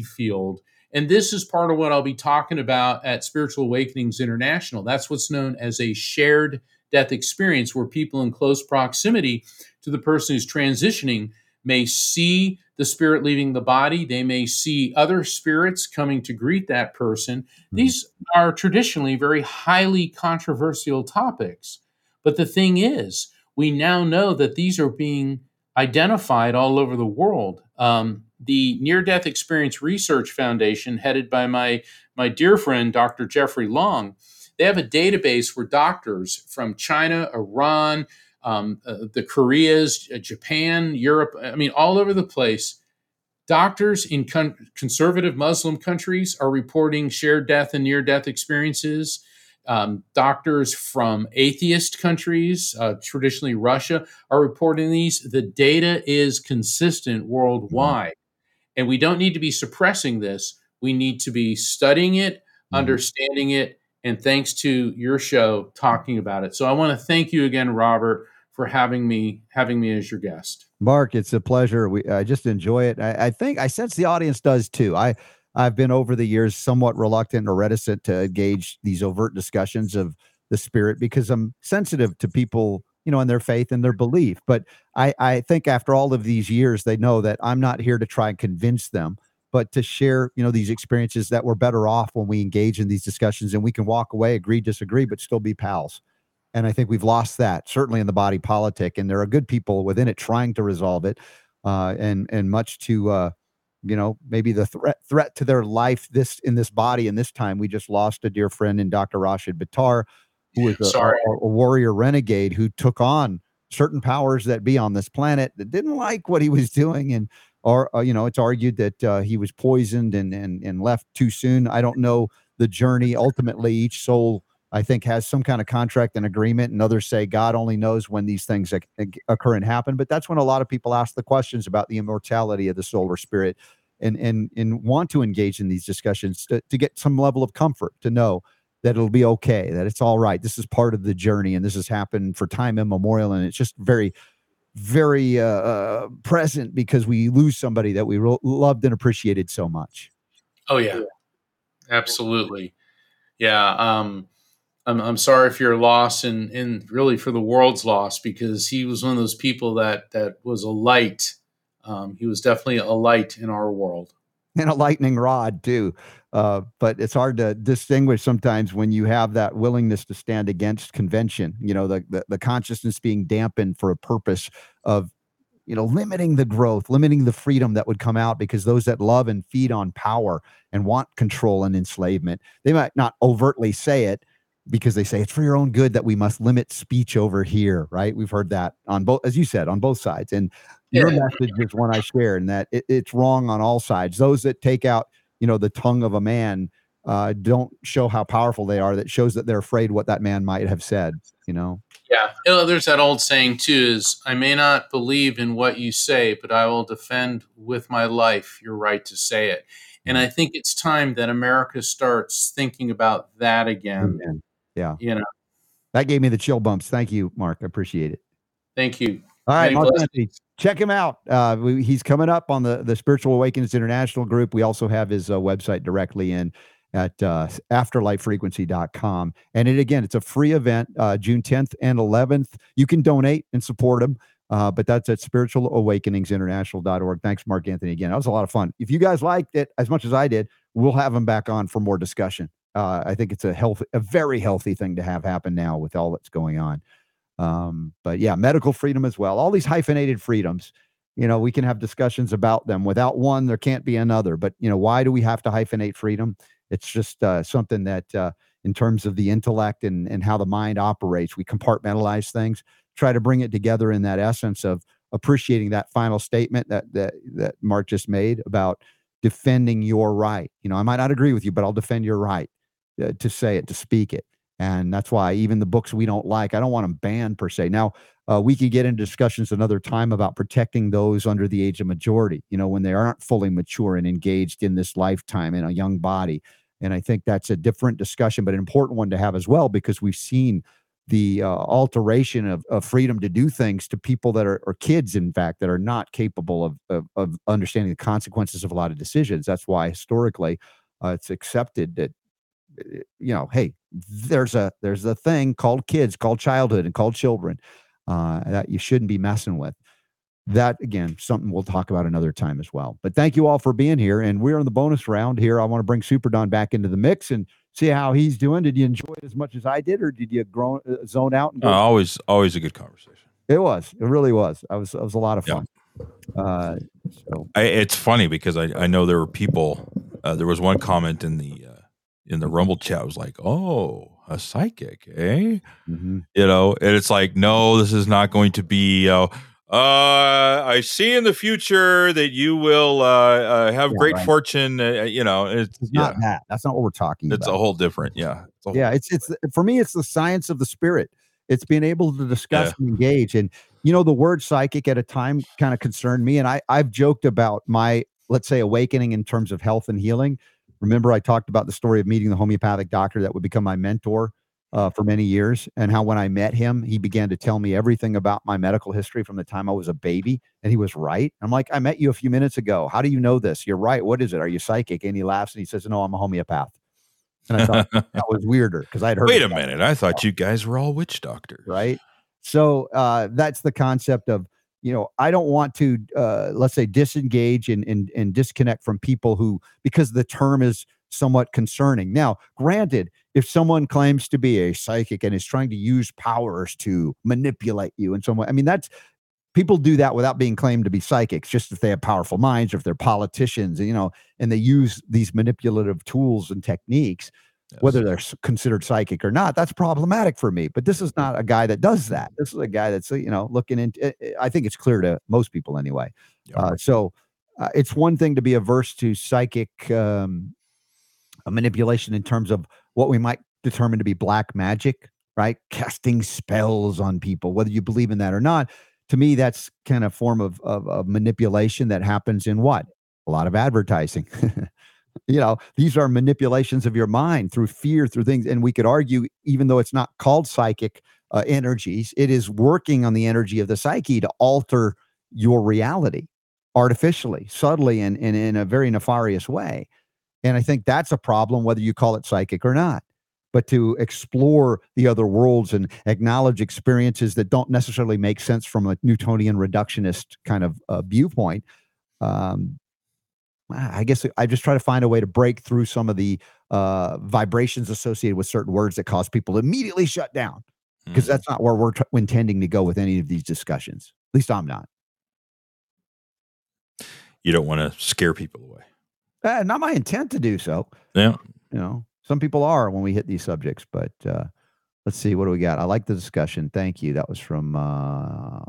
field. And this is part of what I'll be talking about at Spiritual Awakenings International. That's what's known as a shared death experience, where people in close proximity to the person who's transitioning may see the spirit leaving the body. They may see other spirits coming to greet that person. Mm-hmm. These are traditionally very highly controversial topics. But the thing is, we now know that these are being identified all over the world. The Near-Death Experience Research Foundation, headed by my dear friend, Dr. Jeffrey Long, they have a database where doctors from China, Iran, the Koreas, Japan, Europe, I mean, all over the place, doctors in conservative Muslim countries are reporting shared death and near-death experiences. Doctors from atheist countries, traditionally Russia, are reporting these. The data is consistent worldwide. Mm-hmm. And we don't need to be suppressing this. We need to be studying it, mm-hmm. understanding it, and thanks to your show talking about it. So I want to thank you again, Robert, for having me as your guest. Mark, it's a pleasure. I just enjoy it. I think I sense the audience does too. I've been over the years somewhat reluctant or reticent to engage these overt discussions of the spirit, because I'm sensitive to people, and their faith and their belief. But I think after all of these years, they know that I'm not here to try and convince them, but to share, these experiences that we're better off when we engage in these discussions, and we can walk away, agree, disagree, but still be pals. And I think we've lost that, certainly in the body politic. And there are good people within it trying to resolve it. And much to, maybe the threat to their life in this body. And this time we just lost a dear friend in Dr. Rashid Buttar, who was a warrior renegade who took on certain powers that be on this planet that didn't like what he was doing. And, it's argued that he was poisoned and left too soon. I don't know the journey. Ultimately, each soul, I think, has some kind of contract and agreement, and others say God only knows when these things occur and happen. But that's when a lot of people ask the questions about the immortality of the soul or spirit, and want to engage in these discussions to get some level of comfort, to know that it'll be okay, that it's all right. This is part of the journey, and this has happened for time immemorial, and it's just very, very present because we lose somebody that we loved and appreciated so much. Oh, yeah, absolutely. Yeah, I'm sorry if you're lost, and really for the world's loss, because he was one of those people that was a light. He was definitely a light in our world. And a lightning rod too. But it's hard to distinguish sometimes when you have that willingness to stand against convention, you know, the consciousness being dampened for a purpose of, you know, limiting the growth, limiting the freedom that would come out, because those that love and feed on power and want control and enslavement, they might not overtly say it, because they say it's for your own good that we must limit speech over here, right? We've heard that on both, as you said, on both sides. And your message is one I share, in that it's wrong on all sides. Those that take out, you know, the tongue of a man don't show how powerful they are. That shows that they're afraid what that man might have said, you know? Yeah. You know, there's that old saying too, is I may not believe in what you say, but I will defend with my life your right to say it. And I think it's time that America starts thinking about that again. Amen. Yeah. You know, that gave me the chill bumps. Thank you, Mark. I appreciate it. Thank you. All right. Mark Anthony, check him out. He's coming up on the Spiritual Awakenings International group. We also have his website directly in at afterlifefrequency.com. And it's a free event, June 10th and 11th. You can donate and support him. But that's at spiritualawakeningsinternational.org. Thanks, Mark Anthony. Again, that was a lot of fun. If you guys liked it as much as I did, we'll have him back on for more discussion. I think it's a very healthy thing to have happen now with all that's going on. But yeah, medical freedom as well. All these hyphenated freedoms, you know, we can have discussions about them. Without one, there can't be another. But, you know, why do we have to hyphenate freedom? It's just something that in terms of the intellect and how the mind operates, we compartmentalize things, try to bring it together in that essence of appreciating that final statement that Mark just made about defending your right. You know, I might not agree with you, but I'll defend your right to say it, to speak it. And that's why even the books we don't like, I don't want them banned per se. Now, we could get into discussions another time about protecting those under the age of majority, you know, when they aren't fully mature and engaged in this lifetime in a young body. And I think that's a different discussion, but an important one to have as well, because we've seen the alteration of freedom to do things to people that are kids, in fact, that are not capable of understanding the consequences of a lot of decisions. That's why historically it's accepted that, you know, hey, there's a thing called kids, called childhood, and called children that you shouldn't be messing with. That, again, something we'll talk about another time as well. But thank you all for being here. And we're in the bonus round here. I want to bring Super Don back into the mix and see how he's doing. Did you enjoy it as much as I did, or did you zone out? And always a good conversation. It was. It really was. It was a lot of fun. Yeah. It's funny because I know there were people. There was one comment in the Rumble chat was like, "Oh, a psychic, eh?" Mm-hmm. You know, and it's like, no, this is not going to be. I see in the future that you will have great fortune. You know, it's not that. That's not what we're talking about. It's a whole different. Yeah. It's for me, it's the science of the spirit. It's being able to discuss and engage. And, you know, the word psychic at a time kind of concerned me. And I've joked about my, let's say, awakening in terms of health and healing. Remember, I talked about the story of meeting the homeopathic doctor that would become my mentor for many years, and how when I met him, he began to tell me everything about my medical history from the time I was a baby, and he was right. I'm like, I met you a few minutes ago. How do you know this? You're right. What is it? Are you psychic? And he laughs and he says, no, I'm a homeopath. And I thought that was weirder because I'd heard. Wait a minute. I thought you guys were all witch doctors. Right. So that's the concept of, you know, I don't want to, let's say, disengage and disconnect from people who, because the term is somewhat concerning. Now, granted, if someone claims to be a psychic and is trying to use powers to manipulate you in some way, I mean, that's, people do that without being claimed to be psychics, just if they have powerful minds or if they're politicians, you know, and they use these manipulative tools and techniques, whether they're considered psychic or not, that's problematic for me. But this is not a guy that does that. This is a guy that's, you know, looking into, I think it's clear to most people anyway. It's one thing to be averse to psychic manipulation in terms of what we might determine to be black magic, right? Casting spells on people, whether you believe in that or not. To me, that's kind of form of manipulation that happens in what? A lot of advertising. You know, these are manipulations of your mind through fear, through things. And we could argue, even though it's not called psychic energies, it is working on the energy of the psyche to alter your reality artificially, subtly, and in a very nefarious way. And I think that's a problem, whether you call it psychic or not. But to explore the other worlds and acknowledge experiences that don't necessarily make sense from a Newtonian reductionist kind of viewpoint, I guess I just try to find a way to break through some of the vibrations associated with certain words that cause people to immediately shut down, because that's not where we're intending to go with any of these discussions. At least I'm not. You don't want to scare people away. Not my intent to do so. Yeah. You know, some people are when we hit these subjects, but let's see, what do we got? I like the discussion. Thank you. That was from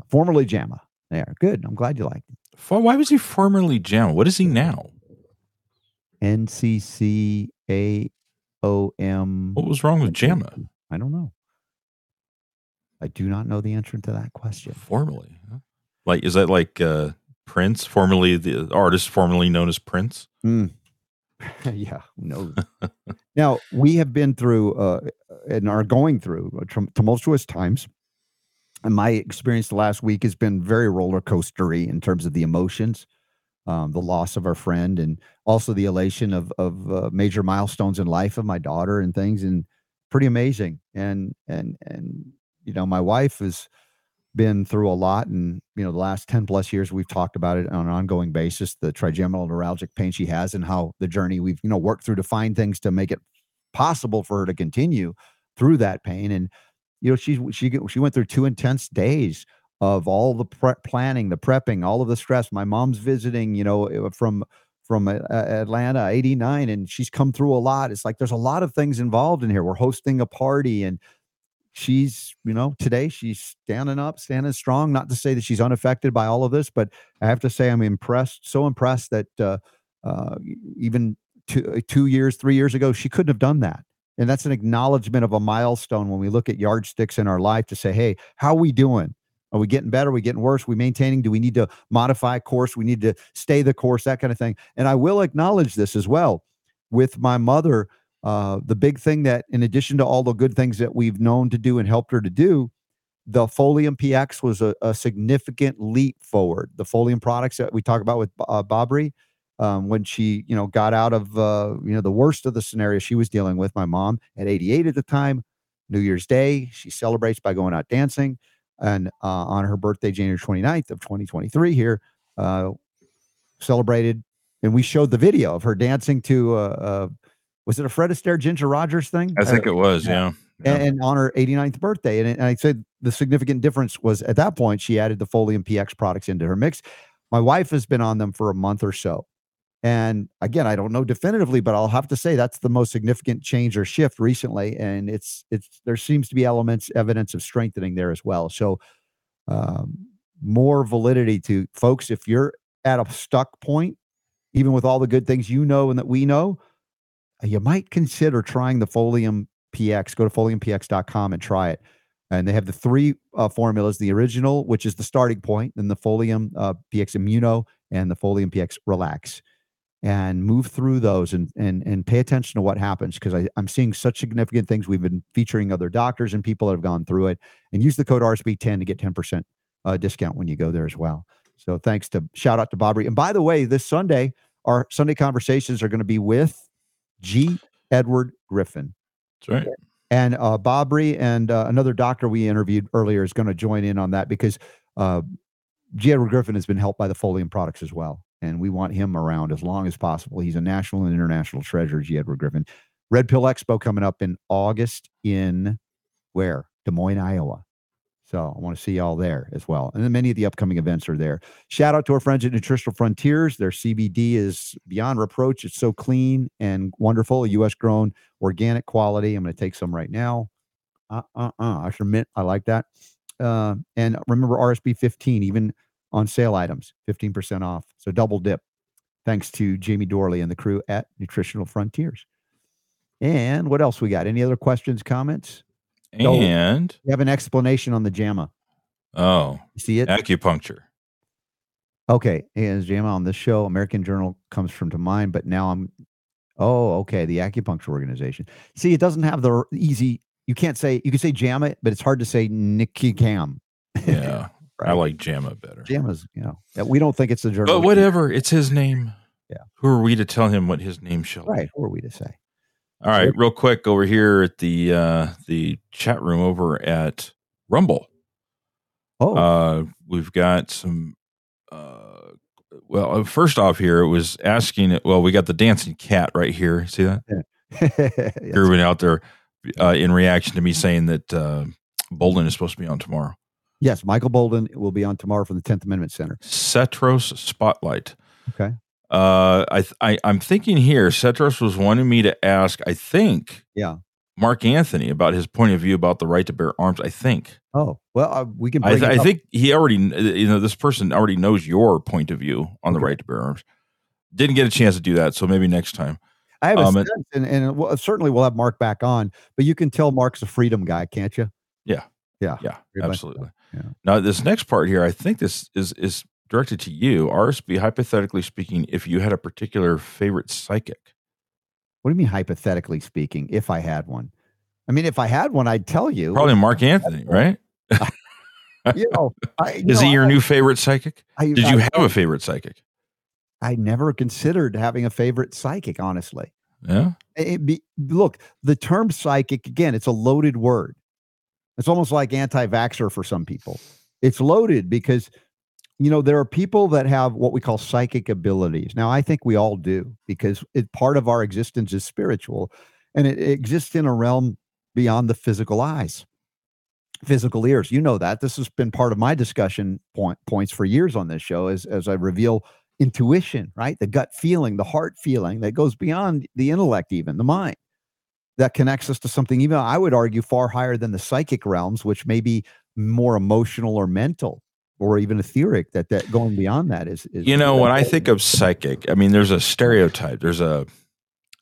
formerly JAMA. There. Good. I'm glad you liked it. Why was he formerly JAMA? What is he now? NCCAOM. What was wrong with JAMA? I don't know. I do not know the answer to that question. Formerly. Huh? Like, is that like Prince, formerly the artist formerly known as Prince? Yeah, no. Now, we have been through and are going through tumultuous times. And my experience the last week has been very roller coastery in terms of the emotions, the loss of our friend, and also the elation of major milestones in life of my daughter and things, and pretty amazing. And you know, my wife has been through a lot, and you know, the last 10 plus years we've talked about it on an ongoing basis, the trigeminal neuralgic pain she has, and how the journey we've, you know, worked through to find things to make it possible for her to continue through that pain. And you know, she went through 2 intense days of all the planning, the prepping, all of the stress. My mom's visiting, you know, from Atlanta, 89, and she's come through a lot. It's like there's a lot of things involved in here. We're hosting a party, and she's, you know, today she's standing up, standing strong. Not to say that she's unaffected by all of this, but I have to say I'm impressed, so impressed that even 3 years ago, she couldn't have done that. And that's an acknowledgement of a milestone when we look at yardsticks in our life to say, hey, how are we doing? Are we getting better? Are we getting worse? Are we maintaining? Do we need to modify course? We need to stay the course, that kind of thing. And I will acknowledge this as well. With my mother, the big thing that, in addition to all the good things that we've known to do and helped her to do, the Folium PX was a significant leap forward. The Folium products that we talk about with Bobri, when she, you know, got out of, you know, the worst of the scenario she was dealing with, my mom at 88 at the time, New Year's Day, she celebrates by going out dancing. And on her birthday, January 29th of 2023 here, celebrated. And we showed the video of her dancing to, was it a Fred Astaire, Ginger Rogers thing? I think it was, yeah. And on her 89th birthday. And I said the significant difference was at that point, she added the Folium PX products into her mix. My wife has been on them for a month or so. And again, I don't know definitively, but I'll have to say that's the most significant change or shift recently. And it's there seems to be evidence of strengthening there as well. So more validity to folks. If you're at a stuck point, even with all the good things you know and that we know, you might consider trying the Folium PX. Go to foliumpx.com and try it. And they have the 3 formulas, the original, which is the starting point, then the Folium PX Immuno and the Folium PX Relax. And move through those and pay attention to what happens, because I'm seeing such significant things. We've been featuring other doctors and people that have gone through it. And use the code RSB10 to get 10% discount when you go there as well. So thanks to, shout out to Bobri. And by the way, this Sunday, our Sunday conversations are going to be with G. Edward Griffin. That's right. And Bobri and another doctor we interviewed earlier is going to join in on that, because G. Edward Griffin has been helped by the Folium products as well. And we want him around as long as possible. He's a national and international treasure, G. Edward Griffin. Red Pill Expo coming up in August in where? Des Moines, Iowa. So I want to see y'all there as well. And then many of the upcoming events are there. Shout out to our friends at Nutritional Frontiers. Their CBD is beyond reproach. It's so clean and wonderful. U.S. grown, organic quality. I'm going to take some right now. Extra mint. I like that. And remember RSB 15, even on sale items, 15% off. So double dip. Thanks to Jamie Dorley and the crew at Nutritional Frontiers. And what else we got? Any other questions, comments? And no, we have an explanation on the JAMA. Oh, you see it? Acupuncture. Okay. Is JAMA on this show? American Journal comes from to mind, but now I'm, oh, okay. The acupuncture organization. See, it doesn't have the easy, you can't say, you can say JAMA, but it's hard to say Nikki Cam. Yeah. Right? I like JAMA better. JAMA's, you know, we don't think it's the journal. But whatever, it's his name. Yeah. Who are we to tell him what his name shall be? Right. Who are we to say? All right, real quick over here at the chat room over at Rumble. Oh, we've got some. Well, first off, here it was asking. Well, we got the dancing cat right here. See that? Yeah. Everyone out there in reaction to me saying that Bolden is supposed to be on tomorrow. Yes, Michael Bolden will be on tomorrow from the 10th Amendment Center. Setros Spotlight. Okay. I'm thinking here, Setros was wanting me to ask, I think, Mark Anthony about his point of view about the right to bear arms, I think. Oh, well, we can bring it up. I think he already, you know, this person already knows your point of view on the right to bear arms. Didn't get a chance to do that, so maybe next time. I have a sense, and certainly we'll have Mark back on, but you can tell Mark's a freedom guy, can't you? Yeah. Yeah. Yeah, absolutely. Yeah. Now, this next part here, I think this is directed to you, RSB, hypothetically speaking, if you had a particular favorite psychic. What do you mean, hypothetically speaking, if I had one? I mean, if I had one, I'd tell you. Probably Mark Anthony, right? You know, Is he your new favorite psychic? Did you have a favorite psychic? I never considered having a favorite psychic, honestly. Yeah. Look, the term psychic, again, it's a loaded word. It's almost like anti-vaxxer for some people. It's loaded because... You know, there are people that have what we call psychic abilities. Now, I think we all do because part of our existence is spiritual, and it exists in a realm beyond the physical eyes, physical ears. You know that. This has been part of my discussion points for years on this show as I reveal intuition, right? The gut feeling, the heart feeling that goes beyond the intellect, even the mind, that connects us to something, even I would argue, far higher than the psychic realms, which may be more emotional or mental, or even etheric, that going beyond that is you know, when I think of psychic, I mean, there's a stereotype, there's a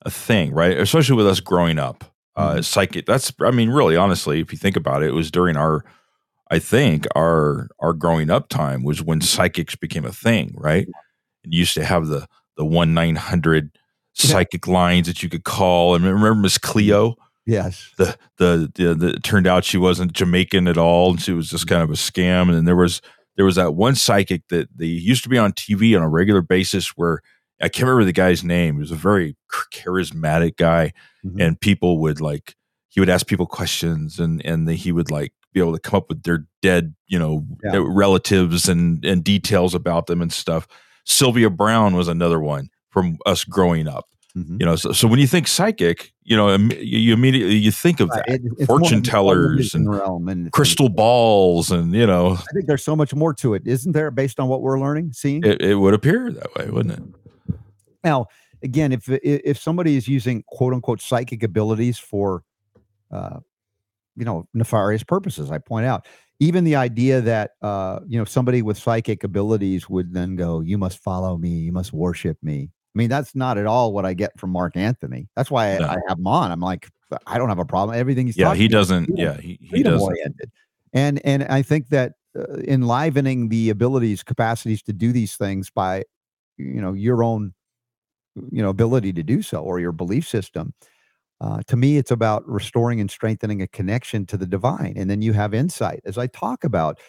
thing, right? Especially with us growing up, psychic, that's, I mean, really, honestly, if you think about it, it was during our growing up time was when psychics became a thing, right? And you used to have the 1-900 psychic lines that you could call. And remember Miss Cleo? Yes. It turned out she wasn't Jamaican at all. And she was just kind of a scam. And then there was that one psychic that they used to be on TV on a regular basis where I can't remember the guy's name. He was a very charismatic guy, and people would he would ask people questions and he would be able to come up with their dead, relatives and details about them and stuff. Sylvia Brown was another one from us growing up, so when you think psychic, you immediately think of that. It's fortune tellers and crystal balls, and I think there's so much more to it, isn't there? Based on what we're learning, seeing, it would appear that way, wouldn't it? Now, again, if somebody is using quote unquote psychic abilities for, nefarious purposes, I point out even the idea that somebody with psychic abilities would then go, "You must follow me, you must worship me." I mean, that's not at all what I get from Mark Anthony. That's why I have him on. I'm like, I don't have a problem. Everything he's talking about. He doesn't. Oriented. And I think that enlivening the abilities, capacities to do these things by, your own, ability to do so, or your belief system. To me, it's about restoring and strengthening a connection to the divine. And then you have insight. As I talk about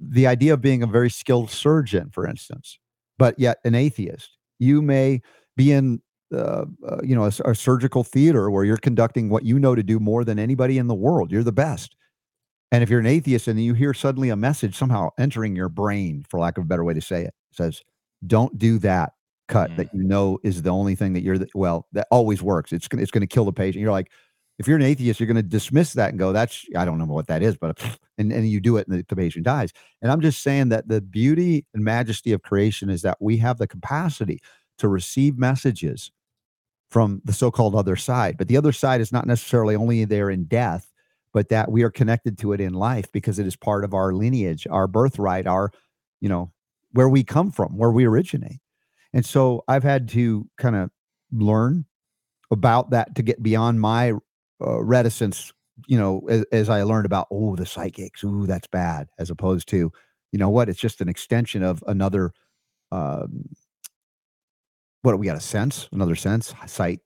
the idea of being a very skilled surgeon, for instance, but yet an atheist. You may be in, a surgical theater where you're conducting what you know to do more than anybody in the world. You're the best. And if you're an atheist and you hear suddenly a message somehow entering your brain, for lack of a better way to say it, says, don't do that cut that you know is the only thing that that always works. It's going to kill the patient. You're like, if you're an atheist, you're going to dismiss that and go, I don't know what that is, but, and you do it and the patient dies. And I'm just saying that the beauty and majesty of creation is that we have the capacity to receive messages from the so-called other side. But the other side is not necessarily only there in death, but that we are connected to it in life because it is part of our lineage, our birthright, our, where we come from, where we originate. And so I've had to kind of learn about that to get beyond my reticence, you know, as I learned about, oh, the psychics, ooh, that's bad, as opposed to, you know what, it's just an extension of another, what we got, another sense, sight,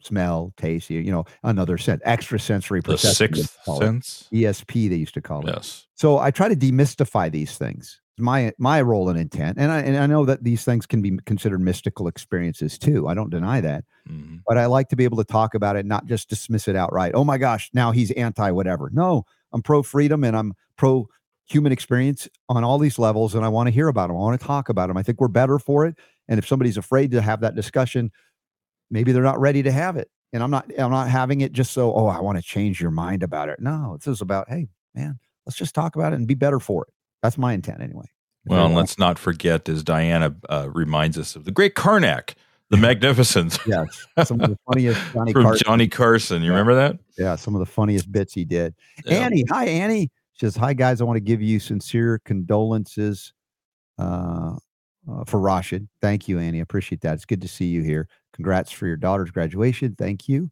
smell, taste, you know, another sense, extrasensory perception. The sixth sense? ESP, they used to call it. Yes. So I try to demystify these things. My role and intent, and I know that these things can be considered mystical experiences too. I don't deny that, but I like to be able to talk about it, not just dismiss it outright. Oh my gosh, now he's anti whatever. No, I'm pro freedom and I'm pro human experience on all these levels, and I want to hear about them. I want to talk about them. I think we're better for it. And if somebody's afraid to have that discussion, maybe they're not ready to have it. And I'm not having it just so, oh, I want to change your mind about it. No, it's just about, hey man, let's just talk about it and be better for it. That's my intent anyway. Well, and let's not forget, as Diana reminds us, of the great Karnak, the Magnificent. Yes. Some of the funniest Johnny Carson. You remember that? Yeah, some of the funniest bits he did. Yeah. Annie. Hi, Annie. She says, hi, guys. I want to give you sincere condolences for Rashid. Thank you, Annie. I appreciate that. It's good to see you here. Congrats for your daughter's graduation. Thank you.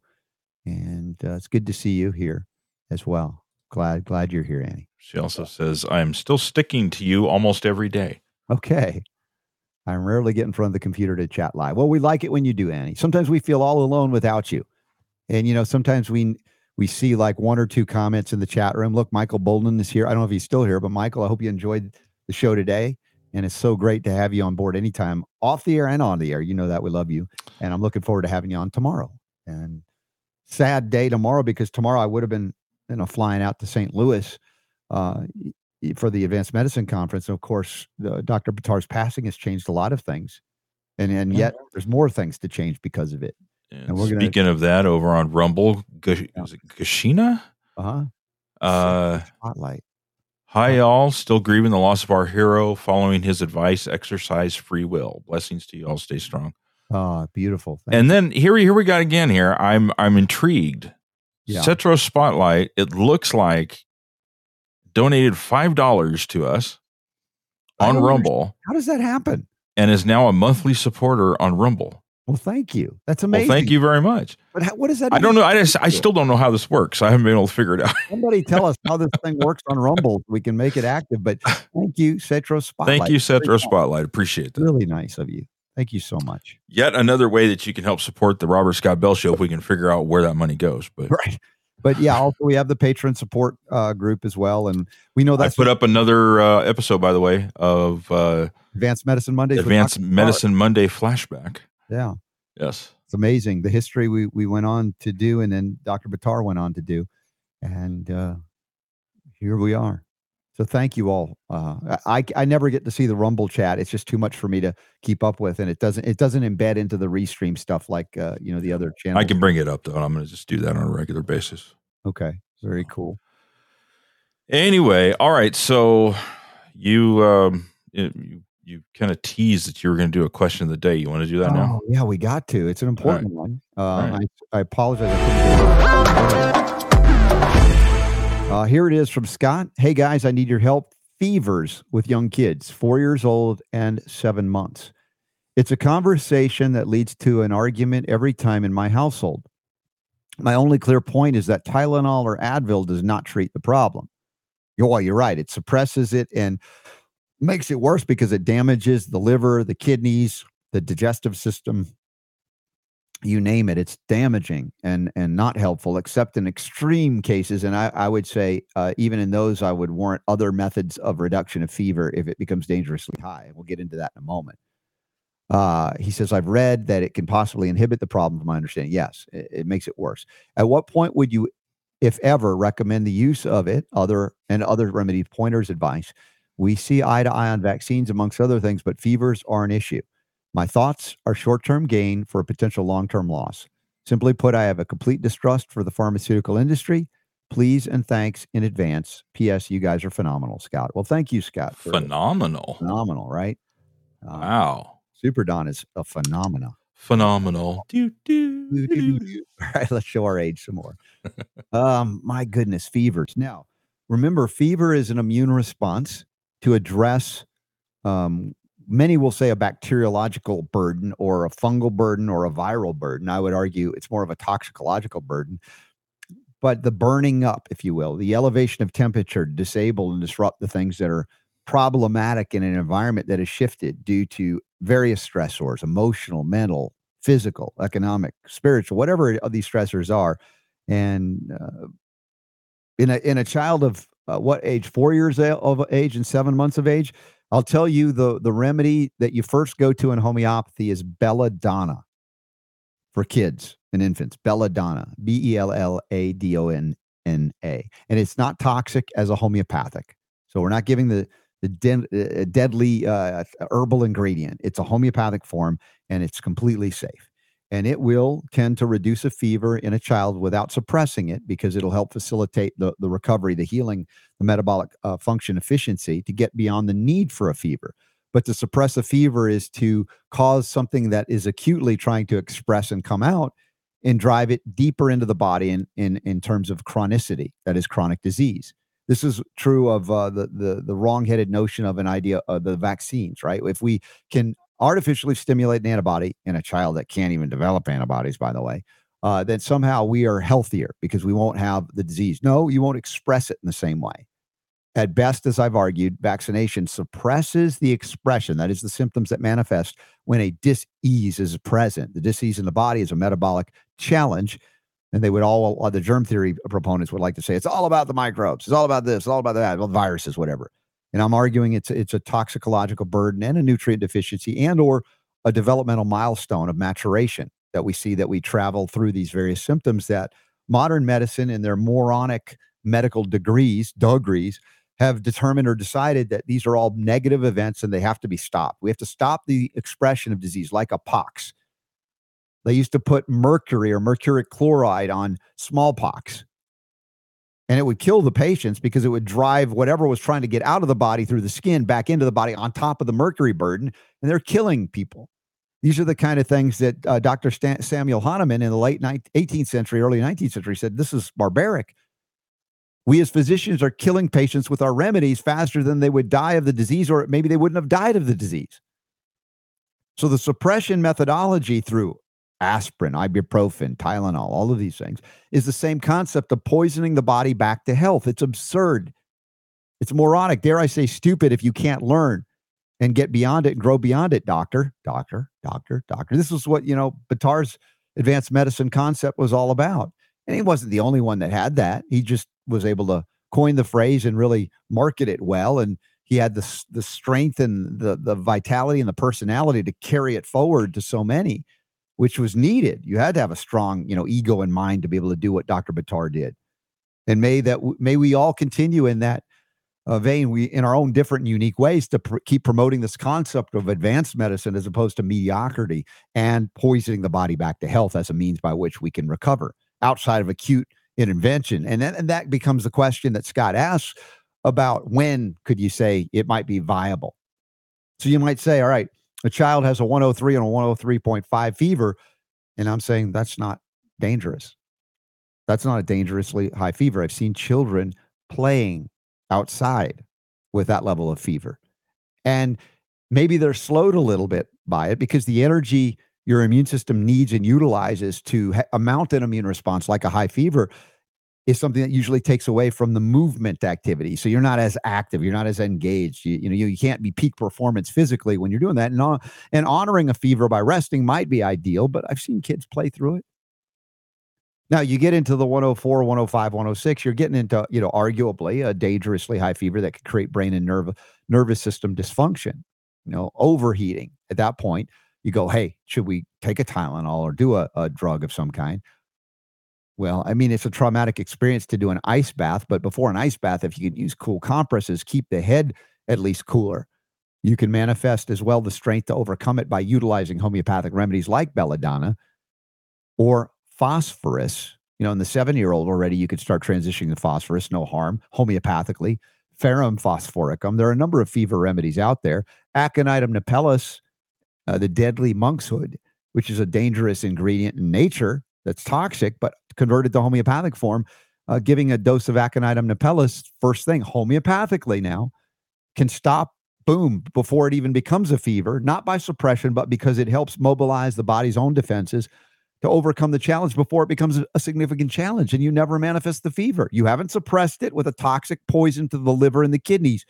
And it's good to see you here as well. Glad you're here, Annie. She also says, I am still sticking to you almost every day. Okay. I'm rarely getting in front of the computer to chat live. Well, we like it when you do, Annie. Sometimes we feel all alone without you. And, you know, sometimes we see like one or two comments in the chat room. Look, Michael Bolden is here. I don't know if he's still here, but Michael, I hope you enjoyed the show today. And it's so great to have you on board anytime, off the air and on the air. You know that we love you. And I'm looking forward to having you on tomorrow. And sad day tomorrow, because tomorrow I would have been flying out to St. Louis for the Advanced Medicine Conference. And of course, Dr. Buttar's passing has changed a lot of things. And yet there's more things to change because of it. And we're speaking of that, over on Rumble, is it Gashina? Spotlight. Hi, y'all. Still grieving the loss of our hero, following his advice, exercise free will. Blessings to you all. Stay strong. Beautiful. Thank and you. Then here we got again here. I'm intrigued. Yeah. Cetro Spotlight, it looks like, donated $5 to us on Rumble. How does that happen? And is now a monthly supporter on Rumble. Well, thank you. That's amazing. Well, thank you very much. But what does that mean? I don't know. I still don't know how this works. I haven't been able to figure it out. Somebody tell us how this thing works on Rumble. We can make it active. But thank you, Cetro Spotlight. Thank you, Cetro Spotlight. Appreciate that. Really nice of you. Thank you so much. Yet another way that you can help support the Robert Scott Bell Show, if we can figure out where that money goes. But right. But yeah, also we have the patron support group as well, and we know that's. I put up another episode, by the way, of Advanced Medicine Monday. Advanced Medicine Monday flashback. Yeah. Yes. It's amazing the history we went on to do, and then Dr. Buttar went on to do, and here we are. So thank you all. I never get to see the Rumble chat. It's just too much for me to keep up with, and it doesn't embed into the restream stuff like the other channels. I can bring it up though, and I'm going to just do that on a regular basis. Okay, very cool. Anyway, all right. So you kind of teased that you were going to do a question of the day. You want to do that now? Yeah, we got to. It's an important one. Right. I apologize. Here it is from Scott. Hey, guys, I need your help. Fevers with young kids, 4 years old and 7 months. It's a conversation that leads to an argument every time in my household. My only clear point is that Tylenol or Advil does not treat the problem. Well, you're right. It suppresses it and makes it worse because it damages the liver, the kidneys, the digestive system. You name it, it's damaging and not helpful, except in extreme cases. And I would say even in those, I would warrant other methods of reduction of fever if it becomes dangerously high. And we'll get into that in a moment. He says, I've read that it can possibly inhibit the problem from my understanding. Yes, it makes it worse. At what point would you, if ever, recommend the use of it, other remedies, pointers, advice? We see eye to eye on vaccines, amongst other things, but fevers are an issue. My thoughts are short-term gain for a potential long-term loss. Simply put, I have a complete distrust for the pharmaceutical industry. Please and thanks in advance. P.S. You guys are phenomenal, Scott. Well, thank you, Scott. Phenomenal. Phenomenal, right? Wow. Super Don is a phenomena. Phenomenal. All right, let's show our age some more. My goodness, fevers. Now, remember, fever is an immune response to address many will say a bacteriological burden or a fungal burden or a viral burden. I would argue it's more of a toxicological burden. But the burning up, if you will, the elevation of temperature to disable and disrupt the things that are problematic in an environment that has shifted due to various stressors, emotional, mental, physical, economic, spiritual, whatever these stressors are. And in a child of what age, 4 years of age and 7 months of age, I'll tell you the remedy that you first go to in homeopathy is belladonna for kids and infants. Belladonna, B-E-L-L-A-D-O-N-N-A. And it's not toxic as a homeopathic. So we're not giving the deadly herbal ingredient. It's a homeopathic form, and it's completely safe. And it will tend to reduce a fever in a child without suppressing it, because it'll help facilitate the recovery, the healing, the metabolic function efficiency to get beyond the need for a fever. But to suppress a fever is to cause something that is acutely trying to express and come out and drive it deeper into the body in terms of chronicity, that is chronic disease. This is true of the wrong-headed notion of an idea of the vaccines, right? If we can artificially stimulate an antibody in a child that can't even develop antibodies, by the way, then somehow we are healthier because we won't have the disease. No, you won't express it in the same way. At best, as I've argued, vaccination suppresses the expression, that is the symptoms that manifest when a dis-ease is present. The dis-ease in the body is a metabolic challenge, and they would all, the germ theory proponents would like to say, it's all about the microbes, it's all about this, it's all about that, well, viruses, whatever. And I'm arguing it's a toxicological burden and a nutrient deficiency and or a developmental milestone of maturation that we see, that we travel through these various symptoms that modern medicine and their moronic medical degrees have determined or decided that these are all negative events and they have to be stopped. We have to stop the expression of disease like a pox. They used to put mercury or mercuric chloride on smallpox, and it would kill the patients because it would drive whatever was trying to get out of the body through the skin back into the body on top of the mercury burden, and they're killing people. These are the kind of things that Dr. Samuel Hahnemann in the late 18th century, early 19th century said, this is barbaric. We as physicians are killing patients with our remedies faster than they would die of the disease, or maybe they wouldn't have died of the disease. So the suppression methodology through aspirin, ibuprofen, Tylenol, all of these things, is the same concept of poisoning the body back to health. It's absurd. It's moronic. Dare I say stupid if you can't learn and get beyond it and grow beyond it, doctor. This is what, Buttar's advanced medicine concept was all about. And he wasn't the only one that had that. He just was able to coin the phrase and really market it well. And he had the strength and the vitality and the personality to carry it forward to so many, which was needed. You had to have a strong, ego and mind to be able to do what Dr. Buttar did. And may we all continue in that vein, in our own different and unique ways, to keep promoting this concept of advanced medicine as opposed to mediocrity and poisoning the body back to health as a means by which we can recover outside of acute intervention. And that becomes the question that Scott asks about when could you say it might be viable. So you might say, all right, a child has a 103 and a 103.5 fever, and I'm saying that's not dangerous. That's not a dangerously high fever. I've seen children playing outside with that level of fever. And maybe they're slowed a little bit by it because the energy your immune system needs and utilizes to mount an immune response like a high fever is something that usually takes away from the movement activity. So you're not as active, you're not as engaged. You can't be peak performance physically when you're doing that. And honoring a fever by resting might be ideal, but I've seen kids play through it. Now you get into the 104, 105, 106, you're getting into, arguably a dangerously high fever that could create brain and nervous system dysfunction, overheating. At that point, you go, hey, should we take a Tylenol or do a drug of some kind? Well, it's a traumatic experience to do an ice bath, but before an ice bath, if you can use cool compresses, keep the head at least cooler. You can manifest as well the strength to overcome it by utilizing homeopathic remedies like belladonna or phosphorus. In the 7-year-old already, you could start transitioning to phosphorus, no harm, homeopathically. Ferrum phosphoricum. There are a number of fever remedies out there. Aconitum napellus, the deadly monkshood, which is a dangerous ingredient in nature that's toxic, but converted to homeopathic form, giving a dose of Aconitum napellus first thing homeopathically now can stop boom, before it even becomes a fever, not by suppression, but because it helps mobilize the body's own defenses to overcome the challenge before it becomes a significant challenge, and you never manifest the fever. You haven't suppressed it with a toxic poison to the liver and the kidneys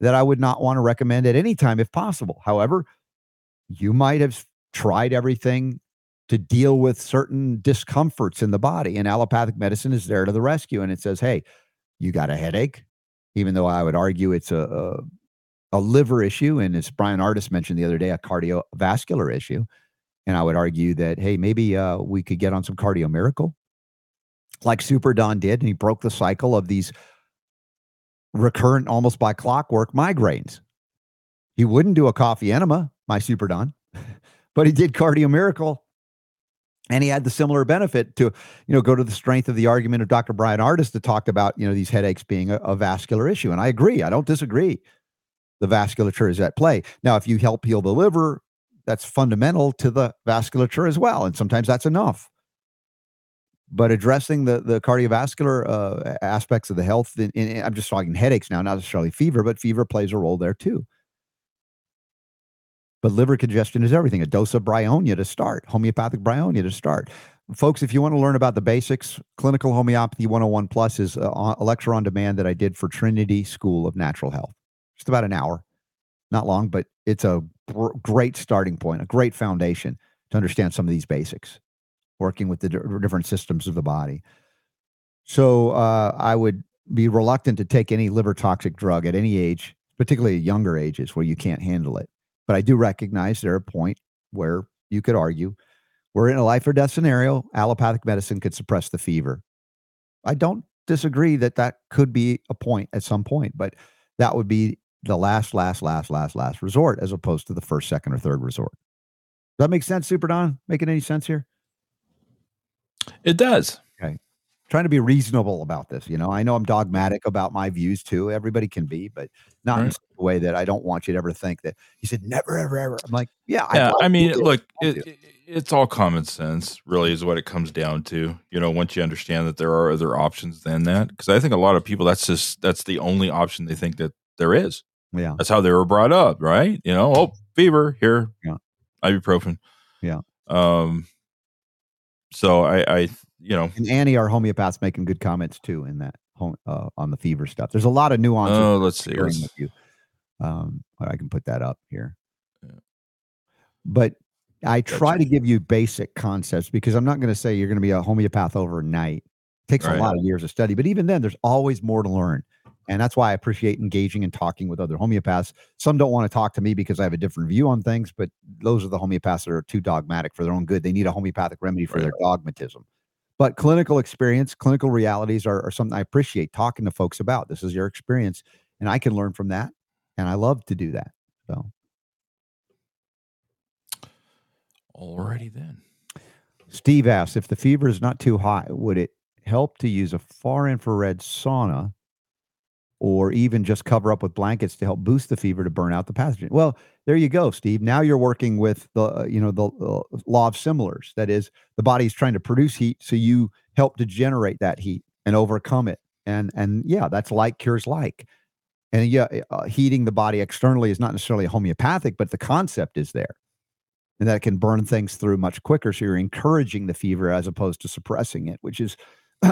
that I would not want to recommend at any time if possible. However, you might have tried everything to deal with certain discomforts in the body, and allopathic medicine is there to the rescue, and it says, hey, you got a headache, even though I would argue it's a liver issue, and as Brian Artis mentioned the other day, a cardiovascular issue. And I would argue that, hey, maybe we could get on some Cardio Miracle, like Super Don did, and he broke the cycle of these recurrent, almost by clockwork, migraines. He wouldn't do a coffee enema, my Super Don, but he did Cardio Miracle, and he had the similar benefit to, you know, go to the strength of the argument of Dr. Brian Artis that talked about, you know, these headaches being a vascular issue. And I agree. I don't disagree. The vasculature is at play. Now, if you help heal the liver, that's fundamental to the vasculature as well, and sometimes that's enough. But addressing the cardiovascular aspects of the health, I'm just talking headaches now, not necessarily fever, but fever plays a role there too. But liver congestion is everything. A dose of bryonia to start, homeopathic bryonia to start. Folks, if you want to learn about the basics, Clinical Homeopathy 101 Plus is a lecture on demand that I did for Trinity School of Natural Health. Just about an hour. Not long, but it's a great starting point, a great foundation to understand some of these basics, working with the different systems of the body. So I would be reluctant to take any liver toxic drug at any age, particularly younger ages where you can't handle it. But I do recognize there are a point where you could argue we're in a life or death scenario. Allopathic medicine could suppress the fever. I don't disagree that that could be a point at some point, but that would be the last resort, as opposed to the first, second, or third resort. Does that make sense, Super Don? Making any sense here? It does. Okay. Trying to be reasonable about this. You know, I know I'm dogmatic about my views too. Everybody can be, but not in a way that I don't want you to ever think that you said never, ever, ever. I'm like, yeah. I mean, look, it's all common sense, really, is what it comes down to. You know, once you understand that there are other options than that, because I think a lot of people, that's the only option they think that there is. Yeah. That's how they were brought up, right? You know, oh, fever, here. Yeah. Ibuprofen. Yeah. So I you know. And Annie, our homeopath's making good comments too in that on the fever stuff. There's a lot of nuance. Oh, let's see. With you. I can put that up here. Yeah. But I try to give you basic concepts, because I'm not going to say you're going to be a homeopath overnight. It takes a lot of years of study, but even then there's always more to learn. And that's why I appreciate engaging and talking with other homeopaths. Some don't want to talk to me because I have a different view on things, but those are the homeopaths that are too dogmatic for their own good. They need a homeopathic remedy for their dogmatism. But clinical experience, clinical realities are something I appreciate talking to folks about. This is your experience, and I can learn from that, and I love to do that. So, alrighty then. Steve asks, if the fever is not too high, would it help to use a far infrared sauna, or even just cover up with blankets to help boost the fever to burn out the pathogen? Well, there you go, Steve. Now you're working with the law of similars. That is, the body's trying to produce heat, so you help to generate that heat and overcome it. And yeah, that's like cures like. And yeah, heating the body externally is not necessarily homeopathic, but the concept is there. And that can burn things through much quicker, so you're encouraging the fever as opposed to suppressing it, which is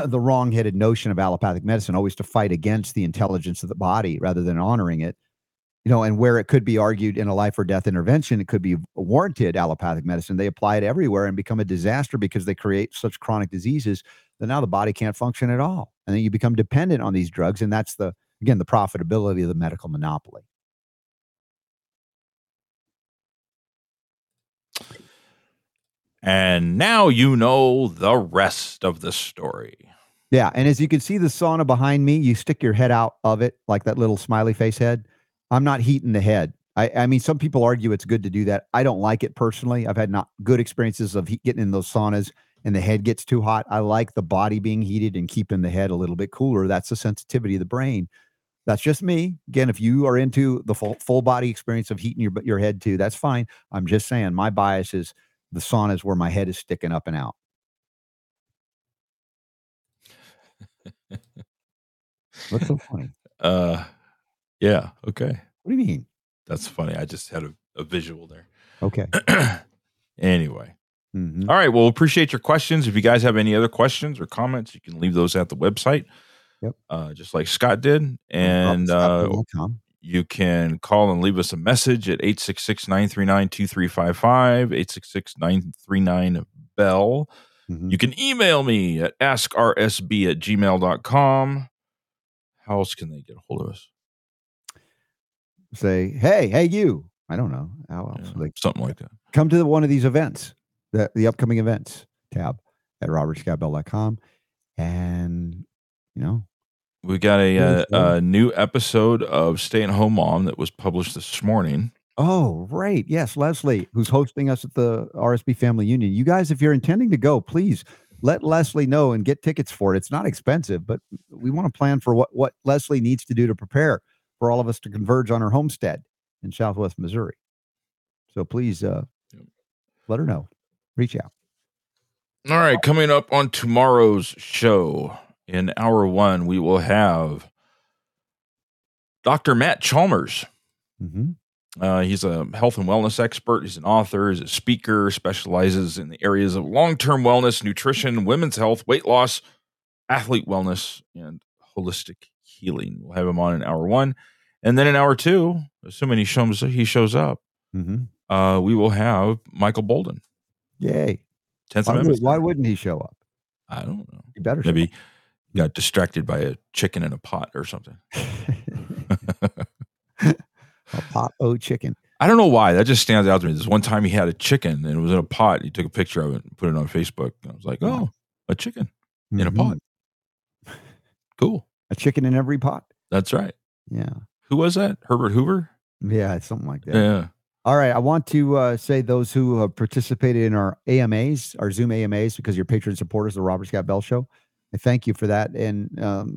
the wrong-headed notion of allopathic medicine, always to fight against the intelligence of the body rather than honoring it. You know, and where it could be argued in a life or death intervention, it could be warranted allopathic medicine. They apply it everywhere and become a disaster because they create such chronic diseases that now the body can't function at all. And then you become dependent on these drugs. And that's the profitability of the medical monopoly. And now you know the rest of the story. Yeah, and as you can see the sauna behind me, you stick your head out of it like that little smiley face head. I'm not heating the head. I mean, some people argue it's good to do that. I don't like it personally. I've had not good experiences of getting in those saunas and the head gets too hot. I like the body being heated and keeping the head a little bit cooler. That's the sensitivity of the brain. That's just me. Again, if you are into the full body experience of heating your head too, that's fine. I'm just saying my bias is the sauna is where my head is sticking up and out. What's so funny? Yeah. Okay. What do you mean? That's funny. I just had a visual there. Okay. Anyway. Mm-hmm. All right. Well, appreciate your questions. If you guys have any other questions or comments, you can leave those at the website. Yep. Just like Scott did. And you can call and leave us a message at 866-939-2355, 866-939-BELL. Mm-hmm. You can email me at askrsb@gmail.com. How else can they get a hold of us? Say, hey, you. I don't know. How else? Yeah, something like that. Come to one of these events, the upcoming events tab at robertscottbell.com. And, you know. We got a new episode of Stay at Home Mom that was published this morning. Oh, right. Yes, Leslie, who's hosting us at the RSB Family Union. You guys, if you're intending to go, please let Leslie know and get tickets for it. It's not expensive, but we want to plan for what Leslie needs to do to prepare for all of us to converge on her homestead in Southwest Missouri. So please let her know. Reach out. All right. Coming up on tomorrow's show in hour one, we will have Dr. Matt Chalmers. Mm-hmm. He's a health and wellness expert. He's an author, he's a speaker, specializes in the areas of long-term wellness, nutrition, women's health, weight loss, athlete wellness, and holistic healing. We'll have him on in hour one. And then in hour two, assuming he shows up, mm-hmm. We will have Michael Bolden. Yay. Why wouldn't he show up? I don't know. He better show up. Maybe he got distracted by a chicken in a pot or something. A pot-o chicken. I don't know why. That just stands out to me. This one time he had a chicken and it was in a pot. He took a picture of it and put it on Facebook. And I was like, oh, a chicken in a pot. Cool. A chicken in every pot. That's right. Yeah. Who was that? Herbert Hoover? Yeah, something like that. Yeah. All right. I want to say those who have participated in our AMAs, our Zoom AMAs, because you're patron supporters of the Robert Scott Bell Show. I thank you for that. And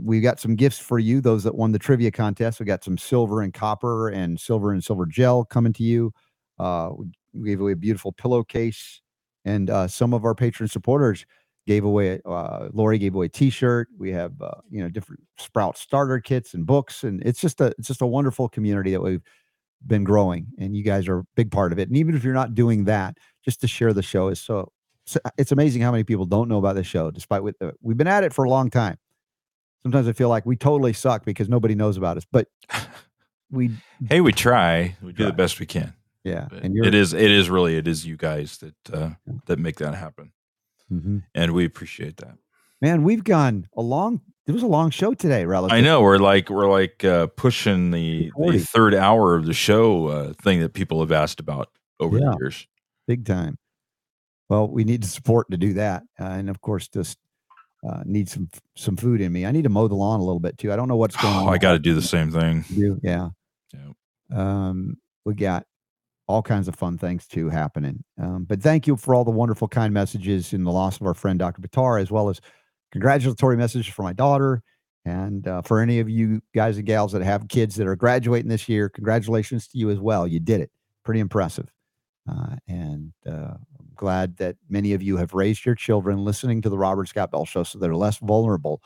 we got some gifts for you, those that won the trivia contest. We got some silver and copper and silver gel coming to you. We gave away a beautiful pillowcase. And some of our patron supporters gave away, Lori gave away a T-shirt. We have, different Sprout starter kits and books. And it's just a wonderful community that we've been growing. And you guys are a big part of it. And even if you're not doing that, just to share the show is so it's amazing how many people don't know about this show, despite we've been at it for a long time. Sometimes I feel like we totally suck because nobody knows about us, but we try. We do the best we can. Yeah. And it is you guys that make that happen. Mm-hmm. And we appreciate that. Man, we've gone it was a long show today. Relative. I know we're pushing the third hour of the show thing that people have asked about over the years. Big time. Well, we need support to do that. And of course, just need some food in me. I need to mow the lawn a little bit too. I don't know what's going on. I got to do the same thing. Yeah. Yep. We got all kinds of fun things too happening. But thank you for all the wonderful, kind messages in the loss of our friend, Dr. Buttar, as well as congratulatory messages for my daughter. And for any of you guys and gals that have kids that are graduating this year, congratulations to you as well. You did it. Pretty impressive. And I'm glad that many of you have raised your children listening to the Robert Scott Bell Show so they're less vulnerable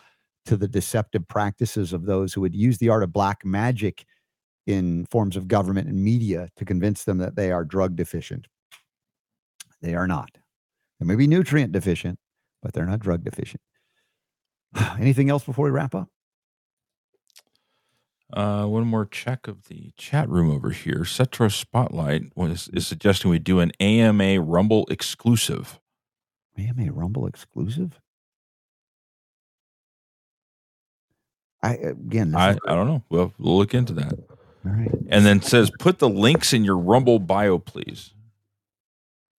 to the deceptive practices of those who would use the art of black magic in forms of government and media to convince them that they are drug deficient. They are not. They may be nutrient deficient, but they're not drug deficient. Anything else before we wrap up? One more check of the chat room over here. Cetro Spotlight is suggesting we do an AMA Rumble exclusive. AMA Rumble exclusive? I don't know. We'll look into that. All right. And then it says, put the links in your Rumble bio, please.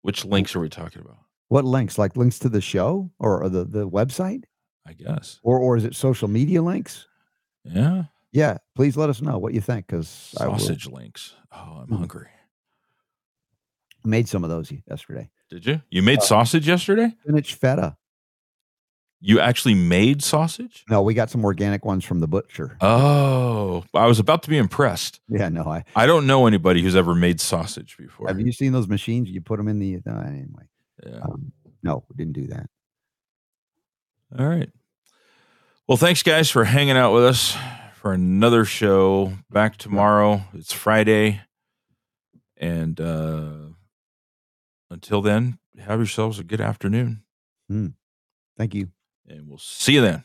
Which links are we talking about? What links? Like links to the show or the website? I guess. Or is it social media links? Yeah. Yeah, please let us know what you think. Sausage links. Oh, I'm hungry. I made some of those yesterday. Did you? You made sausage yesterday? Spinach feta. You actually made sausage? No, we got some organic ones from the butcher. Oh, I was about to be impressed. Yeah, no. I don't know anybody who's ever made sausage before. Have you seen those machines? You put them in the... anyway. Yeah. No, we didn't do that. All right. Well, thanks, guys, for hanging out with us. for another show. Back tomorrow. It's Friday. And until then, have yourselves a good afternoon. Thank you. And we'll see you then.